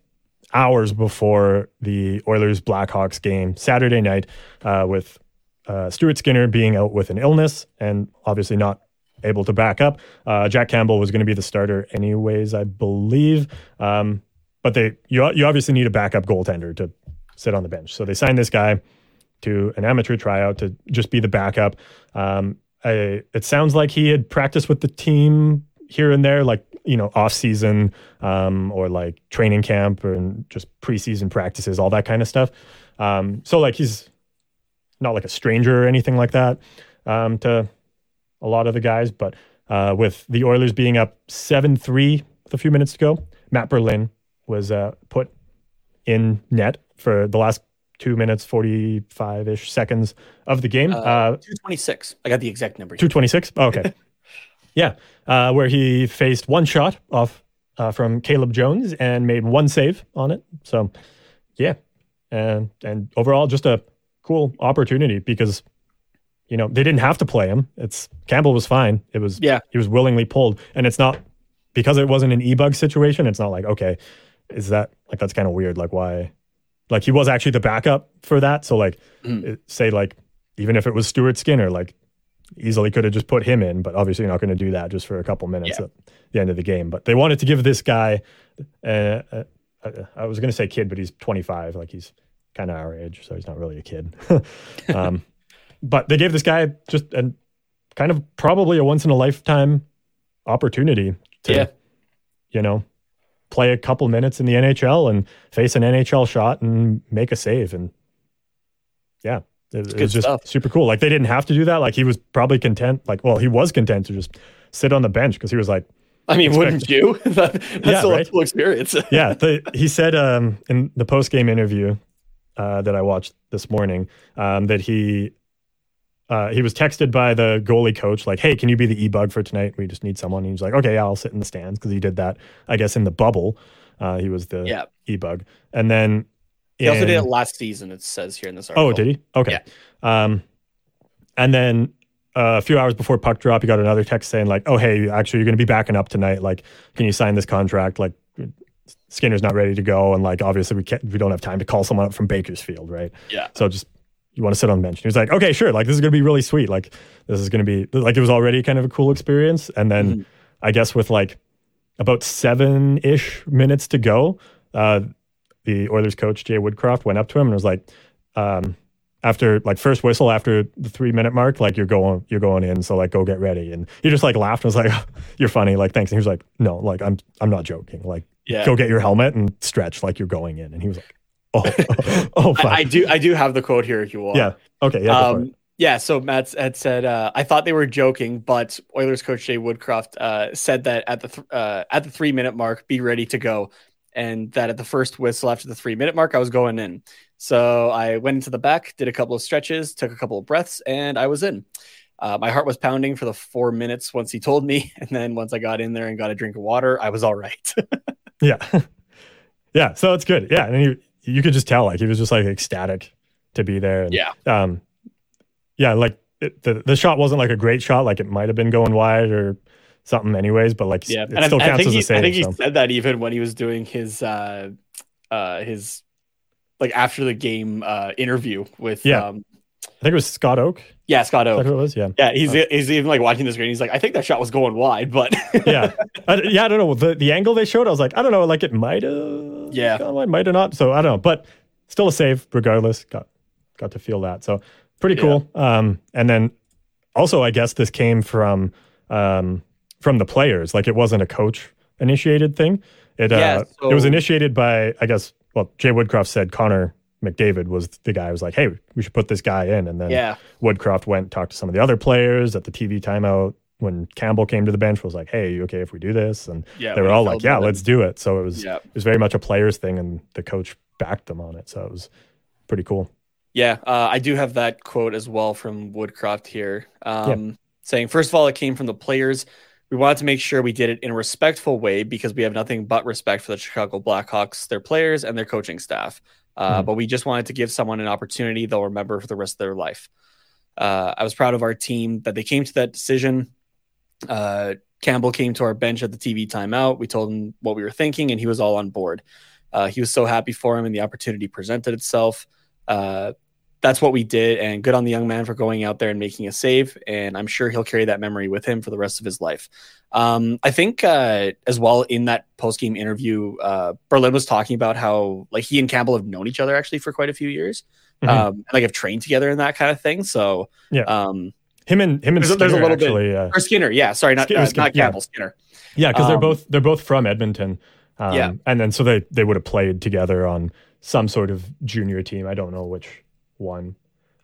hours before the Oilers-Blackhawks game Saturday night uh, with uh, Stuart Skinner being out with an illness and obviously not able to back up. Uh, Jack Campbell was going to be the starter anyways, I believe. Um, but they you, you obviously need a backup goaltender to sit on the bench. So they signed this guy to an amateur tryout to just be the backup. Um, I, it sounds like he had practiced with the team here and there, like, you know, off season um, or like training camp and just preseason practices, all that kind of stuff. Um, so like he's not like a stranger or anything like that um, to a lot of the guys. But uh, with the Oilers being up seven three with a few minutes to go, Matt Berlin was uh, put in net for the last two minutes, forty-five-ish seconds of the game. Uh, uh, two twenty-six. I got the exact number. two twenty-six? Oh, okay. Yeah, uh, where he faced one shot off uh, from Caleb Jones and made one save on it. So, yeah. And, and overall, just a cool opportunity because, you know, they didn't have to play him. It's Campbell was fine. It was yeah. He was willingly pulled. And it's not, because it wasn't an e-bug situation, it's not like, okay, is that, like, that's kind of weird. Like, why? Like, he was actually the backup for that. So, like, mm. it, say, like, even if it was Stuart Skinner, like, easily could have just put him in, but obviously you're not going to do that just for a couple minutes yeah. at the end of the game. But they wanted to give this guy, uh, uh, I was going to say kid, but he's twenty-five. Like, he's kind of our age, so he's not really a kid. um, but they gave this guy just a kind of probably a once-in-a-lifetime opportunity to, yeah. you know, play a couple minutes in the N H L and face an N H L shot and make a save. And yeah, it, it was just stuff. Super cool. Like, they didn't have to do that. Like, he was probably content. Like, well, he was content to just sit on the bench because he was like, I mean, wouldn't you? that, that's yeah, still right? a cool experience. yeah. The, he said um, in the post-game interview uh, that I watched this morning um, that he, uh, he was texted by the goalie coach, like, hey, can you be the e-bug for tonight? We just need someone. And he was like, okay, yeah, I'll sit in the stands, because he did that, I guess, in the bubble. Uh, he was the yeah. e-bug. And then in, he also did it last season, it says here in this article. Oh, did he? Okay. Yeah. Um, and then uh, a few hours before puck drop, he got another text saying, like, oh, hey, actually, you're going to be backing up tonight. Like, can you sign this contract? Like, Skinner's not ready to go. And, like, obviously, we can't, we don't have time to call someone up from Bakersfield, right? Yeah. So just, you want to sit on the bench? And he was like, okay, sure. Like, this is going to be really sweet. Like, this is going to be, like, it was already kind of a cool experience. And then mm-hmm. I guess with like about seven ish minutes to go, uh, the Oilers coach, Jay Woodcroft, went up to him and was like, um, after like first whistle, after the three minute mark, like, you're going, you're going in. So like, go get ready. And he just like laughed and was like, oh, you're funny. Like, thanks. And he was like, no, like, I'm, I'm not joking. Like, yeah. go get your helmet and stretch, like, you're going in. And he was like, Oh, oh, oh I, I do. I do have the quote here if you want. Yeah. Okay. Yeah. Um, yeah. So Matt had said, uh, I thought they were joking, but Oilers coach Jay Woodcroft uh, said that at the th- uh, at the three minute mark, be ready to go, and that at the first whistle after the three minute mark, I was going in. So I went into the back, did a couple of stretches, took a couple of breaths, and I was in. Uh, my heart was pounding for the four minutes once he told me, and then once I got in there and got a drink of water, I was all right. yeah. Yeah. So it's good. Yeah. And you. You could just tell, like, he was just like ecstatic to be there. And, yeah. Um, yeah. Like it, the, the shot wasn't like a great shot. Like, it might've been going wide or something anyways, but like, yeah. it and still I, counts I as a save. I think so. He said that even when he was doing his, uh, uh, his like after the game, uh, interview with, yeah. um, I think it was Scott Oak. Yeah. Scott Oak. Is that who it was? Yeah. Yeah. He's, uh, he's even like watching the screen. He's like, I think that shot was going wide, but yeah. I, yeah. I don't know. The, the angle they showed, I was like, I don't know. Like, it might've. Yeah, I might or not. So I don't know, but still a save regardless. Got got to feel that. So pretty cool. Yeah. Um, and then also, I guess this came from um, from the players. Like, it wasn't a coach initiated thing. It yeah, uh, so... it was initiated by, I guess. Well, Jay Woodcroft said Connor McDavid was the guy who was like, "Hey, we should put this guy in." And then yeah. Woodcroft went and talked to some of the other players at the T V timeout when Campbell came to the bench, was like, hey, are you okay if we do this? And yeah, they were all like, yeah, them. let's do it. So it was yeah. it was very much a players thing, and the coach backed them on it. So it was pretty cool. Yeah, uh, I do have that quote as well from Woodcroft here, um, yeah. saying, first of all, it came from the players. We wanted to make sure we did it in a respectful way because we have nothing but respect for the Chicago Blackhawks, their players, and their coaching staff. Uh, mm-hmm. But we just wanted to give someone an opportunity they'll remember for the rest of their life. Uh, I was proud of our team that they came to that decision. Uh, Campbell came to our bench at the T V timeout. We told him what we were thinking, and he was all on board. Uh, he was so happy for him, and the opportunity presented itself. Uh, that's what we did, and good on the young man for going out there and making a save, and I'm sure he'll carry that memory with him for the rest of his life. Um, I think uh, as well in that post-game interview, uh, Berlin was talking about how like he and Campbell have known each other actually for quite a few years, mm-hmm. um, and, like have trained together and that kind of thing. So yeah, um, him and him and there's, Skinner, there's a little actually, bit uh, or Skinner, yeah, sorry, not Skinner, uh, Skinner, not Campbell, yeah. Skinner. Yeah, because um, they're both they're both from Edmonton, um, yeah, and then so they they would have played together on some sort of junior team. I don't know which. One,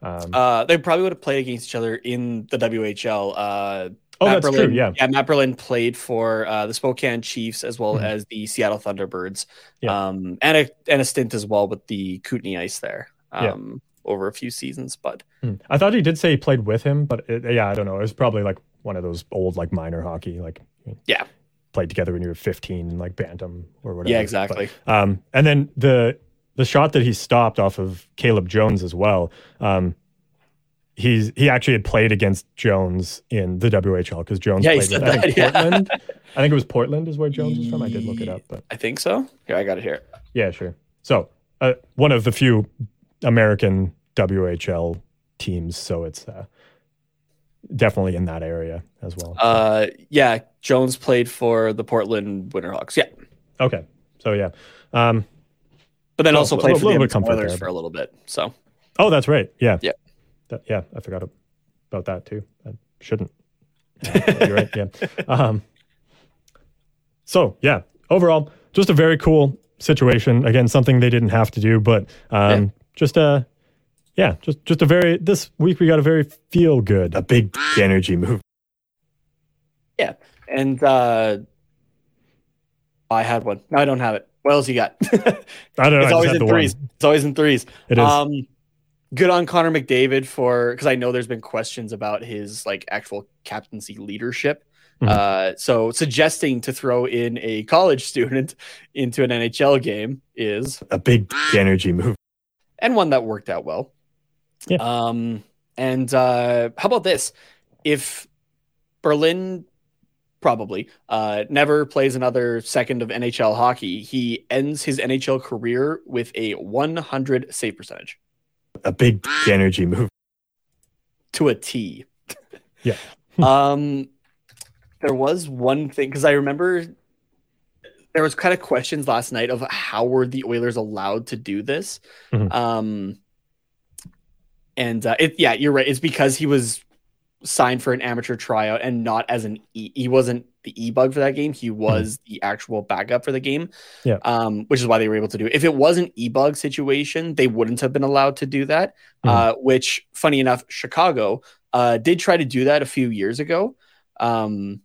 um, uh, they probably would have played against each other in the W H L. Uh, oh, Matt that's Berlin, true. Yeah. yeah, Matt Berlin played for uh, the Spokane Chiefs as well mm-hmm. as the Seattle Thunderbirds, yeah. um, and a and a stint as well with the Kootenay Ice there um, yeah. over a few seasons. But mm. I thought he did say he played with him, but it, yeah, I don't know. It was probably like one of those old like minor hockey, like yeah, played together when you were fifteen in like bantam or whatever. Yeah, exactly. But, um, and then the. The shot that he stopped off of Caleb Jones as well. Um, he's he actually had played against Jones in the W H L because Jones yeah, played with that, I think yeah. Portland. I think it was Portland is where Jones was from. I did look it up, but I think so. Here, I got it here. Yeah, sure. So uh, one of the few American W H L teams, so it's uh, definitely in that area as well. Uh, yeah, Jones played for the Portland Winterhawks. Yeah. Okay. So yeah. Um, But then oh, also played for the Edmonton Oilers there, for a little bit. So, oh, that's right. Yeah, yeah, that, yeah. I forgot about that too. I shouldn't. Uh, you're right. Yeah. Um, so yeah, overall, just a very cool situation. Again, something they didn't have to do, but um, yeah. just a yeah, just just a very. This week we got a very feel good, a big energy move. Yeah, and uh, I had one. No, I don't have it. What else you got? I don't know. It's always in threes. One. It's always in threes. It is. Um, good on Connor McDavid for, because I know there's been questions about his like actual captaincy leadership. Mm-hmm. Uh, so suggesting to throw in a college student into an N H L game is a big energy move, and one that worked out well. Yeah. Um, and uh, how about this? If Berlin. Probably uh, never plays another second of N H L hockey. He ends his N H L career with a one hundred save percentage. A big energy move. To a T. Yeah. um, there was one thing, because I remember there was kind of questions last night of how were the Oilers allowed to do this. Mm-hmm. Um, and uh, it, yeah, you're right. It's because he was signed for an amateur tryout and not as an e he wasn't the e-bug for that game. He was mm-hmm. the actual backup for the game. Yeah. Um, which is why they were able to do it. If it was an e-bug situation, they wouldn't have been allowed to do that. Mm-hmm. Uh, which funny enough, Chicago uh did try to do that a few years ago. Um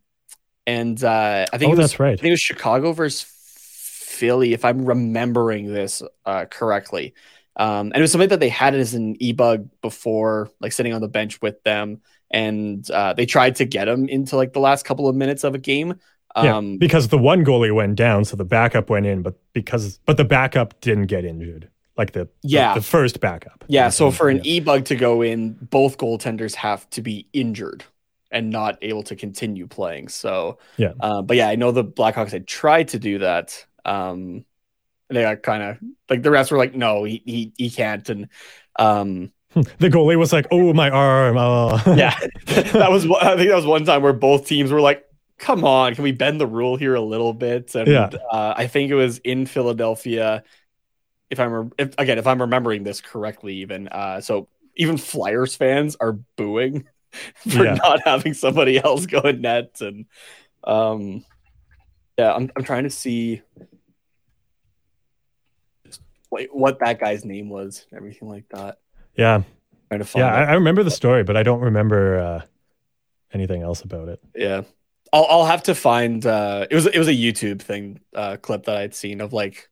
and uh I think oh, it was, that's right. I think it was Chicago versus Philly, if I'm remembering this uh correctly. Um, and it was something that they had as an e-bug before, like sitting on the bench with them. And uh, they tried to get him into like the last couple of minutes of a game. Um, yeah, because the one goalie went down, so the backup went in, but because but the backup didn't get injured, like the yeah. the, the first backup. Yeah, so for an yeah. e-bug to go in, both goaltenders have to be injured and not able to continue playing. So yeah, uh, but yeah, I know the Blackhawks had tried to do that. Um, they got kind of like the refs were like, no, he he he can't, and um. The goalie was like, "Oh, my arm!" Oh. Yeah, that was. I think that was one time where both teams were like, "Come on, can we bend the rule here a little bit?" And yeah. uh, I think it was in Philadelphia. If I'm if, again, if I'm remembering this correctly, even uh, so, even Flyers fans are booing for yeah. not having somebody else go in net. And um, yeah, I'm I'm trying to see what that guy's name was, everything like that. Yeah, to yeah. I, I remember the story, but I don't remember uh, anything else about it. Yeah, I'll I'll have to find. Uh, it was it was a YouTube thing uh, clip that I'd seen of like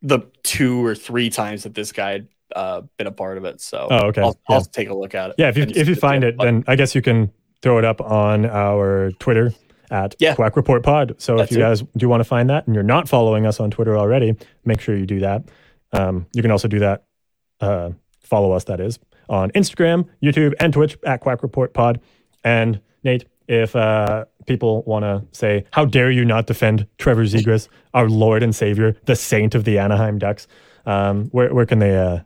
the two or three times that this guy had uh, been a part of it. So oh, okay. I'll, yeah. I'll take a look at it. Yeah, if you if you find it, then I guess you can throw it up on our Twitter at yeah. Quack Report Pod. So that if you too. guys do want to find that and you're not following us on Twitter already, make sure you do that. Um, you can also do that. Uh, Follow us, that is, on Instagram, YouTube, and Twitch at Quack Report Pod. And Nate, if uh, people want to say, how dare you not defend Trevor Zegras, our Lord and Savior, the saint of the Anaheim Ducks, um, where where can they uh,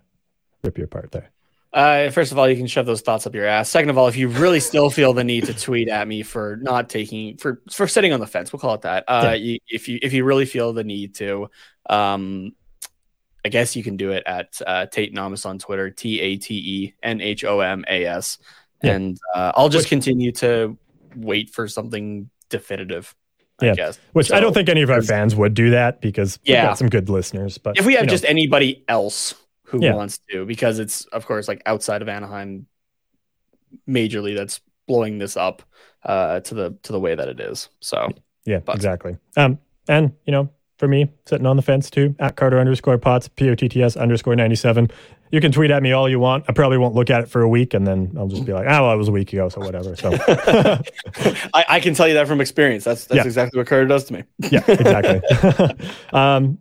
rip you apart there? Uh, first of all, you can shove those thoughts up your ass. Second of all, if you really still feel the need to tweet at me for not taking for for sitting on the fence, we'll call it that. Uh, yeah. you, if you if you really feel the need to, um, I guess you can do it at uh, Tate Nomas on Twitter, T A T E N H O M A S, yeah. and uh, I'll just which, continue to wait for something definitive. I yeah, guess. which so, I don't think any of our fans would do that because yeah. we've got some good listeners. But if we have you know. just anybody else. Who yeah. wants to, because it's, of course, like outside of Anaheim majorly that's blowing this up uh, to the to the way that it is. So, yeah, but. exactly. Um, and, you know, for me, sitting on the fence too, at Carter underscore Potts, P O T T S underscore ninety-seven. You can tweet at me all you want. I probably won't look at it for a week, and then I'll just be like, oh, well, it was a week ago, so whatever. So I, I can tell you that from experience. That's that's yeah. exactly what Carter does to me. Yeah, exactly. um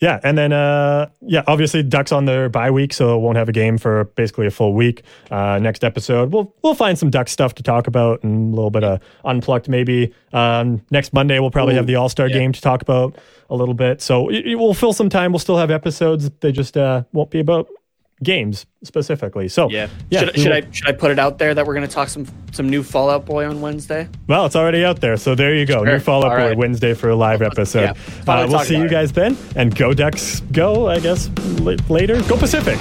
Yeah, and then, uh, yeah, obviously Ducks on their bye week, so won't have a game for basically a full week. Uh, next episode, we'll we'll find some Ducks stuff to talk about and a little bit of Unplucked maybe. Um, next Monday, we'll probably Ooh, have the All-Star yeah. game to talk about a little bit. So it, it will fill some time. We'll still have episodes. They just uh, won't be about games specifically. So yeah, yeah should, should I should I put it out there that we're going to talk some some new Fall Out Boy on Wednesday? Well, it's already out there, so there you go. Sure. New Fall Out Boy right. Wednesday for a live episode. Yeah. Uh, we'll see you guys it. then, and go Ducks, go! I guess l- later, go Pacific.